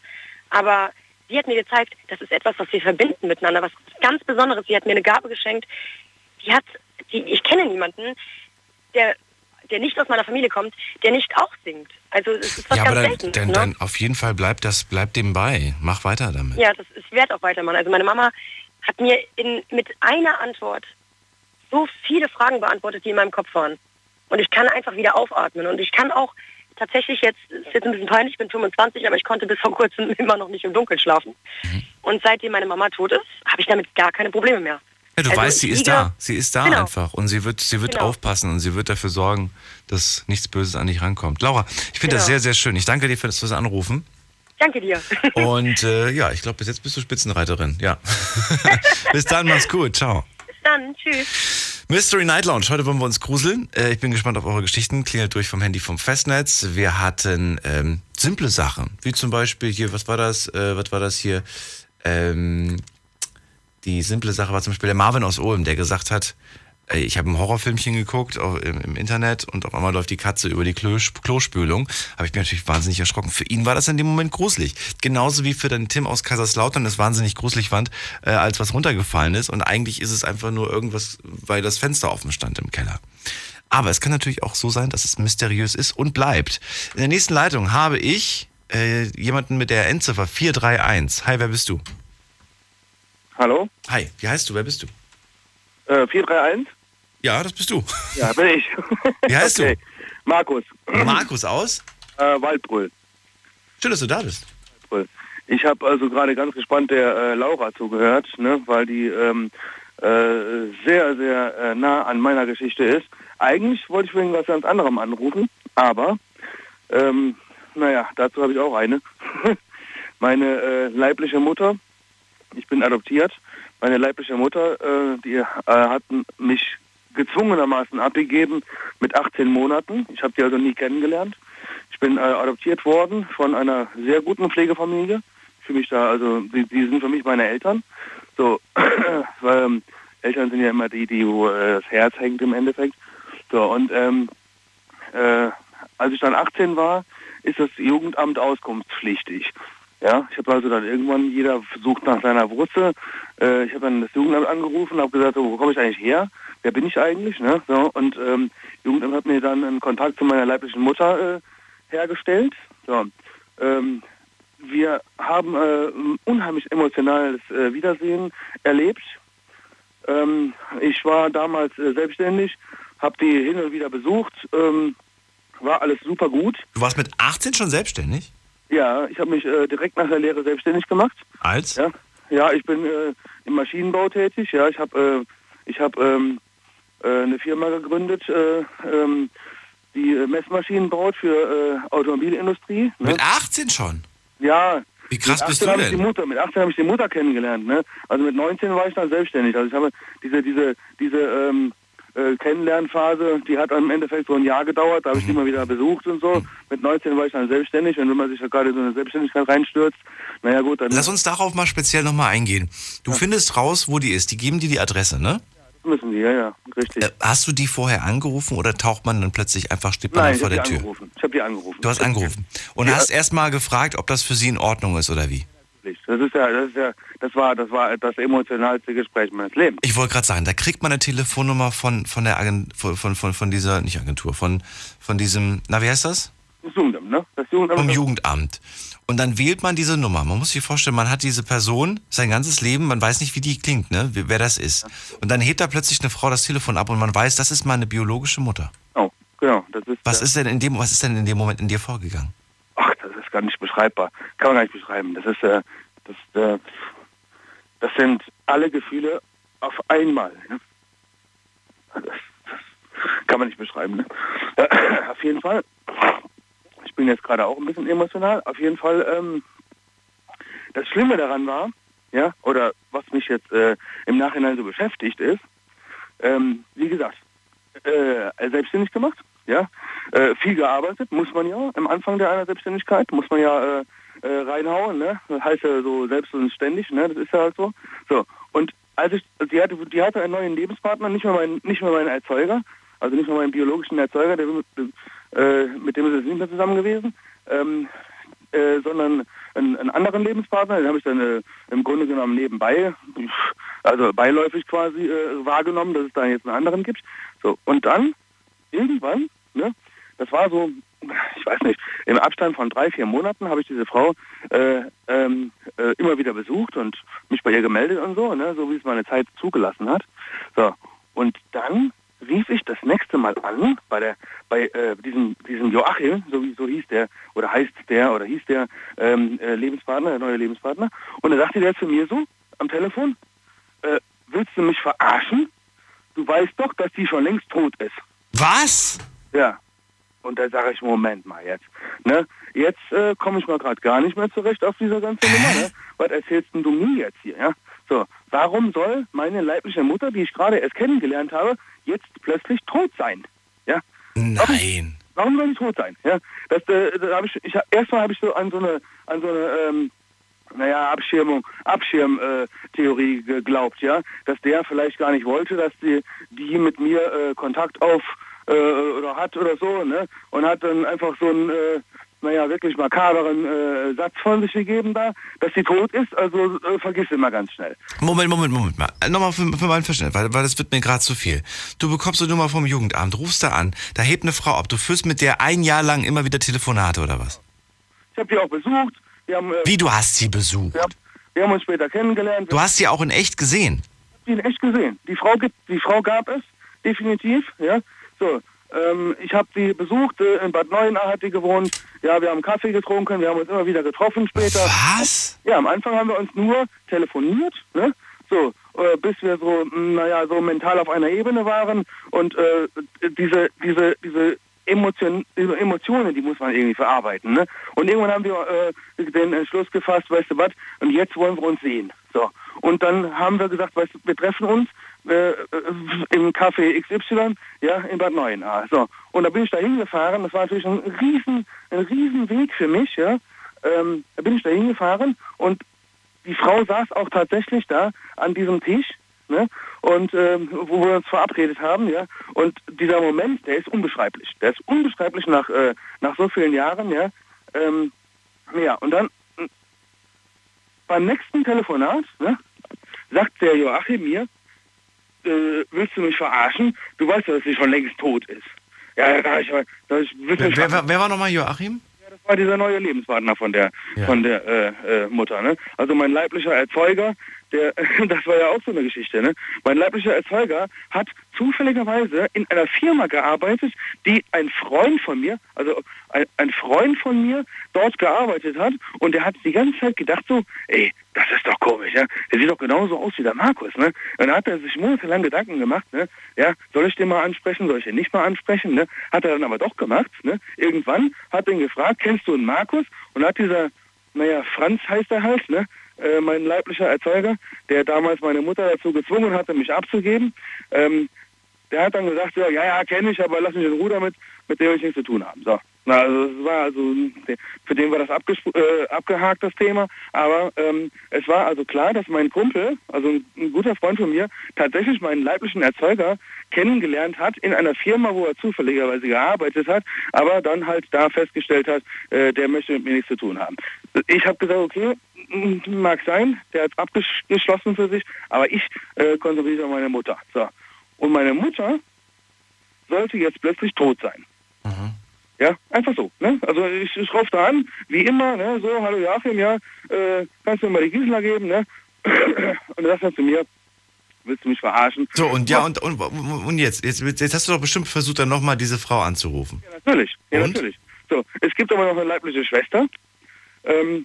Aber sie hat mir gezeigt, das ist etwas, was wir verbinden miteinander, was ganz Besonderes. Sie hat mir eine Gabe geschenkt. Ich kenne niemanden, der nicht aus meiner Familie kommt, der nicht auch singt. Also es ist was ganz selten. Ja, aber dann auf jeden Fall bleibt dem bei. Mach weiter damit. Ja, ich werde auch weitermachen. Also meine Mama hat mir mit einer Antwort so viele Fragen beantwortet, die in meinem Kopf waren. Und ich kann einfach wieder aufatmen. Und ich kann auch tatsächlich jetzt, ist jetzt ein bisschen peinlich, ich bin 25, aber ich konnte bis vor kurzem immer noch nicht im Dunkeln schlafen. Und seitdem meine Mama tot ist, habe ich damit gar keine Probleme mehr. Ja, du weißt, sie ist da. Sie ist da einfach. Und sie wird aufpassen und sie wird dafür sorgen, dass nichts Böses an dich rankommt. Laura, ich finde das sehr, sehr schön. Ich danke dir fürs Anrufen. Danke dir. Und ich glaube, bis jetzt bist du Spitzenreiterin. Ja. Bis dann, mach's gut. Ciao. Bis dann, tschüss. Mystery Night Lounge. Heute wollen wir uns gruseln. Ich bin gespannt auf eure Geschichten. Klingelt durch vom Handy vom Festnetz. Wir hatten simple Sachen, wie zum Beispiel hier, was war das hier? Die simple Sache war zum Beispiel der Marvin aus Ulm, der gesagt hat, ich habe ein Horrorfilmchen geguckt im Internet und auf einmal läuft die Katze über die Klospülung. Aber ich bin natürlich wahnsinnig erschrocken. Für ihn war das in dem Moment gruselig. Genauso wie für den Tim aus Kaiserslautern das wahnsinnig gruselig fand, als was runtergefallen ist. Und eigentlich ist es einfach nur irgendwas, weil das Fenster offen stand im Keller. Aber es kann natürlich auch so sein, dass es mysteriös ist und bleibt. In der nächsten Leitung habe ich jemanden mit der Endziffer 431. Hi, wer bist du? Hallo? Hi, wie heißt du? Wer bist du? 431? Ja, das bist du. Ja, bin ich. Wie heißt du? Markus. Markus aus? Waldbrüll. Schön, dass du da bist. Ich habe also gerade ganz gespannt der Laura zugehört, ne, weil die sehr, sehr nah an meiner Geschichte ist. Eigentlich wollte ich wegen was ganz anderem anrufen, aber dazu habe ich auch eine. Meine leibliche Mutter, ich bin adoptiert, meine leibliche Mutter, die hat mich gezwungenermaßen abgegeben mit 18 Monaten. Ich habe die also nie kennengelernt. Ich bin adoptiert worden von einer sehr guten Pflegefamilie. Ich fühle mich da, also die sind für mich meine Eltern. So, Eltern sind ja immer die, wo das Herz hängt im Endeffekt. So, und als ich dann 18 war, ist das Jugendamt auskunftspflichtig. Ja, ich habe also dann irgendwann, jeder sucht nach seiner Wurzel. Ich habe dann das Jugendamt angerufen, habe gesagt, so, wo komme ich eigentlich her? Wer bin ich eigentlich? Ne? So, und Jugendamt hat mir dann einen Kontakt zu meiner leiblichen Mutter hergestellt. So, wir haben ein unheimlich emotionales Wiedersehen erlebt. Ich war damals selbstständig, habe die hin und wieder besucht, war alles super gut. Du warst mit 18 schon selbstständig? Ja, ich habe mich direkt nach der Lehre selbstständig gemacht. Als? Ja, ich bin im Maschinenbau tätig. Ja, ich habe eine Firma gegründet, die Messmaschinen baut für Automobilindustrie. Ne? Mit 18 schon? Ja. Wie krass bist du denn? Mit 18 habe ich die Mutter kennengelernt. Ne? Also mit 19 war ich dann selbstständig. Also ich habe diese Kennenlernphase, die hat im Endeffekt so ein Jahr gedauert. Da habe ich die mal wieder besucht und so. Mit 19 war ich dann selbstständig. Und wenn man sich da gerade so eine Selbstständigkeit reinstürzt, naja gut. Dann lass uns darauf mal speziell nochmal eingehen. Du findest raus, wo die ist. Die geben dir die Adresse, ne? Müssen die, ja, richtig. Hast du die vorher angerufen oder taucht man dann plötzlich einfach, steht man vor der Tür? Angerufen. Ich habe die angerufen. Du hast angerufen und hast erst mal gefragt, ob das für sie in Ordnung ist oder wie? Das war das emotionalste Gespräch meines Lebens. Ich wollte gerade sagen, da kriegt man eine Telefonnummer von diesem das Jugendamt, ne? Das Jugendamt. Vom Jugendamt. Und dann wählt man diese Nummer. Man muss sich vorstellen, man hat diese Person sein ganzes Leben, man weiß nicht, wie die klingt, ne? Wer das ist. Und dann hebt da plötzlich eine Frau das Telefon ab und man weiß, das ist meine biologische Mutter. Oh, genau. Das ist, was ist denn in dem Moment in dir vorgegangen? Ach, das ist gar nicht beschreibbar. Kann man gar nicht beschreiben. Das ist, das sind alle Gefühle auf einmal. Ne? Das kann man nicht beschreiben. Ne? Auf jeden Fall. Ich bin jetzt gerade auch ein bisschen emotional. Auf jeden Fall, das Schlimme daran war, ja, oder was mich jetzt im Nachhinein so beschäftigt ist, wie gesagt, selbstständig gemacht, ja, viel gearbeitet, muss man ja, am Anfang einer Selbstständigkeit, muss man ja reinhauen, ne, das heißt ja so selbst und ständig, ne, das ist ja halt so. So, und als ich, die hatte einen neuen Lebenspartner, nicht mehr meinen Erzeuger, also nicht mehr meinen biologischen Erzeuger, mit dem ist es nicht mehr zusammen gewesen, sondern einen anderen Lebenspartner, den habe ich dann im Grunde genommen nebenbei, also beiläufig quasi wahrgenommen, dass es da jetzt einen anderen gibt. So, und dann irgendwann, ne, das war so, ich weiß nicht, im Abstand von 3-4 Monaten habe ich diese Frau immer wieder besucht und mich bei ihr gemeldet und so, ne, so wie es meine Zeit zugelassen hat. So, und dann rief ich das nächste Mal an bei diesem Joachim, so hieß der oder hieß der Lebenspartner, der neue Lebenspartner, und dann sagte der zu mir so am Telefon, willst du mich verarschen? Du weißt doch, dass die schon längst tot ist. Was? Ja. Und da sage ich, Moment mal jetzt. Ne? Jetzt komme ich mal gerade gar nicht mehr zurecht auf dieser ganzen Nummer. Ne? Was erzählst denn du mir jetzt hier? Ja? So, warum soll meine leibliche Mutter, die ich gerade erst kennengelernt habe, jetzt plötzlich tot sein? Ja? Nein. Warum soll sie tot sein? Ja? Erstmal habe ich so an so eine Abschirmtheorie geglaubt, ja, dass der vielleicht gar nicht wollte, dass die mit mir Kontakt hat oder so, ne, und hat dann einfach so einen, wirklich makaberen Satz von sich gegeben da, dass sie tot ist, also vergiss immer ganz schnell. Moment mal. Nochmal für mein Verständnis, weil das wird mir gerade zu viel. Du bekommst eine Nummer vom Jugendamt, rufst da an, da hebt eine Frau ab, du führst mit der ein Jahr lang immer wieder Telefonate oder was? Ich habe die auch besucht. Wie, du hast sie besucht? Wir haben uns später kennengelernt. Du hast sie auch in echt gesehen? Ich habe sie in echt gesehen. Die Frau gab es, definitiv, ja. So, ich habe sie besucht, in Bad Neuenahr hat sie gewohnt. Ja, wir haben Kaffee getrunken, wir haben uns immer wieder getroffen später. Was? Ja, am Anfang haben wir uns nur telefoniert, ne? So, bis wir so, so mental auf einer Ebene waren. Und diese Emotionen, die muss man irgendwie verarbeiten, ne? Und irgendwann haben wir den Entschluss gefasst, weißt du was, und jetzt wollen wir uns sehen. So. Und dann haben wir gesagt, weißt du, wir treffen uns im Café XY, ja, in Bad Neuenahr. So. Und da bin ich da hingefahren, das war natürlich ein riesen Weg für mich, ja. Da bin ich da hingefahren und die Frau saß auch tatsächlich da an diesem Tisch, ne? Und wo wir uns verabredet haben, ja, und dieser Moment, der ist unbeschreiblich nach so vielen Jahren, ja. Und dann beim nächsten Telefonat, ne, sagt der Joachim mir, willst du mich verarschen? Du weißt ja, dass sie schon längst tot ist. Ja, wer war nochmal Joachim? Ja, das war dieser neue Lebenspartner von der Mutter, ne? Also mein leiblicher Erzeuger, das war ja auch so eine Geschichte, ne? Mein leiblicher Erzeuger hat zufälligerweise in einer Firma gearbeitet, die ein Freund von mir dort gearbeitet hat, und der hat die ganze Zeit gedacht so, ey, das ist doch komisch, ja, der sieht doch genauso aus wie der Markus, ne? Und da hat er sich monatelang Gedanken gemacht, ne? Ja, soll ich den mal ansprechen, soll ich den nicht mal ansprechen, ne? Hat er dann aber doch gemacht, ne? Irgendwann hat er ihn gefragt, kennst du einen Markus? Und hat dieser, naja, Franz heißt er halt, ne? Mein leiblicher Erzeuger, der damals meine Mutter dazu gezwungen hatte, mich abzugeben, der hat dann gesagt, so, ja, ja, kenne ich, aber lass mich in Ruhe damit, mit dem ich nichts zu tun haben. So. Na, also es war also, für den war das abgehakt, das Thema, aber es war also klar, dass mein Kumpel, also ein guter Freund von mir, tatsächlich meinen leiblichen Erzeuger kennengelernt hat in einer Firma, wo er zufälligerweise gearbeitet hat, aber dann halt da festgestellt hat, der möchte mit mir nichts zu tun haben. Ich habe gesagt, okay, mag sein, der hat abgeschlossen für sich, aber ich konzentriere mich meine Mutter. So. Und meine Mutter sollte jetzt plötzlich tot sein. Mhm. Ja, einfach so. Ne? Also ich rufe da an, wie immer, ne? So, hallo Joachim, ja, kannst du mir mal die Gisela geben, ne? Und er sagt dann zu mir, willst du mich verarschen? So, und ja, und jetzt hast du doch bestimmt versucht, dann nochmal diese Frau anzurufen. Ja, natürlich. Ja, natürlich. So, es gibt aber noch eine leibliche Schwester,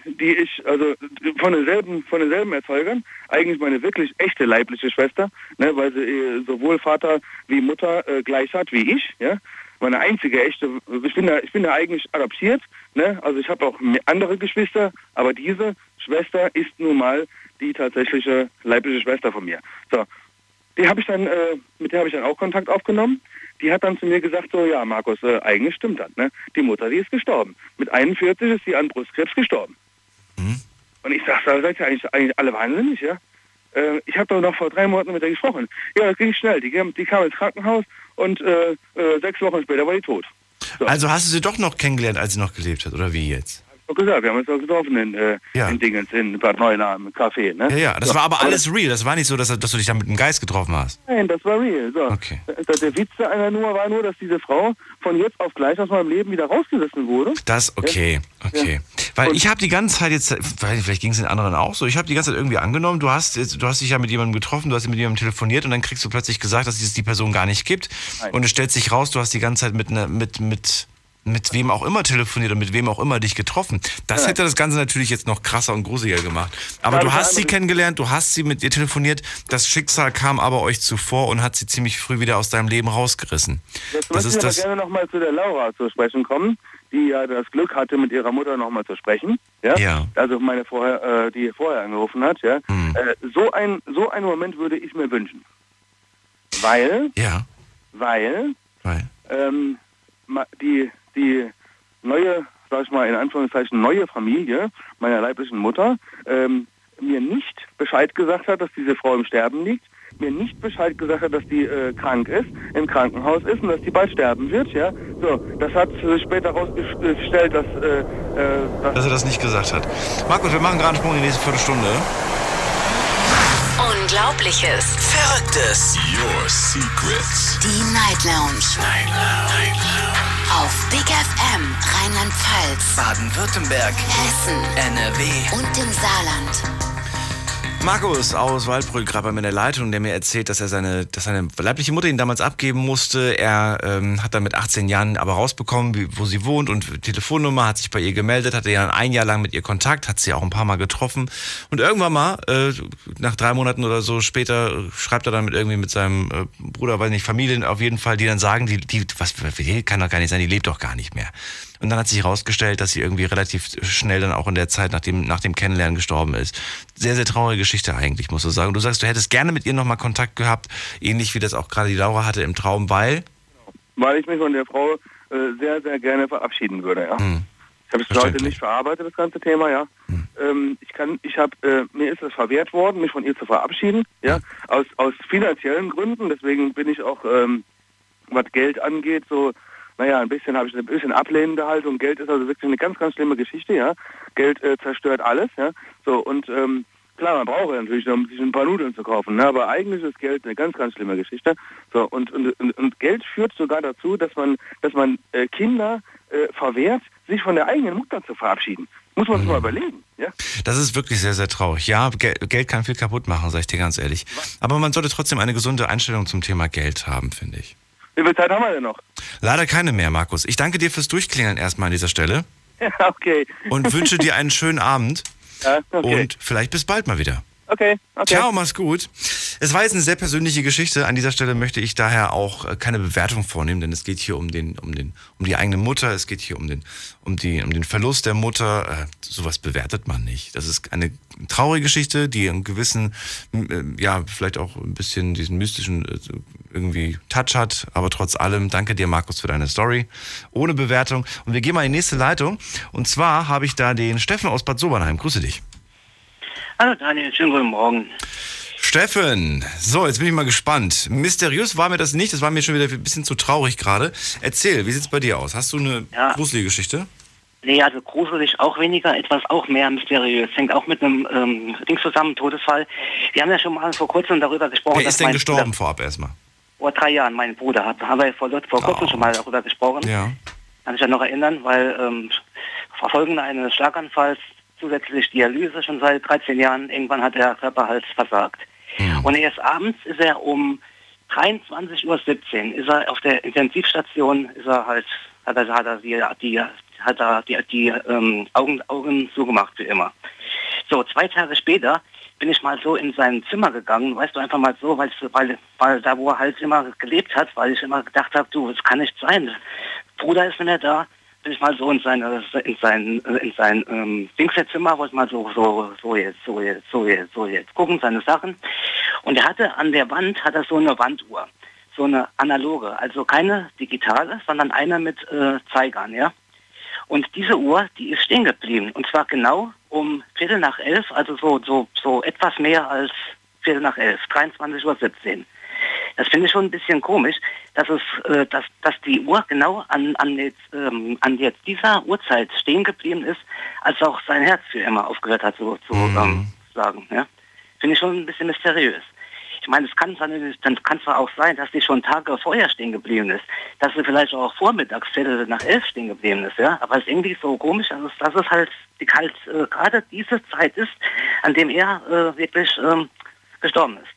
die ich, also von denselben Erzeugern, eigentlich meine wirklich echte leibliche Schwester, ne? Weil sie sowohl Vater wie Mutter gleich hat wie ich, ja. Meine einzige echte, ich bin da eigentlich adoptiert, ne? Also ich habe auch andere Geschwister, aber diese Schwester ist nun mal die tatsächliche leibliche Schwester von mir. So, die habe ich dann, mit der habe ich dann auch Kontakt aufgenommen. Die hat dann zu mir gesagt, so, ja Markus, eigentlich stimmt das, ne? Die Mutter, die ist gestorben. Mit 41 ist sie an Brustkrebs gestorben. Mhm. Und ich sage, da seid ihr eigentlich alle wahnsinnig, ja? Ich habe doch noch vor 3 Monaten mit der gesprochen. Ja, das ging schnell. Die kam ins Krankenhaus und 6 Wochen später war die tot. So. Also hast du sie doch noch kennengelernt, als sie noch gelebt hat, oder wie jetzt? Hab gesagt, wir haben uns doch getroffen in Dingens, in Bad Neuenahr, im Café. Ne? Ja, ja, das so. War aber alles real. Das war nicht so, dass du dich dann mit dem Geist getroffen hast. Nein, das war real. So. Okay. Der Witz einer Nummer war nur, dass diese Frau von jetzt auf gleich aus meinem Leben wieder rausgerissen wurde. Das, okay. Ja. Weil und ich habe die ganze Zeit jetzt, vielleicht ging es den anderen auch so, ich habe die ganze Zeit irgendwie angenommen, du hast dich ja mit jemandem getroffen, du hast mit jemandem telefoniert und dann kriegst du plötzlich gesagt, dass es die Person gar nicht gibt. Nein. Und es stellt sich raus, du hast die ganze Zeit mit wem auch immer telefoniert und mit wem auch immer dich getroffen. Das hätte das Ganze natürlich jetzt noch krasser und gruseliger gemacht. Aber du hast sie kennengelernt, du hast sie mit ihr telefoniert, das Schicksal kam aber euch zuvor und hat sie ziemlich früh wieder aus deinem Leben rausgerissen. Jetzt möchte ich aber gerne nochmal zu der Laura zu sprechen kommen, die ja das Glück hatte, mit ihrer Mutter nochmal zu sprechen. Ja? Ja. Also die vorher angerufen hat. Ja? Mhm. So ein Moment würde ich mir wünschen. Weil die neue, sag ich mal in Anführungszeichen, neue Familie meiner leiblichen Mutter mir nicht Bescheid gesagt hat, dass diese Frau im Sterben liegt, mir nicht Bescheid gesagt hat, dass die krank ist, im Krankenhaus ist und dass die bald sterben wird, ja. So, das hat sich später rausgestellt, dass er das nicht gesagt hat. Markus, wir machen gerade einen Sprung in die nächste Viertelstunde. Unglaubliches, Verrücktes, Your Secrets, die Night Lounge. Night Lounge. Auf Big FM, Rheinland-Pfalz, Baden-Württemberg, Hessen, NRW und im Saarland. Markus aus Waldbrück, gerade bei mir in der Leitung, der mir erzählt, dass seine leibliche Mutter ihn damals abgeben musste. Er hat dann mit 18 Jahren aber rausbekommen, wo sie wohnt und Telefonnummer, hat sich bei ihr gemeldet, hatte ja dann 1 Jahr lang mit ihr Kontakt, hat sie auch ein paar Mal getroffen. Und irgendwann mal, nach 3 Monaten oder so später, schreibt er dann mit seinem Bruder, weiß nicht, Familien auf jeden Fall, die dann sagen, die kann doch gar nicht sein, die lebt doch gar nicht mehr. Und dann hat sich herausgestellt, dass sie irgendwie relativ schnell dann auch in der Zeit nach dem Kennenlernen gestorben ist. Sehr, sehr traurige Geschichte eigentlich, musst du sagen. Du sagst, du hättest gerne mit ihr nochmal Kontakt gehabt, ähnlich wie das auch gerade die Laura hatte im Traum, weil? Weil ich mich von der Frau sehr, sehr gerne verabschieden würde, ja. Hm. Ich habe es heute nicht verarbeitet, das ganze Thema, ja. Hm. Mir ist es verwehrt worden, mich von ihr zu verabschieden, ja. Hm. Aus finanziellen Gründen, deswegen bin ich auch, was Geld angeht, so... Naja, habe ich ein bisschen ablehnende Haltung. Geld ist also wirklich eine ganz, ganz schlimme Geschichte, ja. Geld zerstört alles, ja. So, und klar, man braucht ja natürlich, um sich ein paar Nudeln zu kaufen, ne? Aber eigentlich ist Geld eine ganz, ganz schlimme Geschichte. So, und Geld führt sogar dazu, dass man Kinder verwehrt, sich von der eigenen Mutter zu verabschieden. Muss man sich mal überlegen, ja? Das ist wirklich sehr, sehr traurig. Ja, Geld kann viel kaputt machen, sag ich dir ganz ehrlich. Aber man sollte trotzdem eine gesunde Einstellung zum Thema Geld haben, finde ich. Wie viel Zeit haben wir denn noch? Leider keine mehr, Markus. Ich danke dir fürs Durchklingeln erstmal an dieser Stelle. Ja, okay. Und wünsche dir einen schönen Abend. Ja, okay. Und vielleicht bis bald mal wieder. Okay. Ciao, mach's gut. Es war jetzt eine sehr persönliche Geschichte. An dieser Stelle möchte ich daher auch keine Bewertung vornehmen, denn es geht hier um die eigene Mutter, es geht hier um den Verlust der Mutter. Sowas bewertet man nicht. Das ist eine traurige Geschichte, die einen gewissen, ja, vielleicht auch ein bisschen diesen mystischen irgendwie Touch hat. Aber trotz allem, danke dir, Markus, für deine Story. Ohne Bewertung. Und wir gehen mal in die nächste Leitung. Und zwar habe ich da den Steffen aus Bad Sobernheim. Grüße dich. Hallo Daniel, schönen guten Morgen. Steffen, so, jetzt bin ich mal gespannt. Mysteriös war mir das nicht, das war mir schon wieder ein bisschen zu traurig gerade. Erzähl, wie sieht es bei dir aus? Hast du eine gruselige Geschichte? Nee, also gruselig auch weniger, etwas auch mehr mysteriös. Hängt auch mit einem Ding zusammen, Todesfall. Wir haben ja schon mal vor kurzem darüber gesprochen. Wer ist denn gestorben vorab erstmal? Vor 3 Jahren, mein Bruder. Haben wir vor kurzem schon mal darüber gesprochen. Ja. Kann ich ja noch erinnern, weil Folgen eines Schlaganfalls, zusätzlich Dialyse schon seit 13 Jahren. Irgendwann hat der Körper halt versagt. Ja. Und erst abends ist er um 23.17 Uhr, ist er auf der Intensivstation, ist er halt, hat er die Augen zugemacht für immer. So, 2 Tage später bin ich mal so in sein Zimmer gegangen, weißt du, einfach mal so, weil da, wo er halt immer gelebt hat, weil ich immer gedacht habe, du, das kann nicht sein. Bruder ist nicht mehr da. Bin ich mal so in sein Dingserzimmer, wo ich mal so jetzt gucken, seine Sachen. Und er hatte an der Wand, hat er so eine Wanduhr, so eine analoge, also keine digitale, sondern einer mit Zeigern, ja. Und diese Uhr, die ist stehen geblieben, und zwar genau um 11:15, also so etwas mehr als 11:15, 23.17 Uhr. Das finde ich schon ein bisschen komisch, dass die Uhr genau an jetzt dieser Uhrzeit stehen geblieben ist, als auch sein Herz für immer aufgehört hat, sagen. Ja? Finde ich schon ein bisschen mysteriös. Ich meine, es kann zwar auch sein, dass die schon Tage vorher stehen geblieben ist, dass sie vielleicht auch vormittags 11:15 stehen geblieben ist, ja. Aber es ist irgendwie so komisch, dass es halt gerade diese Zeit ist, an dem er wirklich gestorben ist.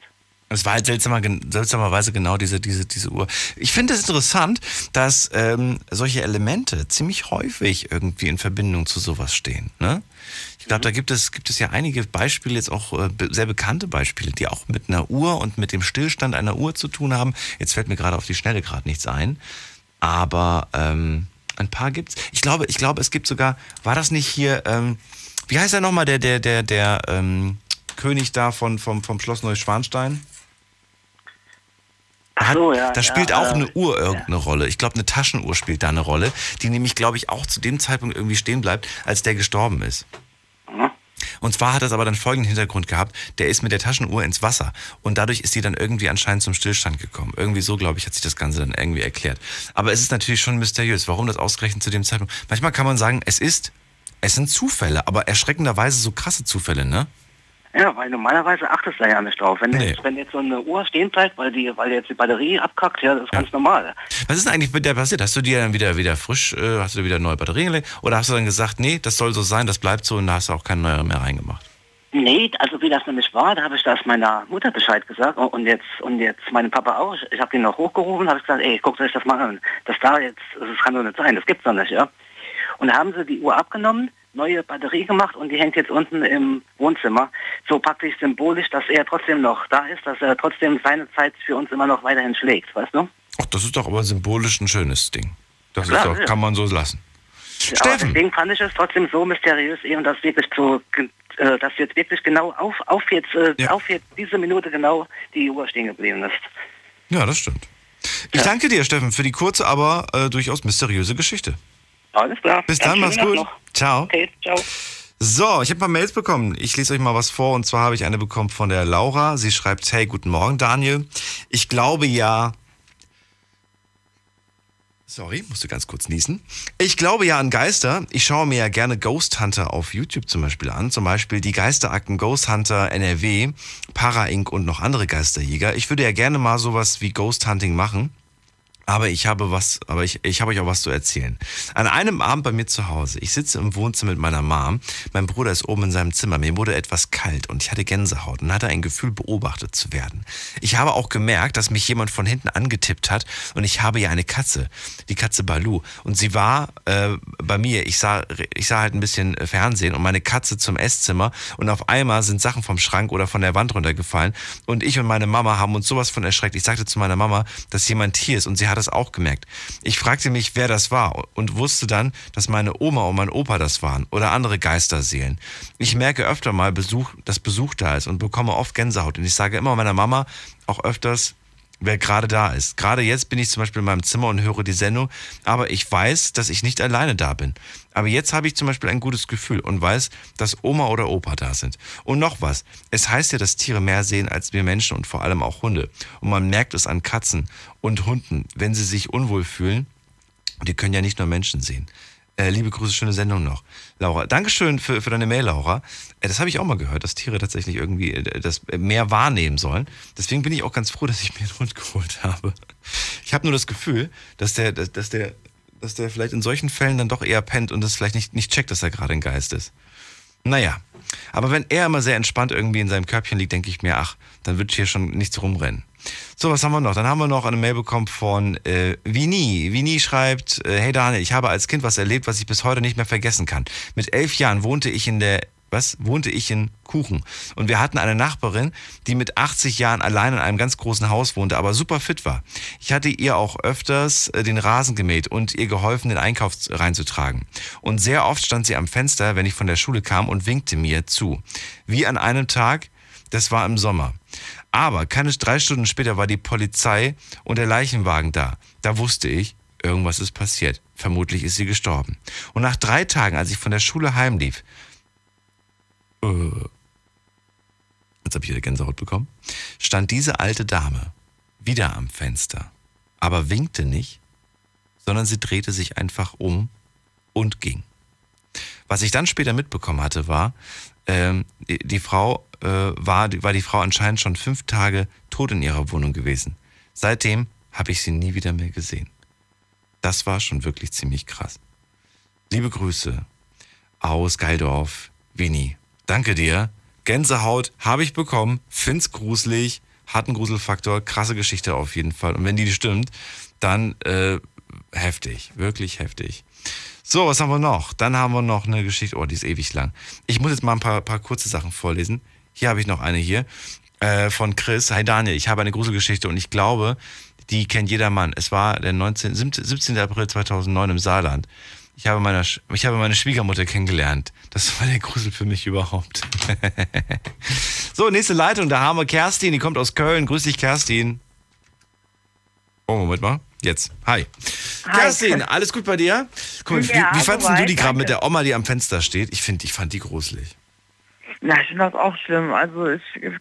Es war halt seltsamerweise genau diese Uhr. Ich finde es interessant, dass solche Elemente ziemlich häufig irgendwie in Verbindung zu sowas stehen. Ne? Ich glaube, da gibt es ja einige Beispiele, jetzt auch sehr bekannte Beispiele, die auch mit einer Uhr und mit dem Stillstand einer Uhr zu tun haben. Jetzt fällt mir gerade auf die Schnelle gerade nichts ein. Aber ein paar gibt's. Ich glaube, es gibt sogar, war das nicht hier, wie heißt er nochmal, der König da vom Schloss Neuschwanstein? Spielt auch eine Uhr irgendeine Rolle. Ich glaube, eine Taschenuhr spielt da eine Rolle, die nämlich, glaube ich, auch zu dem Zeitpunkt irgendwie stehen bleibt, als der gestorben ist. Mhm. Und zwar hat das aber dann folgenden Hintergrund gehabt, der ist mit der Taschenuhr ins Wasser und dadurch ist die dann irgendwie anscheinend zum Stillstand gekommen. Irgendwie so, glaube ich, hat sich das Ganze dann irgendwie erklärt. Aber es ist natürlich schon mysteriös, warum das ausgerechnet zu dem Zeitpunkt. Manchmal kann man sagen, es sind Zufälle, aber erschreckenderweise so krasse Zufälle, ne? Ja, weil normalerweise achtest du da ja nicht drauf. Wenn jetzt so eine Uhr stehen bleibt, weil jetzt die Batterie abkackt, ja, das ist ganz normal. Was ist denn eigentlich mit der passiert? Hast du dir dann wieder neue Batterien gelegt? Oder hast du dann gesagt, nee, das soll so sein, das bleibt so und da hast du auch keine neue mehr reingemacht? Nee, also wie das nämlich war, da habe ich das meiner Mutter Bescheid gesagt und jetzt meinem Papa auch. Ich habe den noch hochgerufen, habe gesagt, ey, guckt euch das mal an. Das kann doch nicht sein, das gibt's doch nicht, ja. Und da haben sie die Uhr abgenommen, neue Batterie gemacht und die hängt jetzt unten im Wohnzimmer. So praktisch symbolisch, dass er trotzdem noch da ist, dass er trotzdem seine Zeit für uns immer noch weiterhin schlägt, weißt du? Ach, das ist doch aber symbolisch ein schönes Ding. Das klar, ist doch, kann man so lassen. Ja, Steffen! Deswegen fand ich es trotzdem so mysteriös eben, dass wirklich so, dass jetzt wirklich genau auf jetzt diese Minute genau die Uhr stehen geblieben ist. Ja, das stimmt. Ich danke dir, Steffen, für die kurze, aber durchaus mysteriöse Geschichte. Alles klar. Bis dann, mach's gut. Ciao. Okay, ciao. So, ich habe ein paar Mails bekommen. Ich lese euch mal was vor. Und zwar habe ich eine bekommen von der Laura. Sie schreibt, hey, guten Morgen, Daniel. Ich glaube ja... Sorry, musste ganz kurz niesen. Ich glaube ja an Geister. Ich schaue mir ja gerne Ghost Hunter auf YouTube zum Beispiel an. Zum Beispiel die Geisterakten Ghost Hunter NRW, Para Inc. und noch andere Geisterjäger. Ich würde ja gerne mal sowas wie Ghost Hunting machen. Aber ich habe euch auch was zu erzählen. An einem Abend bei mir zu Hause, ich sitze im Wohnzimmer mit meiner Mom, mein Bruder ist oben in seinem Zimmer, mir wurde etwas kalt und ich hatte Gänsehaut und hatte ein Gefühl, beobachtet zu werden. Ich habe auch gemerkt, dass mich jemand von hinten angetippt hat und ich habe ja eine Katze, die Katze Balu. Und sie war bei mir, ich sah halt ein bisschen Fernsehen und meine Katze zum Esszimmer und auf einmal sind Sachen vom Schrank oder von der Wand runtergefallen und ich und meine Mama haben uns sowas von erschreckt. Ich sagte zu meiner Mama, dass jemand hier ist und sie hat es auch gemerkt. Ich fragte mich, wer das war und wusste dann, dass meine Oma und mein Opa das waren oder andere Geisterseelen. Ich merke öfter mal, dass Besuch da ist und bekomme oft Gänsehaut und ich sage immer meiner Mama auch öfters, wer gerade da ist. Gerade jetzt bin ich zum Beispiel in meinem Zimmer und höre die Sendung, aber ich weiß, dass ich nicht alleine da bin. Aber jetzt habe ich zum Beispiel ein gutes Gefühl und weiß, dass Oma oder Opa da sind. Und noch was, es heißt ja, dass Tiere mehr sehen als wir Menschen und vor allem auch Hunde. Und man merkt es an Katzen und Hunden, wenn sie sich unwohl fühlen. Die können ja nicht nur Menschen sehen. Liebe Grüße, schöne Sendung noch. Laura, Dankeschön für deine Mail, Laura. Das habe ich auch mal gehört, dass Tiere tatsächlich irgendwie das mehr wahrnehmen sollen. Deswegen bin ich auch ganz froh, dass ich mir einen Hund geholt habe. Ich habe nur das Gefühl, dass der vielleicht in solchen Fällen dann doch eher pennt und das vielleicht nicht checkt, dass er gerade ein Geist ist. Naja, aber wenn er immer sehr entspannt irgendwie in seinem Körbchen liegt, denke ich mir, ach, dann wird hier schon nichts rumrennen. So, was haben wir noch? Dann haben wir noch eine Mail bekommen von Vini. Vini schreibt, hey Daniel, ich habe als Kind was erlebt, was ich bis heute nicht mehr vergessen kann. Mit 11 Jahren wohnte ich in Kuchen. Und wir hatten eine Nachbarin, die mit 80 Jahren allein in einem ganz großen Haus wohnte, aber super fit war. Ich hatte ihr auch öfters den Rasen gemäht und ihr geholfen, den Einkauf reinzutragen. Und sehr oft stand sie am Fenster, wenn ich von der Schule kam und winkte mir zu. Wie an einem Tag, das war im Sommer. Aber keine 3 Stunden später war die Polizei und der Leichenwagen da. Da wusste ich, irgendwas ist passiert. Vermutlich ist sie gestorben. Und nach 3 Tagen, als ich von der Schule heimlief, jetzt habe ich wieder Gänsehaut bekommen, stand diese alte Dame wieder am Fenster, aber winkte nicht, sondern sie drehte sich einfach um und ging. Was ich dann später mitbekommen hatte, war, die Frau anscheinend schon 5 Tage tot in ihrer Wohnung gewesen. Seitdem habe ich sie nie wieder mehr gesehen. Das war schon wirklich ziemlich krass. Liebe Grüße aus Geildorf, Vini. Danke dir. Gänsehaut habe ich bekommen, find's gruselig, hat einen Gruselfaktor, krasse Geschichte auf jeden Fall. Und wenn die stimmt, dann heftig, wirklich heftig. So, was haben wir noch? Dann haben wir noch eine Geschichte, die ist ewig lang. Ich muss jetzt mal ein paar kurze Sachen vorlesen. Hier habe ich noch eine hier von Chris. Hi Daniel, ich habe eine Gruselgeschichte und ich glaube, die kennt jeder Mann. Es war der 17. April 2009 im Saarland. Ich habe meine Schwiegermutter kennengelernt. Das war der Grusel für mich überhaupt. So, nächste Leitung, da haben wir Kerstin, die kommt aus Köln. Grüß dich, Kerstin. Oh, Moment mal. Jetzt. Hi. Kerstin, alles gut bei dir? Guck mal, ja, wie fandest du die gerade mit der Oma, die am Fenster steht? Ich fand die gruselig. Na, ich finde das auch schlimm. Also ich bin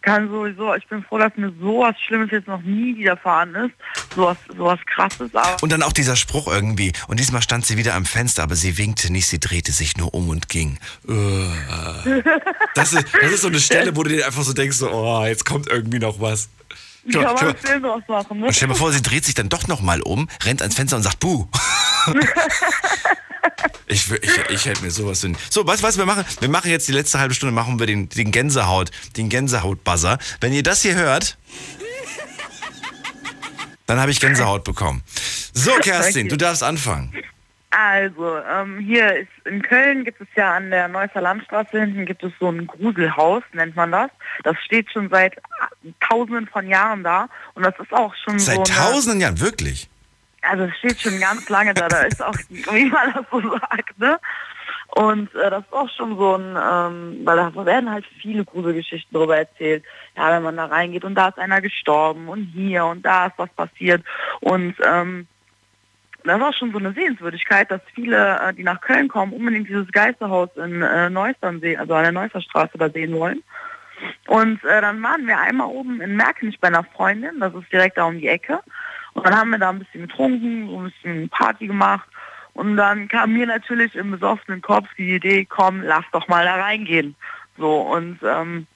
froh, dass mir sowas Schlimmes jetzt noch nie widerfahren ist. Sowas Krasses. Aber und dann auch dieser Spruch irgendwie. Und diesmal stand sie wieder am Fenster, aber sie winkte nicht, sie drehte sich nur um und ging. Das ist so eine Stelle, wo du dir einfach so denkst, jetzt kommt irgendwie noch was. Kann man einen Film draus machen, ne? Und stell dir mal vor, sie dreht sich dann doch nochmal um, rennt ans Fenster und sagt, buh. Ich hätte mir sowas hin. So, was wir machen? Wir machen jetzt die letzte halbe Stunde, machen wir den Gänsehaut-Buzzer. Wenn ihr das hier hört, dann habe ich Gänsehaut bekommen. So, Kerstin, du darfst anfangen. Also, hier in Köln gibt es ja an der Neusser Landstraße hinten gibt es so ein Gruselhaus, nennt man das. Das steht schon seit Tausenden von Jahren da und das ist auch schon seit Tausenden Jahren, wirklich? Also es steht schon ganz lange da, da ist auch, wie man das so sagt, ne? Und das ist auch schon so ein, weil da werden halt viele Gruselgeschichten drüber erzählt. Ja, wenn man da reingeht und da ist einer gestorben und hier und da ist was passiert. Und das war schon so eine Sehenswürdigkeit, dass viele, die nach Köln kommen, unbedingt dieses Geisterhaus in Neustern sehen, also an der Neusserstraße da sehen wollen. Und dann waren wir einmal oben in Merkenich bei einer Freundin, das ist direkt da um die Ecke. Und dann haben wir da ein bisschen getrunken, so ein bisschen Party gemacht. Und dann kam mir natürlich im besoffenen Kopf die Idee, komm, lass doch mal da reingehen. So, und ein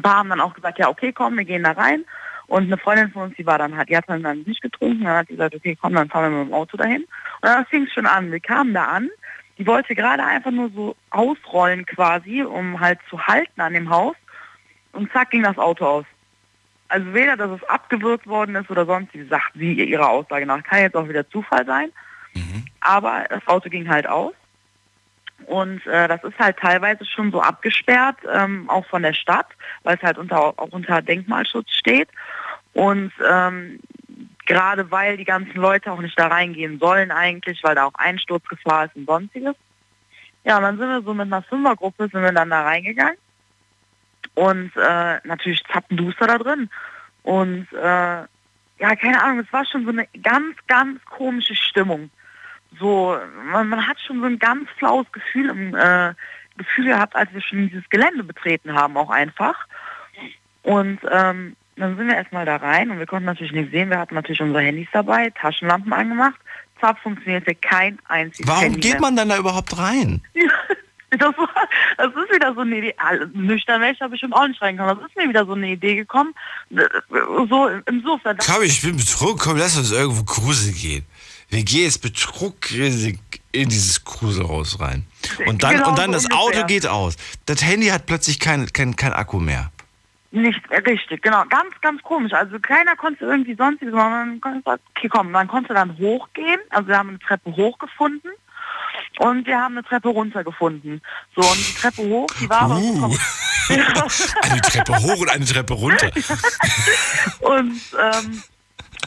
paar haben dann auch gesagt, ja okay, komm, wir gehen da rein. Und eine Freundin von uns, die war dann halt, die hat dann nicht getrunken, dann hat sie gesagt, okay, komm, dann fahren wir mit dem Auto dahin. Und dann fing es schon an, wir kamen da an, die wollte gerade einfach nur so ausrollen quasi, um halt zu halten an dem Haus. Und zack, ging das Auto aus. Also weder, dass es abgewürgt worden ist oder sonst, wie sagt sie ihrer Aussage nach, kann jetzt auch wieder Zufall sein. Mhm. Aber das Auto ging halt aus. Und das ist halt teilweise schon so abgesperrt, auch von der Stadt, weil es halt auch unter Denkmalschutz steht. Und gerade weil die ganzen Leute auch nicht da reingehen sollen eigentlich, weil da auch Einsturzgefahr ist und sonstiges. Ja, und dann sind wir so mit einer Fünfergruppe, sind wir dann da reingegangen. Und natürlich zappenduster da drin. Und ja, keine Ahnung, es war schon so eine ganz, ganz komische Stimmung. So, man hat schon so ein ganz flaues Gefühl gehabt, als wir schon dieses Gelände betreten haben, auch einfach. Und dann sind wir erstmal da rein und wir konnten natürlich nichts sehen. Wir hatten natürlich unsere Handys dabei, Taschenlampen angemacht. Zapp, funktionierte kein einziges Handy. Warum geht man dann da überhaupt rein? Das ist wieder so eine Idee. Nüchtern wäre ich da bestimmt auch nicht reingekommen. Das ist mir wieder so eine Idee gekommen. So im Sofa. Komm, ich bin betrunken. Komm, lass uns irgendwo Kruse gehen. Wir gehen jetzt betrugrisig in dieses Cruisehaus rein. Und dann das ungefähr. Auto geht aus. Das Handy hat plötzlich kein Akku mehr. Nicht richtig, genau. Ganz, ganz komisch. Also keiner konnte irgendwie sonstiges, sondern okay, komm, man konnte dann hochgehen. Also wir haben eine Treppe hochgefunden und wir haben eine Treppe runtergefunden. So, und die Treppe hoch, die war aber eine Treppe hoch und eine Treppe runter. Und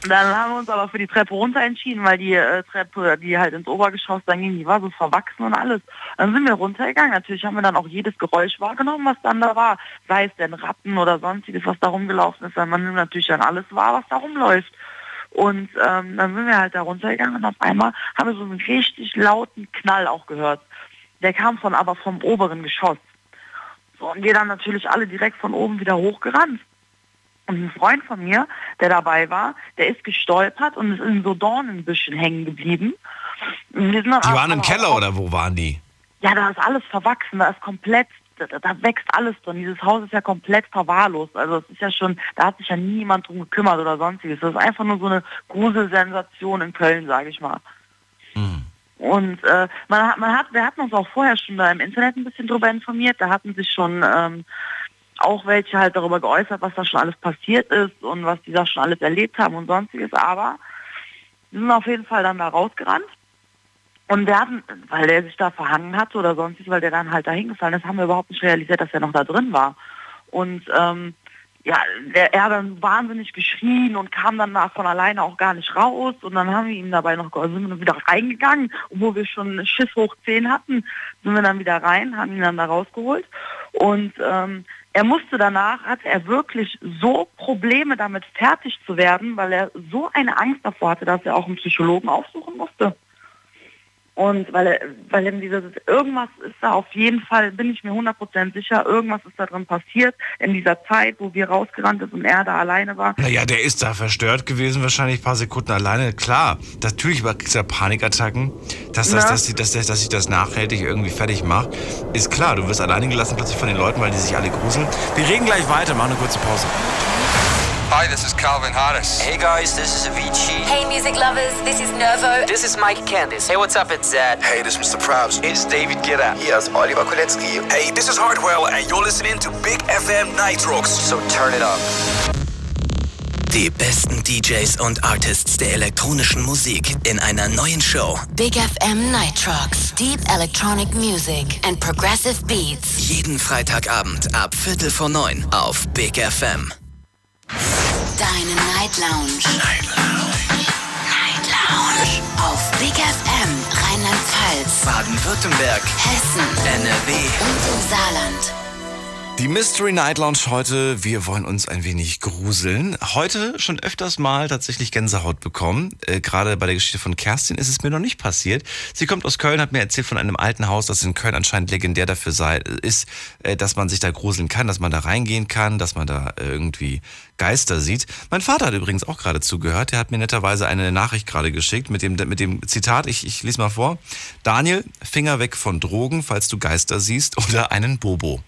dann haben wir uns aber für die Treppe runter entschieden, weil die Treppe, die halt ins Obergeschoss dann ging, die war so verwachsen und alles. Dann sind wir runtergegangen. Natürlich haben wir dann auch jedes Geräusch wahrgenommen, was dann da war. Sei es denn Ratten oder sonstiges, was da rumgelaufen ist. Man nimmt natürlich dann alles wahr, was da rumläuft. Und dann sind wir halt da runtergegangen und auf einmal haben wir so einen richtig lauten Knall auch gehört. Der kam vom oberen Geschoss. So, und wir dann natürlich alle direkt von oben wieder hochgerannt. Und ein Freund von mir, der dabei war, der ist gestolpert und ist in so Dornenbüschen hängen geblieben. Die waren im Keller oder wo waren die? Ja, da ist alles verwachsen, da ist komplett, da wächst alles drin. Dieses Haus ist ja komplett verwahrlost. Also es ist ja schon, da hat sich ja niemand drum gekümmert oder sonstiges. Das ist einfach nur so eine Gruselsensation in Köln, sage ich mal. Hm. Und wir hatten uns auch vorher schon da im Internet ein bisschen drüber informiert. Da hatten sich schon auch welche halt darüber geäußert, was da schon alles passiert ist und was die da schon alles erlebt haben und sonstiges, aber wir sind auf jeden Fall dann da rausgerannt und wir hatten, weil der sich da verhangen hatte oder sonstiges, weil der dann halt da hingefallen ist, haben wir überhaupt nicht realisiert, dass er noch da drin war. Und er hat dann wahnsinnig geschrien und kam dann von alleine auch gar nicht raus und dann haben wir ihm dabei noch sind wieder reingegangen, obwohl wir schon Schiss hoch 10 hatten, sind wir dann wieder rein, haben ihn dann da rausgeholt und er musste danach, hatte er wirklich so Probleme damit fertig zu werden, weil er so eine Angst davor hatte, dass er auch einen Psychologen aufsuchen musste. Und weil ihm dieses, irgendwas ist da auf jeden Fall, bin ich mir 100% sicher, irgendwas ist da drin passiert in dieser Zeit, wo wir rausgerannt sind und er da alleine war. Naja, der ist da verstört gewesen, wahrscheinlich ein paar Sekunden alleine. Klar, natürlich war dieser Panikattacken, dass sich das nachhaltig irgendwie fertig macht, ist klar. Du wirst alleine gelassen plötzlich von den Leuten, weil die sich alle gruseln. Wir reden gleich weiter, machen eine kurze Pause. Hi, this is Calvin Harris. Hey guys, this is Avicii. Hey music lovers, this is Nervo. This is Mike Candice. Hey, what's up, it's Zed. Hey, this is Mr. Probst. It's David Guetta. Here's Oliver Kolecki. Hey, this is Hardwell and you're listening to Big FM Nitrox. So turn it up. Die besten DJs und Artists der elektronischen Musik in einer neuen Show. Big FM Nitrox. Deep Electronic Music and Progressive Beats. Jeden Freitagabend ab 8:45 auf Big FM. Deine Night Lounge. Night Lounge. Night Lounge. Auf Big FM Rheinland-Pfalz, Baden-Württemberg, Hessen, NRW und im Saarland. Die Mystery Night Lounge heute, wir wollen uns ein wenig gruseln. Heute schon öfters mal tatsächlich Gänsehaut bekommen. Gerade bei der Geschichte von Kerstin ist es mir noch nicht passiert. Sie kommt aus Köln, hat mir erzählt von einem alten Haus, das in Köln anscheinend legendär dafür ist, dass man sich da gruseln kann, dass man da reingehen kann, dass man da irgendwie Geister sieht. Mein Vater hat übrigens auch gerade zugehört. Der hat mir netterweise eine Nachricht gerade geschickt mit dem Zitat, ich lese mal vor. Daniel, Finger weg von Drogen, falls du Geister siehst oder einen Bobo.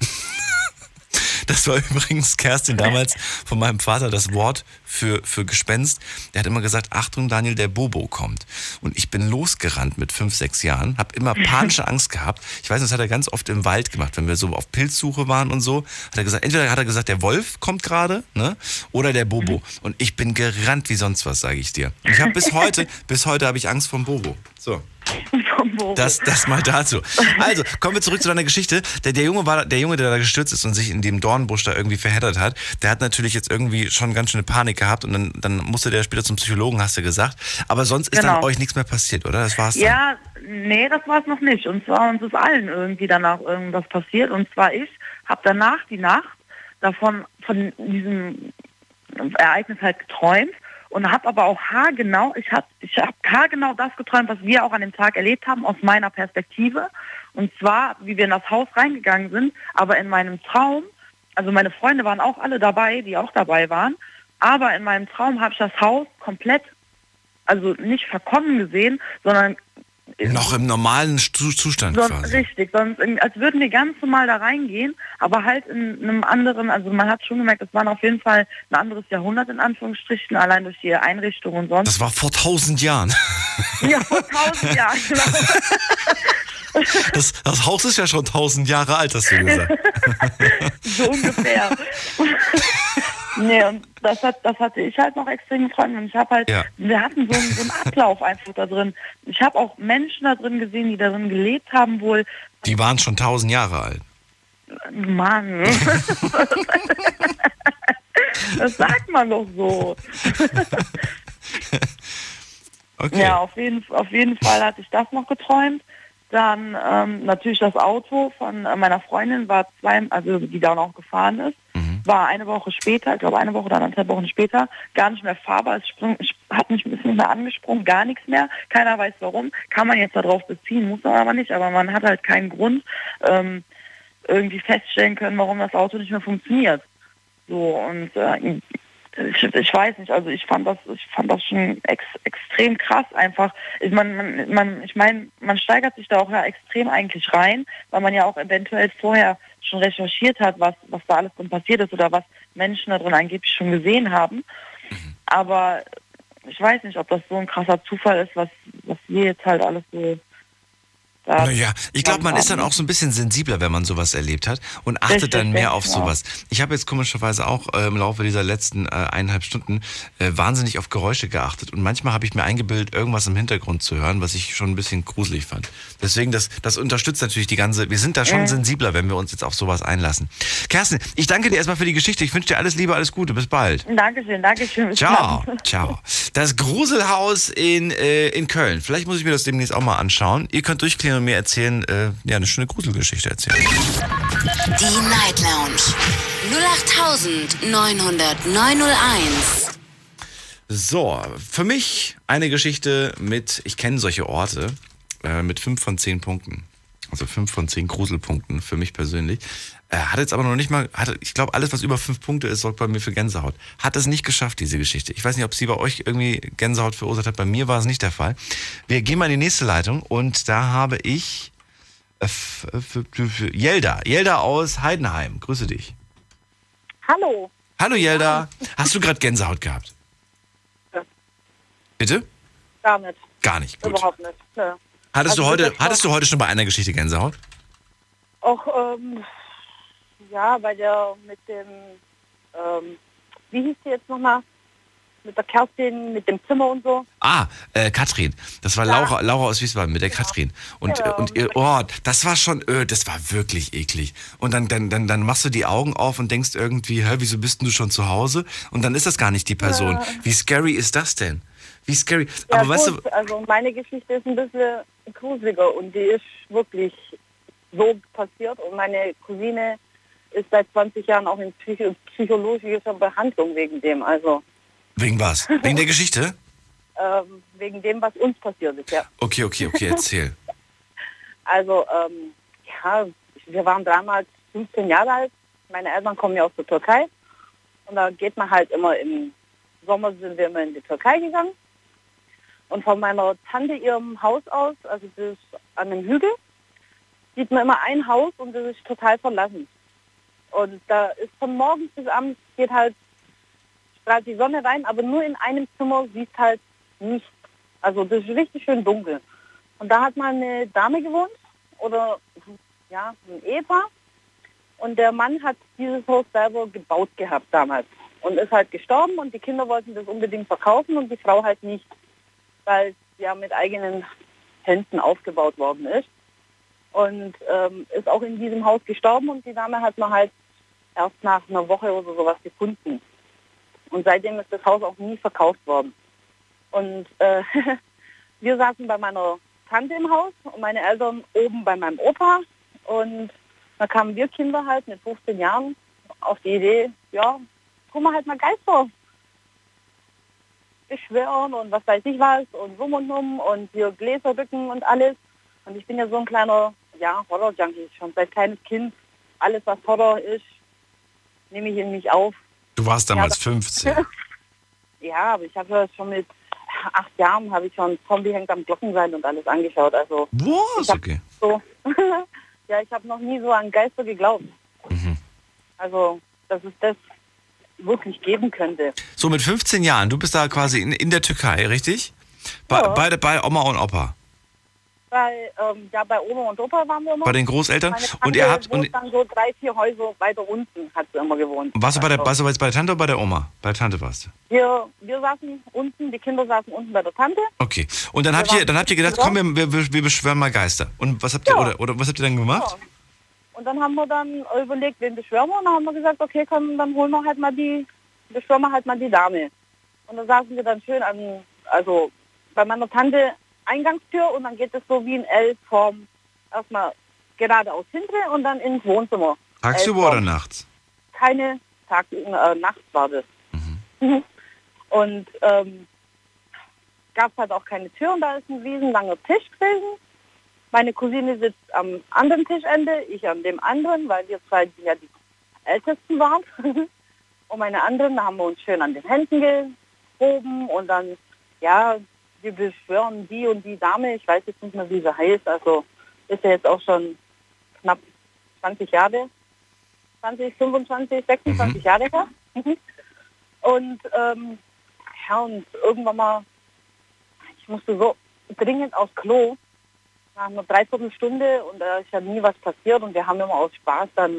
Das war übrigens, Kerstin, damals von meinem Vater das Wort für Gespenst. Der hat immer gesagt, Achtung Daniel, der Bobo kommt. Und ich bin losgerannt mit 5, 6 Jahren, habe immer panische Angst gehabt. Ich weiß, das hat er ganz oft im Wald gemacht, wenn wir so auf Pilzsuche waren und so. Hat er gesagt, entweder hat er gesagt, der Wolf kommt gerade, ne, oder der Bobo. Und ich bin gerannt wie sonst was, sage ich dir. Und ich habe bis heute habe ich Angst vom Bobo. So. Das mal dazu. Also, kommen wir zurück zu deiner Geschichte. Der Junge, der da gestürzt ist und sich in dem Dornbusch da irgendwie verheddert hat, der hat natürlich jetzt irgendwie schon ganz schöne Panik gehabt und dann musste der später zum Psychologen, hast du gesagt. Aber sonst ist dann euch nichts mehr passiert, oder? Das war's dann. Ja, nee, das war's noch nicht. Und zwar uns ist allen irgendwie danach irgendwas passiert. Und zwar ich habe danach die Nacht davon, von diesem Ereignis halt geträumt. Und habe aber auch haargenau, ich hab haargenau das geträumt, was wir auch an dem Tag erlebt haben, aus meiner Perspektive. Und zwar, wie wir in das Haus reingegangen sind, aber in meinem Traum, also meine Freunde waren auch alle dabei, die auch dabei waren, aber in meinem Traum habe ich das Haus komplett, also nicht verkommen gesehen, sondern... Noch im normalen Zustand quasi. Richtig, sonst als würden wir ganz normal da reingehen, aber halt in einem anderen, also man hat schon gemerkt, es war auf jeden Fall ein anderes Jahrhundert in Anführungsstrichen, allein durch die Einrichtung und sonst. Das war vor 1000 Jahren. Ja, vor 1000 Jahren, genau. Das Haus ist ja schon 1000 Jahre alt, hast du gesagt. So ungefähr. Nee, und das hatte ich halt noch extrem geträumt und ich habe halt, wir hatten so einen Ablauf einfach da drin. Ich habe auch Menschen da drin gesehen, die da drin gelebt haben wohl. Die waren schon 1000 Jahre alt. Mann. Das sagt man doch so. Okay. Ja, auf jeden Fall hatte ich das noch geträumt. Dann natürlich das Auto von meiner Freundin war die da noch gefahren ist. War eine Woche später, ich glaube 1 Woche oder 1,5 Wochen später, gar nicht mehr fahrbar. Es hat mich ein bisschen mehr angesprungen, gar nichts mehr. Keiner weiß warum. Kann man jetzt darauf beziehen, muss man aber nicht. Aber man hat halt keinen Grund, irgendwie feststellen können, warum das Auto nicht mehr funktioniert. So, und ich weiß nicht, also ich fand das schon extrem krass einfach. Ich meine, man steigert sich da auch ja extrem eigentlich rein, weil man ja auch eventuell vorher schon recherchiert hat, was da alles drin passiert ist oder was Menschen da drin angeblich schon gesehen haben. Aber ich weiß nicht, ob das so ein krasser Zufall ist, was wir jetzt halt alles so... Naja, ich glaube, man ist dann auch so ein bisschen sensibler, wenn man sowas erlebt hat und achtet dann mehr auf sowas. Ich habe jetzt komischerweise auch im Laufe dieser letzten 1,5 Stunden wahnsinnig auf Geräusche geachtet und manchmal habe ich mir eingebildet, irgendwas im Hintergrund zu hören, was ich schon ein bisschen gruselig fand. Deswegen, das unterstützt natürlich die ganze, wir sind da schon sensibler, wenn wir uns jetzt auf sowas einlassen. Kerstin, ich danke dir erstmal für die Geschichte. Ich wünsche dir alles Liebe, alles Gute. Bis bald. Dankeschön. Bis ciao, dann. Ciao. Das Gruselhaus in Köln. Vielleicht muss ich mir das demnächst auch mal anschauen. Ihr könnt durchklären und mir erzählen, eine schöne Gruselgeschichte erzählen. Die Night Lounge 08.900.901. So, für mich eine Geschichte mit, ich kenne solche Orte, mit 5 von 10 Punkten. Also 5 von 10 Gruselpunkten für mich persönlich. Hat jetzt aber noch nicht mal, ich glaube, alles, was über 5 Punkte ist, sorgt bei mir für Gänsehaut. Hat es nicht geschafft, diese Geschichte. Ich weiß nicht, ob sie bei euch irgendwie Gänsehaut verursacht hat. Bei mir war es nicht der Fall. Wir gehen mal in die nächste Leitung und da habe ich Yelda. Yelda aus Heidenheim. Grüße dich. Hallo. Hallo Yelda. Hast du gerade Gänsehaut gehabt? Ja. Bitte? Gar nicht. Gar nicht, gut. Überhaupt nicht, ja. Hattest du heute schon bei einer Geschichte Gänsehaut? Auch, ja, bei der mit dem, wie hieß die jetzt nochmal? Mit der Kerstin, mit dem Zimmer und so. Ah, Katrin. Das war ja. Laura aus Wiesbaden mit der Katrin. Und ihr, oh, das war schon, das war wirklich eklig. Und dann machst du die Augen auf und denkst irgendwie, hä, wieso bist denn du schon zu Hause? Und dann ist das gar nicht die Person. Ja. Wie scary ist das denn? Wie scary. Ja, aber gut, weißt du, also meine Geschichte ist ein bisschen gruseliger und die ist wirklich so passiert. Und meine Cousine ist seit 20 Jahren auch in psychologischer Behandlung wegen dem. Also wegen was? Wegen der Geschichte? Wegen dem, was uns passiert ist, ja. Okay, erzähl. Also, ja, wir waren damals 15 Jahre alt. Meine Eltern kommen ja aus der Türkei. Und da geht man halt immer im Sommer sind wir immer in die Türkei gegangen. Und von meiner Tante ihrem Haus aus, also das ist an einem Hügel, sieht man immer ein Haus und das ist total verlassen. Und da ist von morgens bis abends geht halt, strahlt die Sonne rein, aber nur in einem Zimmer siehst halt nichts. Also das ist richtig schön dunkel. Und da hat mal eine Dame gewohnt oder ja, ein Ehepaar. Und der Mann hat dieses Haus selber gebaut gehabt damals und ist halt gestorben und die Kinder wollten das unbedingt verkaufen und die Frau halt nicht, weil ja mit eigenen Händen aufgebaut worden ist. Und ist auch in diesem Haus gestorben und die Dame hat man halt erst nach einer Woche oder sowas gefunden. Und seitdem ist das Haus auch nie verkauft worden. Und wir saßen bei meiner Tante im Haus und meine Eltern oben bei meinem Opa. Und da kamen wir Kinder halt mit 15 Jahren auf die Idee, ja, guck mal halt mal Geister beschwören und was weiß ich was und rum und um und hier Gläser rücken und alles. Und ich bin ja so ein kleiner, ja, Horror-Junkie, schon seit kleines Kind. Alles, was Horror ist, nehme ich in mich auf. Du warst damals 15. Ja, aber ich habe ja schon mit 8 Jahren habe ich schon Zombie hängt am Glockenseil und alles angeschaut. Also was? Okay. So, ja, ich habe noch nie so an Geister geglaubt. Mhm. Also, dass es das wirklich geben könnte. So, mit 15 Jahren, du bist da quasi in der Türkei, richtig? Bei Oma und Opa. Bei Oma und Opa waren wir immer. Bei den Großeltern? Meine Tante und ihr habt und dann so 3, 4 Häuser weiter unten hat sie immer gewohnt. Warst du jetzt bei der Tante oder bei der Oma? Bei der Tante warst du. Wir saßen unten, die Kinder saßen unten bei der Tante. Okay. Und dann habt ihr gedacht, komm, wir beschwören mal Geister. Und was habt ihr oder was habt ihr dann gemacht? Ja. Und dann haben wir dann überlegt, wen beschwören wir, und dann haben wir gesagt, okay, komm, dann beschwören wir halt mal die Dame. Und dann saßen wir dann schön bei meiner Tante Eingangstür und dann geht es so wie in L-Form erstmal geradeaus hinten und dann ins Wohnzimmer. Tagsüber oder nachts? Keine nachts war das. Mhm. Und gab es halt auch keine Tür und da ist ein riesenlanger Tisch gewesen. Meine Cousine sitzt am anderen Tischende, ich an dem anderen, weil wir zwei ja die Ältesten waren. Und meine anderen, da haben wir uns schön an den Händen gehoben und dann, ja, wir beschwören die und die Dame, ich weiß jetzt nicht mehr, wie sie heißt, also ist ja jetzt auch schon knapp 20 Jahre, 20, 25, 26 Jahre her. Und, und irgendwann mal, ich musste so dringend aufs Klo, nach einer Dreiviertelstunde und da ist ja nie was passiert und wir haben immer aus Spaß dann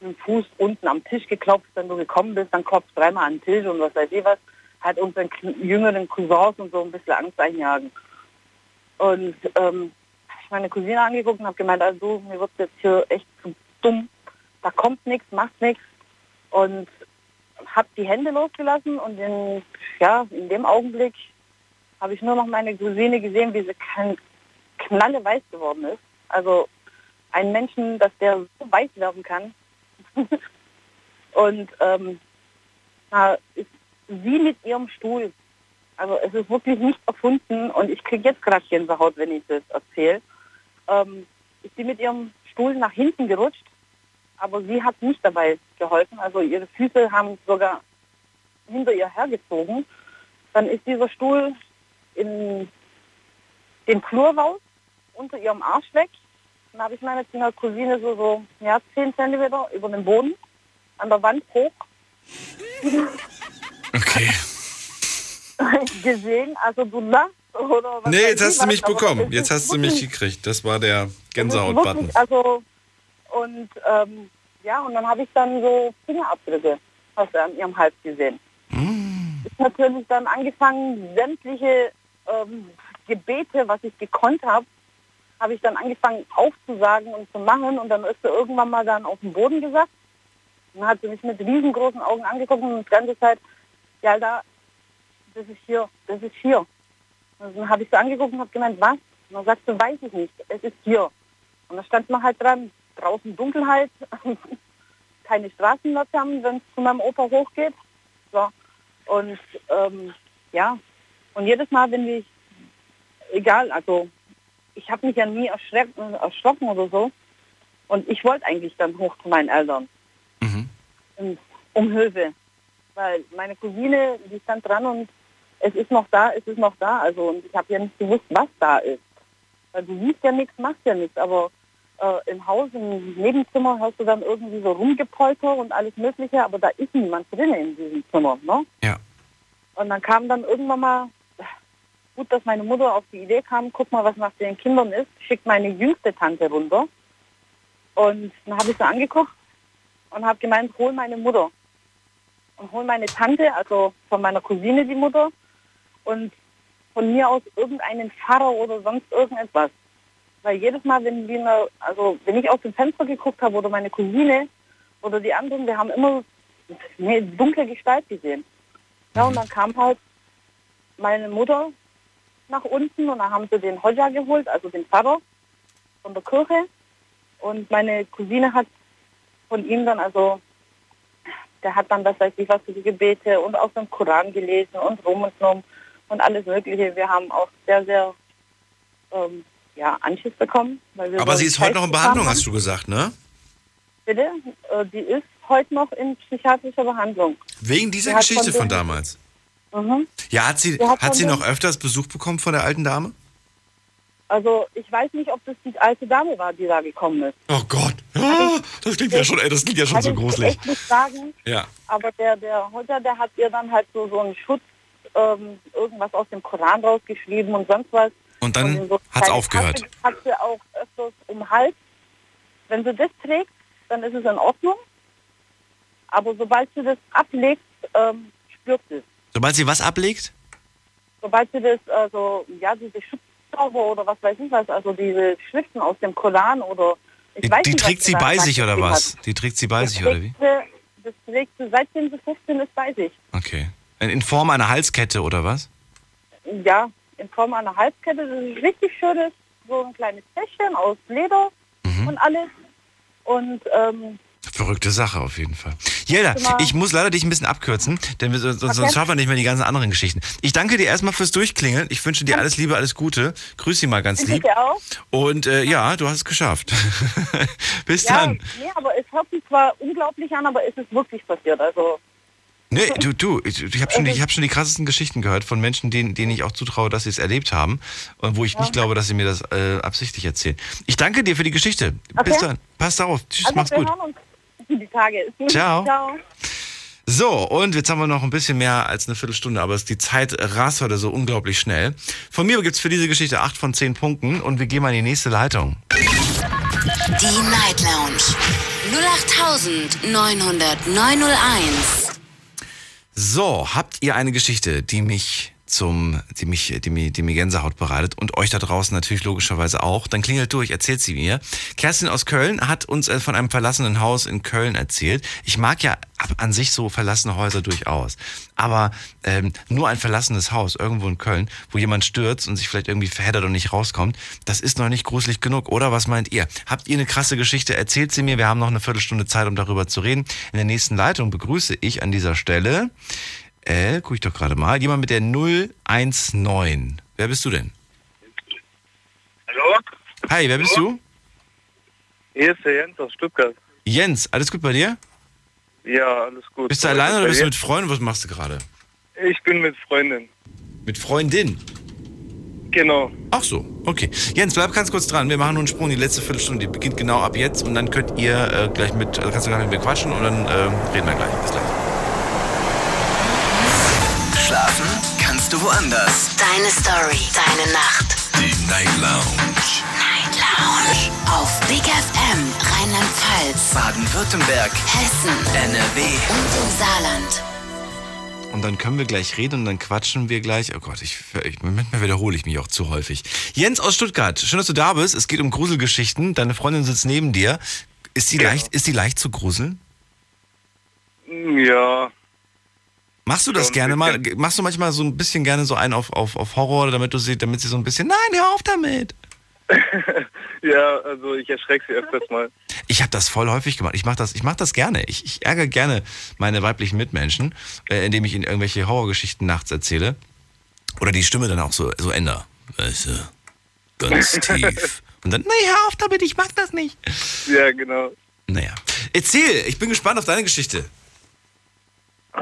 mit dem Fuß unten am Tisch geklopft, wenn du gekommen bist, dann klopfst dreimal an den Tisch und was weiß ich was. Hat unseren jüngeren Cousins und so ein bisschen Angst einjagen. Und ich meine Cousine angeguckt und habe gemeint, also mir wird jetzt hier echt zu dumm. Da kommt nichts, macht nichts. Und habe die Hände losgelassen und in dem Augenblick habe ich nur noch meine Cousine gesehen, wie sie knalle weiß geworden ist. Also einen Menschen, dass der so weiß werden kann. Und sie mit ihrem Stuhl. Also es ist wirklich nicht erfunden und ich kriege jetzt gerade Gänsehaut, wenn ich das erzähle. Ist sie mit ihrem Stuhl nach hinten gerutscht, aber sie hat nicht dabei geholfen. Also ihre Füße haben sogar hinter ihr hergezogen. Dann ist dieser Stuhl in den Flur raus, unter ihrem Arsch weg. Dann habe ich meine Cousine so 10 Zentimeter über den Boden, an der Wand hoch. Okay. Gesehen, also du lachst oder was? Nee, jetzt hast du mich bekommen. Jetzt hast du mich gekriegt. Das war der Gänsehaut-Button. Also, und dann habe ich dann so Fingerabdrücke an ihrem Hals gesehen. Mm. Ich habe natürlich dann angefangen, sämtliche Gebete, was ich gekonnt habe, habe ich dann angefangen aufzusagen und zu machen. Und dann ist sie irgendwann mal dann auf den Boden gesackt. Dann hat sie mich mit riesengroßen Augen angeguckt und die ganze Zeit, Yelda, das ist hier, das ist hier. Und dann habe ich so angeguckt und habe gemeint, was? Und dann sagst du, weiß ich nicht, es ist hier. Und da stand man halt dran, draußen Dunkelheit, keine Straßenlaternen, wenn es zu meinem Opa hochgeht. So. Und und jedes Mal, wenn ich, egal, also ich habe mich ja nie erschrocken oder so. Und ich wollte eigentlich dann hoch zu meinen Eltern. Mhm. Um Hilfe. Weil meine Cousine, die stand dran und es ist noch da. Also und ich habe ja nicht gewusst, was da ist. Weil du siehst ja nichts, machst ja nichts, aber im Haus, im Nebenzimmer hörst du dann irgendwie so Rumgepolter und alles Mögliche, aber da ist niemand drin in diesem Zimmer, ne? Ja. Und dann kam dann irgendwann mal, gut, dass meine Mutter auf die Idee kam, guck mal, was nach den Kindern ist, schickt meine jüngste Tante runter. Und dann habe ich sie angeguckt und habe gemeint, hol meine Mutter. Und hol meine Tante, also von meiner Cousine die Mutter, und von mir aus irgendeinen Pfarrer oder sonst irgendetwas. Weil jedes Mal, wenn ich aus dem Fenster geguckt habe oder meine Cousine oder die anderen, wir haben immer eine dunkle Gestalt gesehen. Ja, und dann kam halt meine Mutter nach unten und dann haben sie den Hodja geholt, also den Pfarrer von der Kirche. Und meine Cousine hat von ihm dann, also der hat dann, das weiß ich was, für die Gebete und aus dem Koran gelesen und rumgenommen und alles Mögliche. Wir haben auch sehr, sehr Anschiss bekommen. Weil wir aber sie ist heute noch in Behandlung, hast du gesagt, ne? Bitte? Die ist heute noch in psychiatrischer Behandlung. Wegen dieser Geschichte von damals? Mhm. Ja, hat sie noch öfters Besuch bekommen von der alten Dame? Also ich weiß nicht, ob das die alte Dame war, die da gekommen ist. Oh Gott, ja, das klingt ja schon so gruselig. Ich nicht sagen, ja. Aber der Holter, der hat ihr dann halt so einen Schutz, irgendwas aus dem Koran rausgeschrieben und sonst was. Und dann so hat es aufgehört. Hat sie auch öfters um Hals. Wenn sie das trägt, dann ist es in Ordnung. Aber sobald sie das ablegt, spürt sie es. Sobald sie was ablegt? Sobald sie das, diese Schutz oder was weiß ich was, also diese Schriften aus dem Koran oder... Die trägt sie bei sich oder was? Die trägt sie bei sich oder wie? Das trägt sie, seitdem sie 15 ist, bei sich. Okay. In Form einer Halskette oder was? Ja, in Form einer Halskette. Das ist richtig schönes, so ein kleines Täschchen aus Leder und alles. Und... verrückte Sache auf jeden Fall. Yelda, ich muss leider dich ein bisschen abkürzen, denn sonst schaffen wir nicht mehr die ganzen anderen Geschichten. Ich danke dir erstmal fürs Durchklingeln. Ich wünsche dir alles Liebe, alles Gute. Grüß sie mal ganz lieb. Auch. Und du hast es geschafft. Bis dann. Nee, aber es hört sich zwar unglaublich an, aber es ist wirklich passiert. Also. Nee, ich hab schon die krassesten Geschichten gehört von Menschen, denen ich auch zutraue, dass sie es erlebt haben und wo ich nicht glaube, dass sie mir das absichtlich erzählen. Ich danke dir für die Geschichte. Okay. Bis dann. Passt auf. Tschüss, also, mach's gut. Die Tage. Ciao. Ciao. So, und jetzt haben wir noch ein bisschen mehr als eine Viertelstunde, aber die Zeit rast heute so unglaublich schnell. Von mir gibt es für diese Geschichte 8 von 10 Punkten und wir gehen mal in die nächste Leitung. Die Night Lounge 08.900.901. So, habt ihr eine Geschichte, die mir Gänsehaut bereitet und euch da draußen natürlich logischerweise auch, dann klingelt durch, erzählt sie mir. Kerstin aus Köln hat uns von einem verlassenen Haus in Köln erzählt. Ich mag ja an sich so verlassene Häuser durchaus, aber nur ein verlassenes Haus irgendwo in Köln, wo jemand stürzt und sich vielleicht irgendwie verheddert und nicht rauskommt, das ist noch nicht gruselig genug, oder? Was meint ihr? Habt ihr eine krasse Geschichte? Erzählt sie mir. Wir haben noch eine Viertelstunde Zeit, um darüber zu reden. In der nächsten Leitung begrüße ich an dieser Stelle... guck ich doch gerade mal. Jemand mit der 019. Wer bist du denn? Hallo? Hi, wer bist du? Hier ist der Jens aus Stuttgart. Jens, alles gut bei dir? Ja, alles gut. Bist du alleine oder bist du mit Freunden? Was machst du gerade? Ich bin mit Freundin. Mit Freundin? Genau. Ach so, okay. Jens, bleib ganz kurz dran. Wir machen nur einen Sprung. Die letzte Viertelstunde, die beginnt genau ab jetzt. Und dann könnt ihr kannst du gleich mit mir quatschen und dann reden wir gleich. Bis gleich. Schlafen kannst du woanders. Deine Story, deine Nacht. Die Night Lounge. Night Lounge. Auf Big FM, Rheinland-Pfalz, Baden-Württemberg, Hessen, NRW und im Saarland. Und dann können wir gleich reden und dann quatschen wir gleich. Oh Gott, manchmal wiederhole ich mich auch zu häufig. Jens aus Stuttgart, schön, dass du da bist. Es geht um Gruselgeschichten. Deine Freundin sitzt neben dir. Ist sie leicht zu gruseln? Ja. Machst du das gerne mal? Machst du manchmal so ein bisschen gerne so einen auf Horror, damit sie so ein bisschen, nein, hör auf damit? Ja, also ich erschrecke sie öfters mal. Ich habe das voll häufig gemacht. Ich mache das gerne. Ich ärgere gerne meine weiblichen Mitmenschen, indem ich ihnen irgendwelche Horrorgeschichten nachts erzähle. Oder die Stimme dann auch so ändere. Weißt du, ganz tief. Und dann, nein, hör auf damit, ich mach das nicht. Ja, genau. Naja, erzähl, ich bin gespannt auf deine Geschichte. Es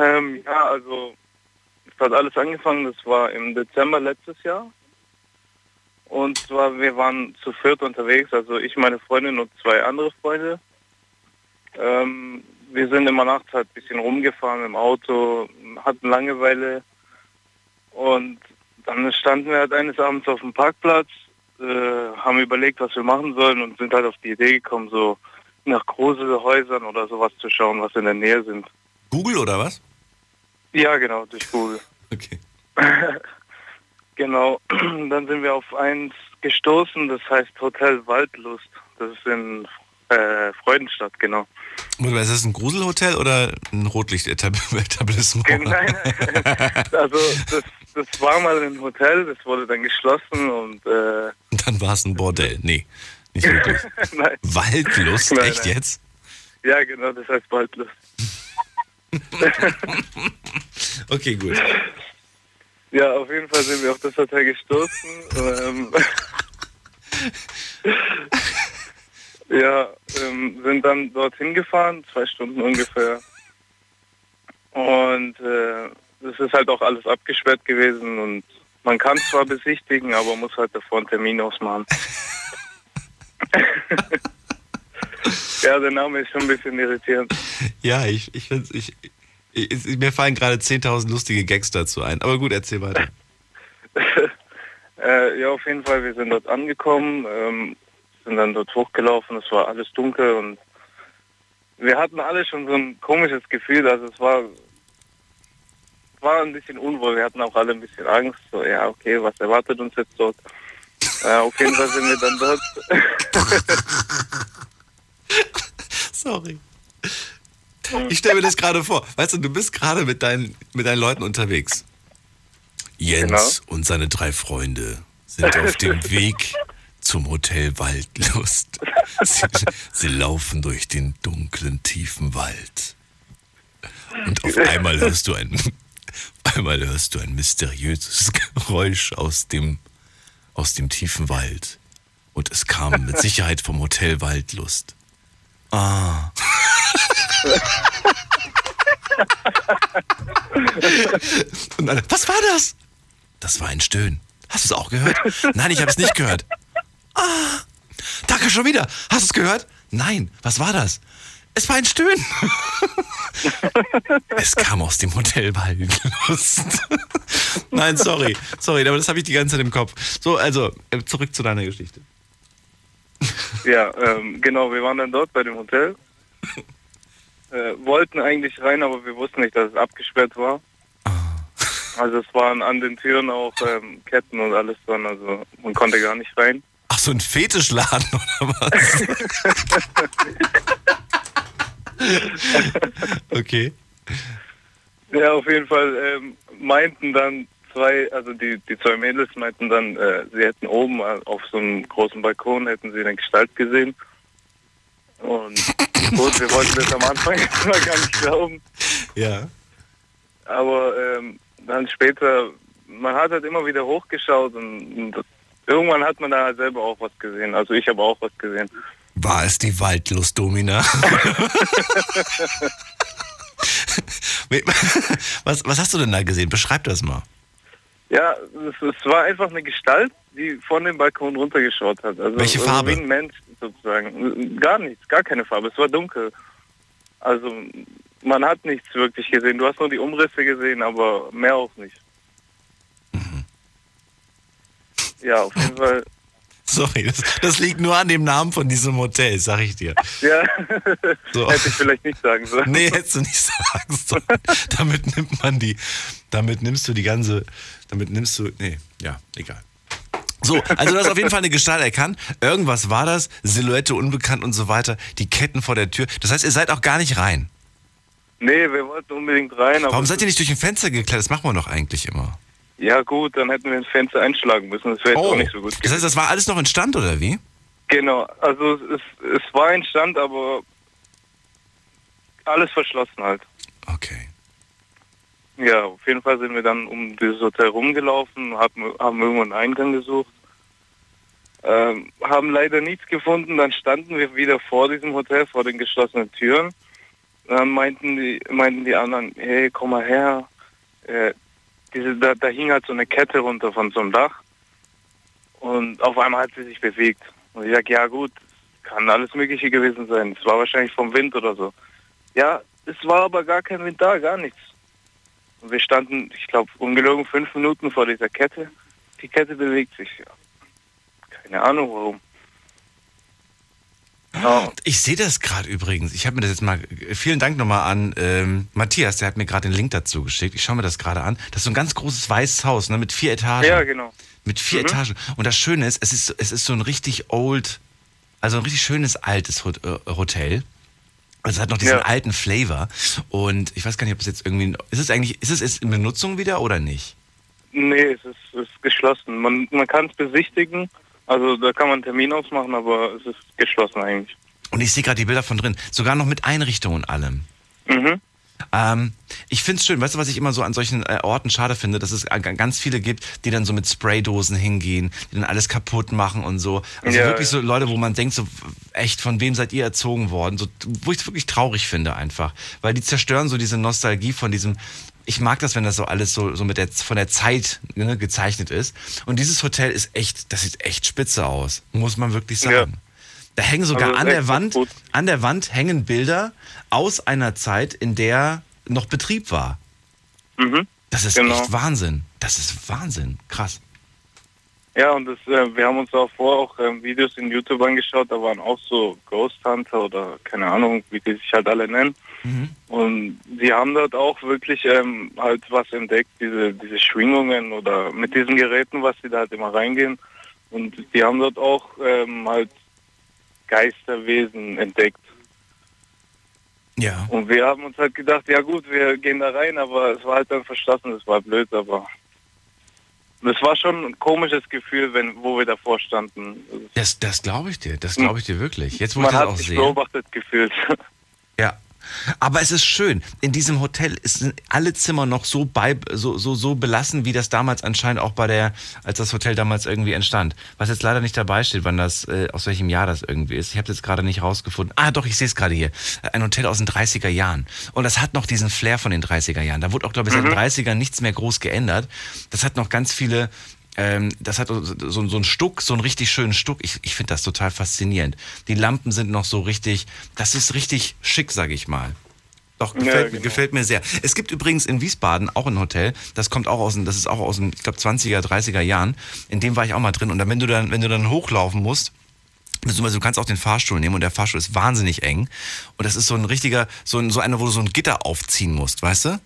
hat alles angefangen, das war im Dezember letztes Jahr. Und zwar, wir waren zu viert unterwegs, also ich, meine Freundin und zwei andere Freunde. Wir sind immer nachts halt ein bisschen rumgefahren im Auto, hatten Langeweile. Und dann standen wir halt eines Abends auf dem Parkplatz, haben überlegt, was wir machen sollen und sind halt auf die Idee gekommen, so nach Gruselhäusern oder sowas zu schauen, was in der Nähe sind. Google oder was? Ja, genau, durch Google. Okay. Genau, dann sind wir auf eins gestoßen, das heißt Hotel Waldlust. Das ist in Freudenstadt, genau. Und ist das ein Gruselhotel oder ein Rotlicht-Etablissement? Nein, also das war mal ein Hotel, das wurde dann geschlossen und... dann war es ein Bordell, nee, nicht wirklich. Waldlust, nein, echt nein. Jetzt? Ja, genau, das heißt Waldlust. Okay, gut. Ja, auf jeden Fall sind wir auf das Hotel gestoßen. Sind dann dorthin gefahren, 2 Stunden ungefähr. Und es ist halt auch alles abgesperrt gewesen und man kann zwar besichtigen, aber muss halt davor einen Termin ausmachen. Ja, der Name ist schon ein bisschen irritierend. Ja, ich finde es... mir fallen gerade 10.000 lustige Gags dazu ein. Aber gut, erzähl weiter. Ja, auf jeden Fall, wir sind dort angekommen, sind dann dort hochgelaufen, es war alles dunkel und wir hatten alle schon so ein komisches Gefühl, also es war ein bisschen unwohl, wir hatten auch alle ein bisschen Angst, so ja, okay, was erwartet uns jetzt dort? Auf jeden Fall sind wir dann dort... Sorry. Ich stelle mir das gerade vor. Weißt du, du bist gerade mit deinen Leuten unterwegs. Jens und seine 3 Freunde sind auf dem Weg zum Hotel Waldlust. Sie laufen durch den dunklen, tiefen Wald. Und auf einmal hörst du ein mysteriöses Geräusch aus dem tiefen Wald. Und es kam mit Sicherheit vom Hotel Waldlust. Ah. Und alle, was war das? Das war ein Stöhnen. Hast du es auch gehört? Nein, ich habe es nicht gehört. Ah, danke schon wieder. Hast du es gehört? Nein, was war das? Es war ein Stöhnen. Es kam aus dem Hotel Waldlust. Nein, sorry, aber das habe ich die ganze Zeit im Kopf. So, also, zurück zu deiner Geschichte. Ja, genau, wir waren dann dort bei dem Hotel. Wollten eigentlich rein, aber wir wussten nicht, dass es abgesperrt war. Also es waren an den Türen auch Ketten und alles dran, also man konnte gar nicht rein. Ach, so ein Fetischladen oder was? Okay. Ja, auf jeden Fall meinten dann die 2 Mädels meinten dann, sie hätten oben auf so einem großen Balkon hätten sie eine Gestalt gesehen. Und gut, wir wollten das am Anfang erstmal gar nicht glauben. Ja. Aber dann später, man hat halt immer wieder hochgeschaut und irgendwann hat man da halt selber auch was gesehen. Also ich habe auch was gesehen. War es die Waldlust-Domina? Was hast du denn da gesehen? Beschreib das mal. Ja, es war einfach eine Gestalt, die von dem Balkon runtergeschaut hat. Also welche Farbe? Wie ein Mensch sozusagen. Gar nichts, gar keine Farbe. Es war dunkel. Also man hat nichts wirklich gesehen. Du hast nur die Umrisse gesehen, aber mehr auch nicht. Mhm. Ja, auf jeden Fall. Sorry, das liegt nur an dem Namen von diesem Hotel, sag ich dir. Ja, so. Hätte ich vielleicht nicht sagen sollen. Nee, hättest du nicht sagen sollen. Egal. So, also du hast auf jeden Fall eine Gestalt erkannt. Irgendwas war das, Silhouette unbekannt und so weiter, die Ketten vor der Tür. Das heißt, ihr seid auch gar nicht rein. Nee, wir wollten unbedingt rein. Warum seid ihr nicht durch ein Fenster geklettert? Das machen wir doch eigentlich immer. Ja gut, dann hätten wir ins Fenster einschlagen müssen. Das wäre jetzt auch nicht so gut gewesen. Das heißt, das war alles noch in Stand, oder wie? Genau, also es war in Stand, aber alles verschlossen halt. Okay. Ja, auf jeden Fall sind wir dann um dieses Hotel rumgelaufen, haben irgendwo einen Eingang gesucht, haben leider nichts gefunden, dann standen wir wieder vor diesem Hotel, vor den geschlossenen Türen. Dann meinten die anderen, hey, komm mal her, da hing halt so eine Kette runter von so einem Dach Und auf einmal hat sie sich bewegt. Und ich sage, ja gut, kann alles Mögliche gewesen sein. Es war wahrscheinlich vom Wind oder so. Ja, es war aber gar kein Wind da, gar nichts. Und wir standen, ich glaube, ungelogen 5 Minuten vor dieser Kette. Die Kette bewegt sich, ja. Keine Ahnung warum. No. Ich sehe das gerade übrigens. Ich habe mir das jetzt mal. Vielen Dank nochmal an Matthias, der hat mir gerade den Link dazu geschickt. Ich schaue mir das gerade an. Das ist so ein ganz großes weißes Haus, ne, mit 4 Etagen. Ja, genau. Mit 4 Etagen. Und das Schöne ist, es ist so ein richtig old, also ein richtig schönes altes Hotel. Also es hat noch diesen alten Flavor. Und ich weiß gar nicht, ob es jetzt irgendwie. Ist es in Benutzung wieder oder nicht? Nee, es ist geschlossen. Man kann es besichtigen. Also da kann man einen Termin ausmachen, aber es ist geschlossen eigentlich. Und ich sehe gerade die Bilder von drin, sogar noch mit Einrichtung und allem. Mhm. Ich finde es schön, weißt du, was ich immer so an solchen Orten schade finde, dass es ganz viele gibt, die dann so mit Spraydosen hingehen, die dann alles kaputt machen und so. Also wirklich so Leute, wo man denkt, so echt, von wem seid ihr erzogen worden? So, wo ich es wirklich traurig finde einfach, weil die zerstören so diese Nostalgie von diesem. Ich mag das, wenn das so alles so mit von der Zeit, ne, gezeichnet ist. Und dieses Hotel ist echt, das sieht echt spitze aus, muss man wirklich sagen. Ja. Da hängen sogar an der Wand hängen Bilder aus einer Zeit, in der noch Betrieb war. Mhm. Das ist echt Wahnsinn. Das ist Wahnsinn, krass. Ja, und wir haben uns davor auch Videos in YouTube angeschaut, da waren auch so Ghost Hunter oder keine Ahnung, wie die sich halt alle nennen. Mhm. Und die haben dort auch wirklich halt was entdeckt, diese Schwingungen oder mit diesen Geräten, was die da halt immer reingehen. Und die haben dort auch halt Geisterwesen entdeckt. Ja. Und wir haben uns halt gedacht, ja gut, wir gehen da rein, aber es war halt dann verschlossen, das war blöd, aber... Das war schon ein komisches Gefühl, wo wir davor standen. Das glaube ich dir, wirklich. Jetzt, wo man ich das auch sehe. Man hat sich beobachtet gefühlt. Ja, aber es ist schön. In diesem Hotel sind alle Zimmer noch so belassen, wie das damals anscheinend auch als das Hotel damals irgendwie entstand. Was jetzt leider nicht dabei steht, wann das, aus welchem Jahr das irgendwie ist. Ich habe es jetzt gerade nicht rausgefunden. Ah doch, ich sehe es gerade hier. Ein Hotel aus den 30er Jahren. Und das hat noch diesen Flair von den 30er Jahren. Da wurde auch, glaube ich, seit den 30ern nichts mehr groß geändert. Das hat noch ganz viele... das hat so einen Stuck, so einen richtig schönen Stuck. Ich finde das total faszinierend. Die Lampen sind noch so richtig, das ist richtig schick, sage ich mal. Doch, gefällt mir sehr. Es gibt übrigens in Wiesbaden auch ein Hotel, das ist auch aus den, ich glaube, 20er, 30er Jahren. In dem war ich auch mal drin. Und dann, wenn du dann hochlaufen musst, beziehungsweise du kannst auch den Fahrstuhl nehmen und der Fahrstuhl ist wahnsinnig eng. Und das ist so ein richtiger, so einer, wo du so ein Gitter aufziehen musst, weißt du?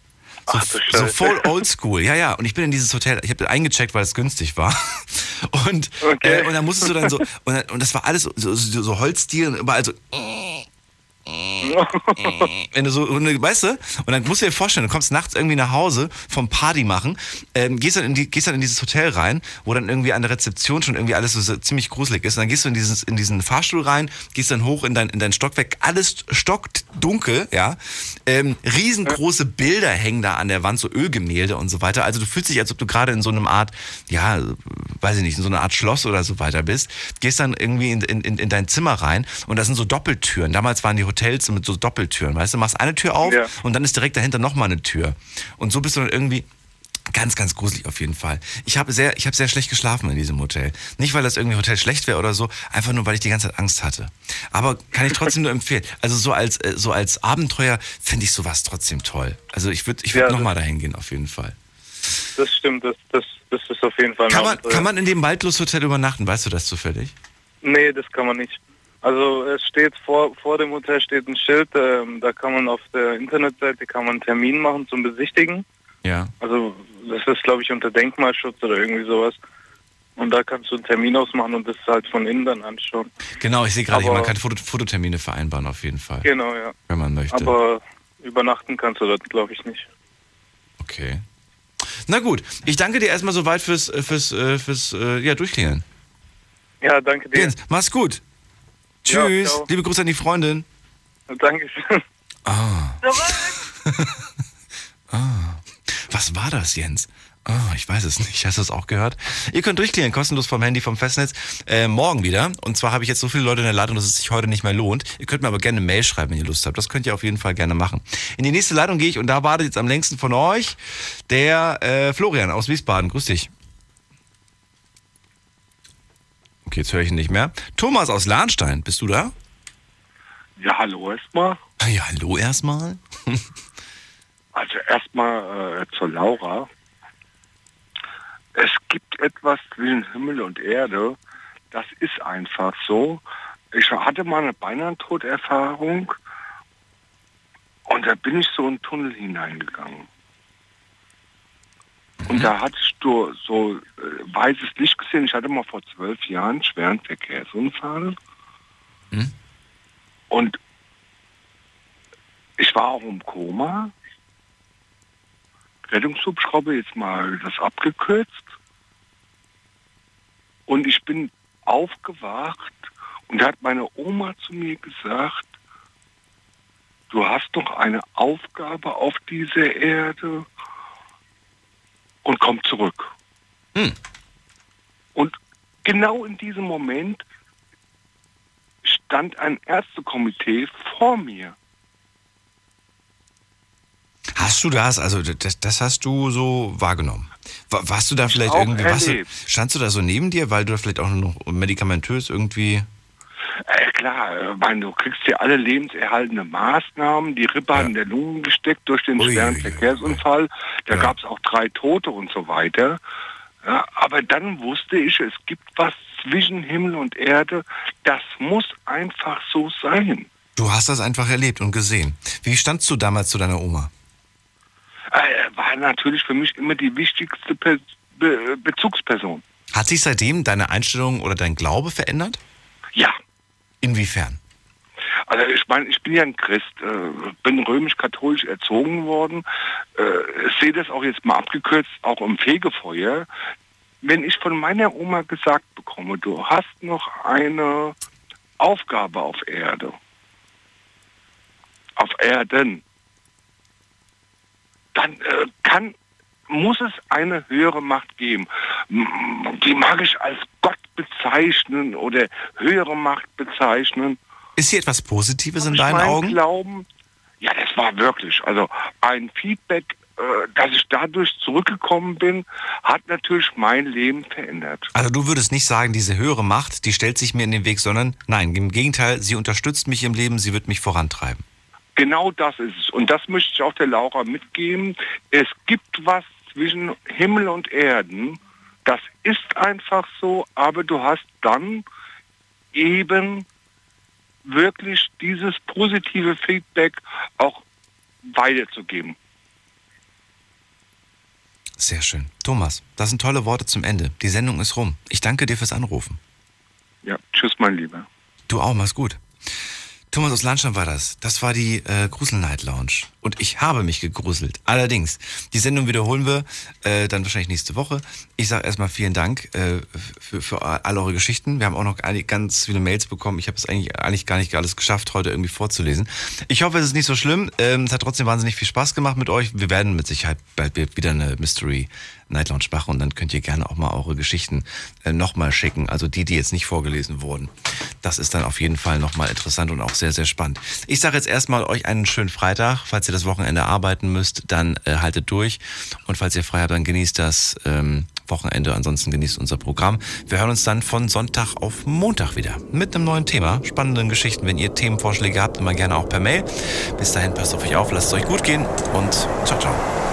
So voll oldschool, ja. Und ich bin in dieses Hotel, ich habe eingecheckt, weil es günstig war. Und dann musstest du dann so, und das war alles so Holzdielen, überall so, wenn du so, weißt du, und dann musst du dir vorstellen, du kommst nachts irgendwie nach Hause vom Party machen, gehst dann in dieses Hotel rein, wo dann irgendwie an der Rezeption schon irgendwie alles so ziemlich gruselig ist, und dann gehst du in diesen Fahrstuhl rein, gehst dann hoch in dein Stockwerk, alles stockdunkel, ja, riesengroße Bilder hängen da an der Wand, so Ölgemälde und so weiter, also du fühlst dich, als ob du gerade in so einem Art, ja, weiß ich nicht, in so einer Art Schloss oder so weiter bist, gehst dann irgendwie in dein Zimmer rein und das sind so Doppeltüren, damals waren die Hotels mit so Doppeltüren, weißt du, machst eine Tür auf und dann ist direkt dahinter nochmal eine Tür. Und so bist du dann irgendwie ganz, ganz gruselig auf jeden Fall. Ich habe sehr schlecht geschlafen in diesem Hotel. Nicht, weil das irgendwie Hotel schlecht wäre oder so, einfach nur, weil ich die ganze Zeit Angst hatte. Aber kann ich trotzdem nur empfehlen. Also so als Abenteuer finde ich sowas trotzdem toll. Also ich würde nochmal dahin gehen auf jeden Fall. Das stimmt, das ist auf jeden Fall ein Abenteuer. Kann man in dem Waldlust-Hotel übernachten, weißt du das zufällig? Nee, das kann man nicht. Also es steht vor dem Hotel steht ein Schild, da kann man auf der Internetseite einen Termin machen zum Besichtigen. Ja. Also das ist, glaube ich, unter Denkmalschutz oder irgendwie sowas. Und da kannst du einen Termin ausmachen und das halt von innen dann anschauen. Genau, ich sehe gerade, man kann Fototermine vereinbaren auf jeden Fall. Genau, ja. Wenn man möchte. Aber übernachten kannst du dort, glaube ich, nicht. Okay. Na gut, ich danke dir erstmal soweit fürs Durchklingeln. Ja, danke dir. Jens, mach's gut. Tschüss, ja, liebe Grüße an die Freundin. Dankeschön. Ah. Ah. Was war das, Jens? Ah, ich weiß es nicht. Hast du es auch gehört? Ihr könnt durchklären, kostenlos vom Handy, vom Festnetz. Morgen wieder. Und zwar habe ich jetzt so viele Leute in der Leitung, dass es sich heute nicht mehr lohnt. Ihr könnt mir aber gerne eine Mail schreiben, wenn ihr Lust habt. Das könnt ihr auf jeden Fall gerne machen. In die nächste Leitung gehe ich und da wartet jetzt am längsten von euch der Florian aus Wiesbaden. Grüß dich. Okay, jetzt höre ich ihn nicht mehr. Thomas aus Lahnstein, bist du da? Ja, hallo erstmal. Ja, hallo erstmal. Also erstmal zur Laura. Es gibt etwas zwischen Himmel und Erde. Das ist einfach so. Ich hatte mal eine beinahe Toderfahrung und da bin ich so in den Tunnel hineingegangen. Und da hatte ich so weißes Licht gesehen. Ich hatte mal vor 12 Jahren einen schweren Verkehrsunfall. Mhm. Und ich war auch im Koma. Rettungshubschrauber, jetzt mal das abgekürzt. Und ich bin aufgewacht und da hat meine Oma zu mir gesagt, du hast noch eine Aufgabe auf dieser Erde und komm zurück. Hm. Und genau in diesem Moment stand ein Ärztekomitee vor mir. Hast du das, also das hast du so wahrgenommen? Warst du da vielleicht irgendwie, standst du da so neben dir, weil du da vielleicht auch noch medikamentös irgendwie... Klar, du kriegst hier alle lebenserhaltende Maßnahmen, die Rippe an der Lunge gesteckt durch den schweren Verkehrsunfall, da gab es auch 3 Tote und so weiter. Ja, aber dann wusste ich, es gibt was zwischen Himmel und Erde, das muss einfach so sein. Du hast das einfach erlebt und gesehen. Wie standst du damals zu deiner Oma? War natürlich für mich immer die wichtigste Bezugsperson. Hat sich seitdem deine Einstellung oder dein Glaube verändert? Ja. Inwiefern? Also ich meine, ich bin ja ein Christ, bin römisch-katholisch erzogen worden. Ich sehe das auch jetzt mal abgekürzt, auch im Fegefeuer. Wenn ich von meiner Oma gesagt bekomme, du hast noch eine Aufgabe auf Erden, dann muss es eine höhere Macht geben. Die mag ich als Gott bezeichnen oder höhere Macht bezeichnen. Ist hier etwas Positives in deinen Augen? Glauben, ja, das war wirklich. Also ein Feedback, dass ich dadurch zurückgekommen bin, hat natürlich mein Leben verändert. Also du würdest nicht sagen, diese höhere Macht, die stellt sich mir in den Weg, sondern nein, im Gegenteil, sie unterstützt mich im Leben, sie wird mich vorantreiben. Genau das ist es. Und das möchte ich auch der Laura mitgeben. Es gibt was zwischen Himmel und Erden. Das ist einfach so, aber du hast dann eben wirklich dieses positive Feedback auch weiterzugeben. Sehr schön. Thomas, das sind tolle Worte zum Ende. Die Sendung ist rum. Ich danke dir fürs Anrufen. Ja, tschüss, mein Lieber. Du auch, mach's gut. Thomas aus Lahnstein war das. Das war die Grusel Night Lounge. Und ich habe mich gegruselt. Allerdings, die Sendung wiederholen wir dann wahrscheinlich nächste Woche. Ich sage erstmal vielen Dank für all eure Geschichten. Wir haben auch noch ganz viele Mails bekommen. Ich habe es eigentlich gar nicht alles geschafft, heute irgendwie vorzulesen. Ich hoffe, es ist nicht so schlimm. Es hat trotzdem wahnsinnig viel Spaß gemacht mit euch. Wir werden mit Sicherheit bald wieder eine Mystery Night Lounge machen und dann könnt ihr gerne auch mal eure Geschichten nochmal schicken. Also die jetzt nicht vorgelesen wurden. Das ist dann auf jeden Fall nochmal interessant und auch sehr, sehr spannend. Ich sage jetzt erstmal euch einen schönen Freitag. Falls ihr das Wochenende arbeiten müsst, dann haltet durch. Und falls ihr frei habt, dann genießt das Wochenende. Ansonsten genießt unser Programm. Wir hören uns dann von Sonntag auf Montag wieder mit einem neuen Thema, spannenden Geschichten. Wenn ihr Themenvorschläge habt, immer gerne auch per Mail. Bis dahin, passt auf euch auf, lasst es euch gut gehen und ciao, ciao.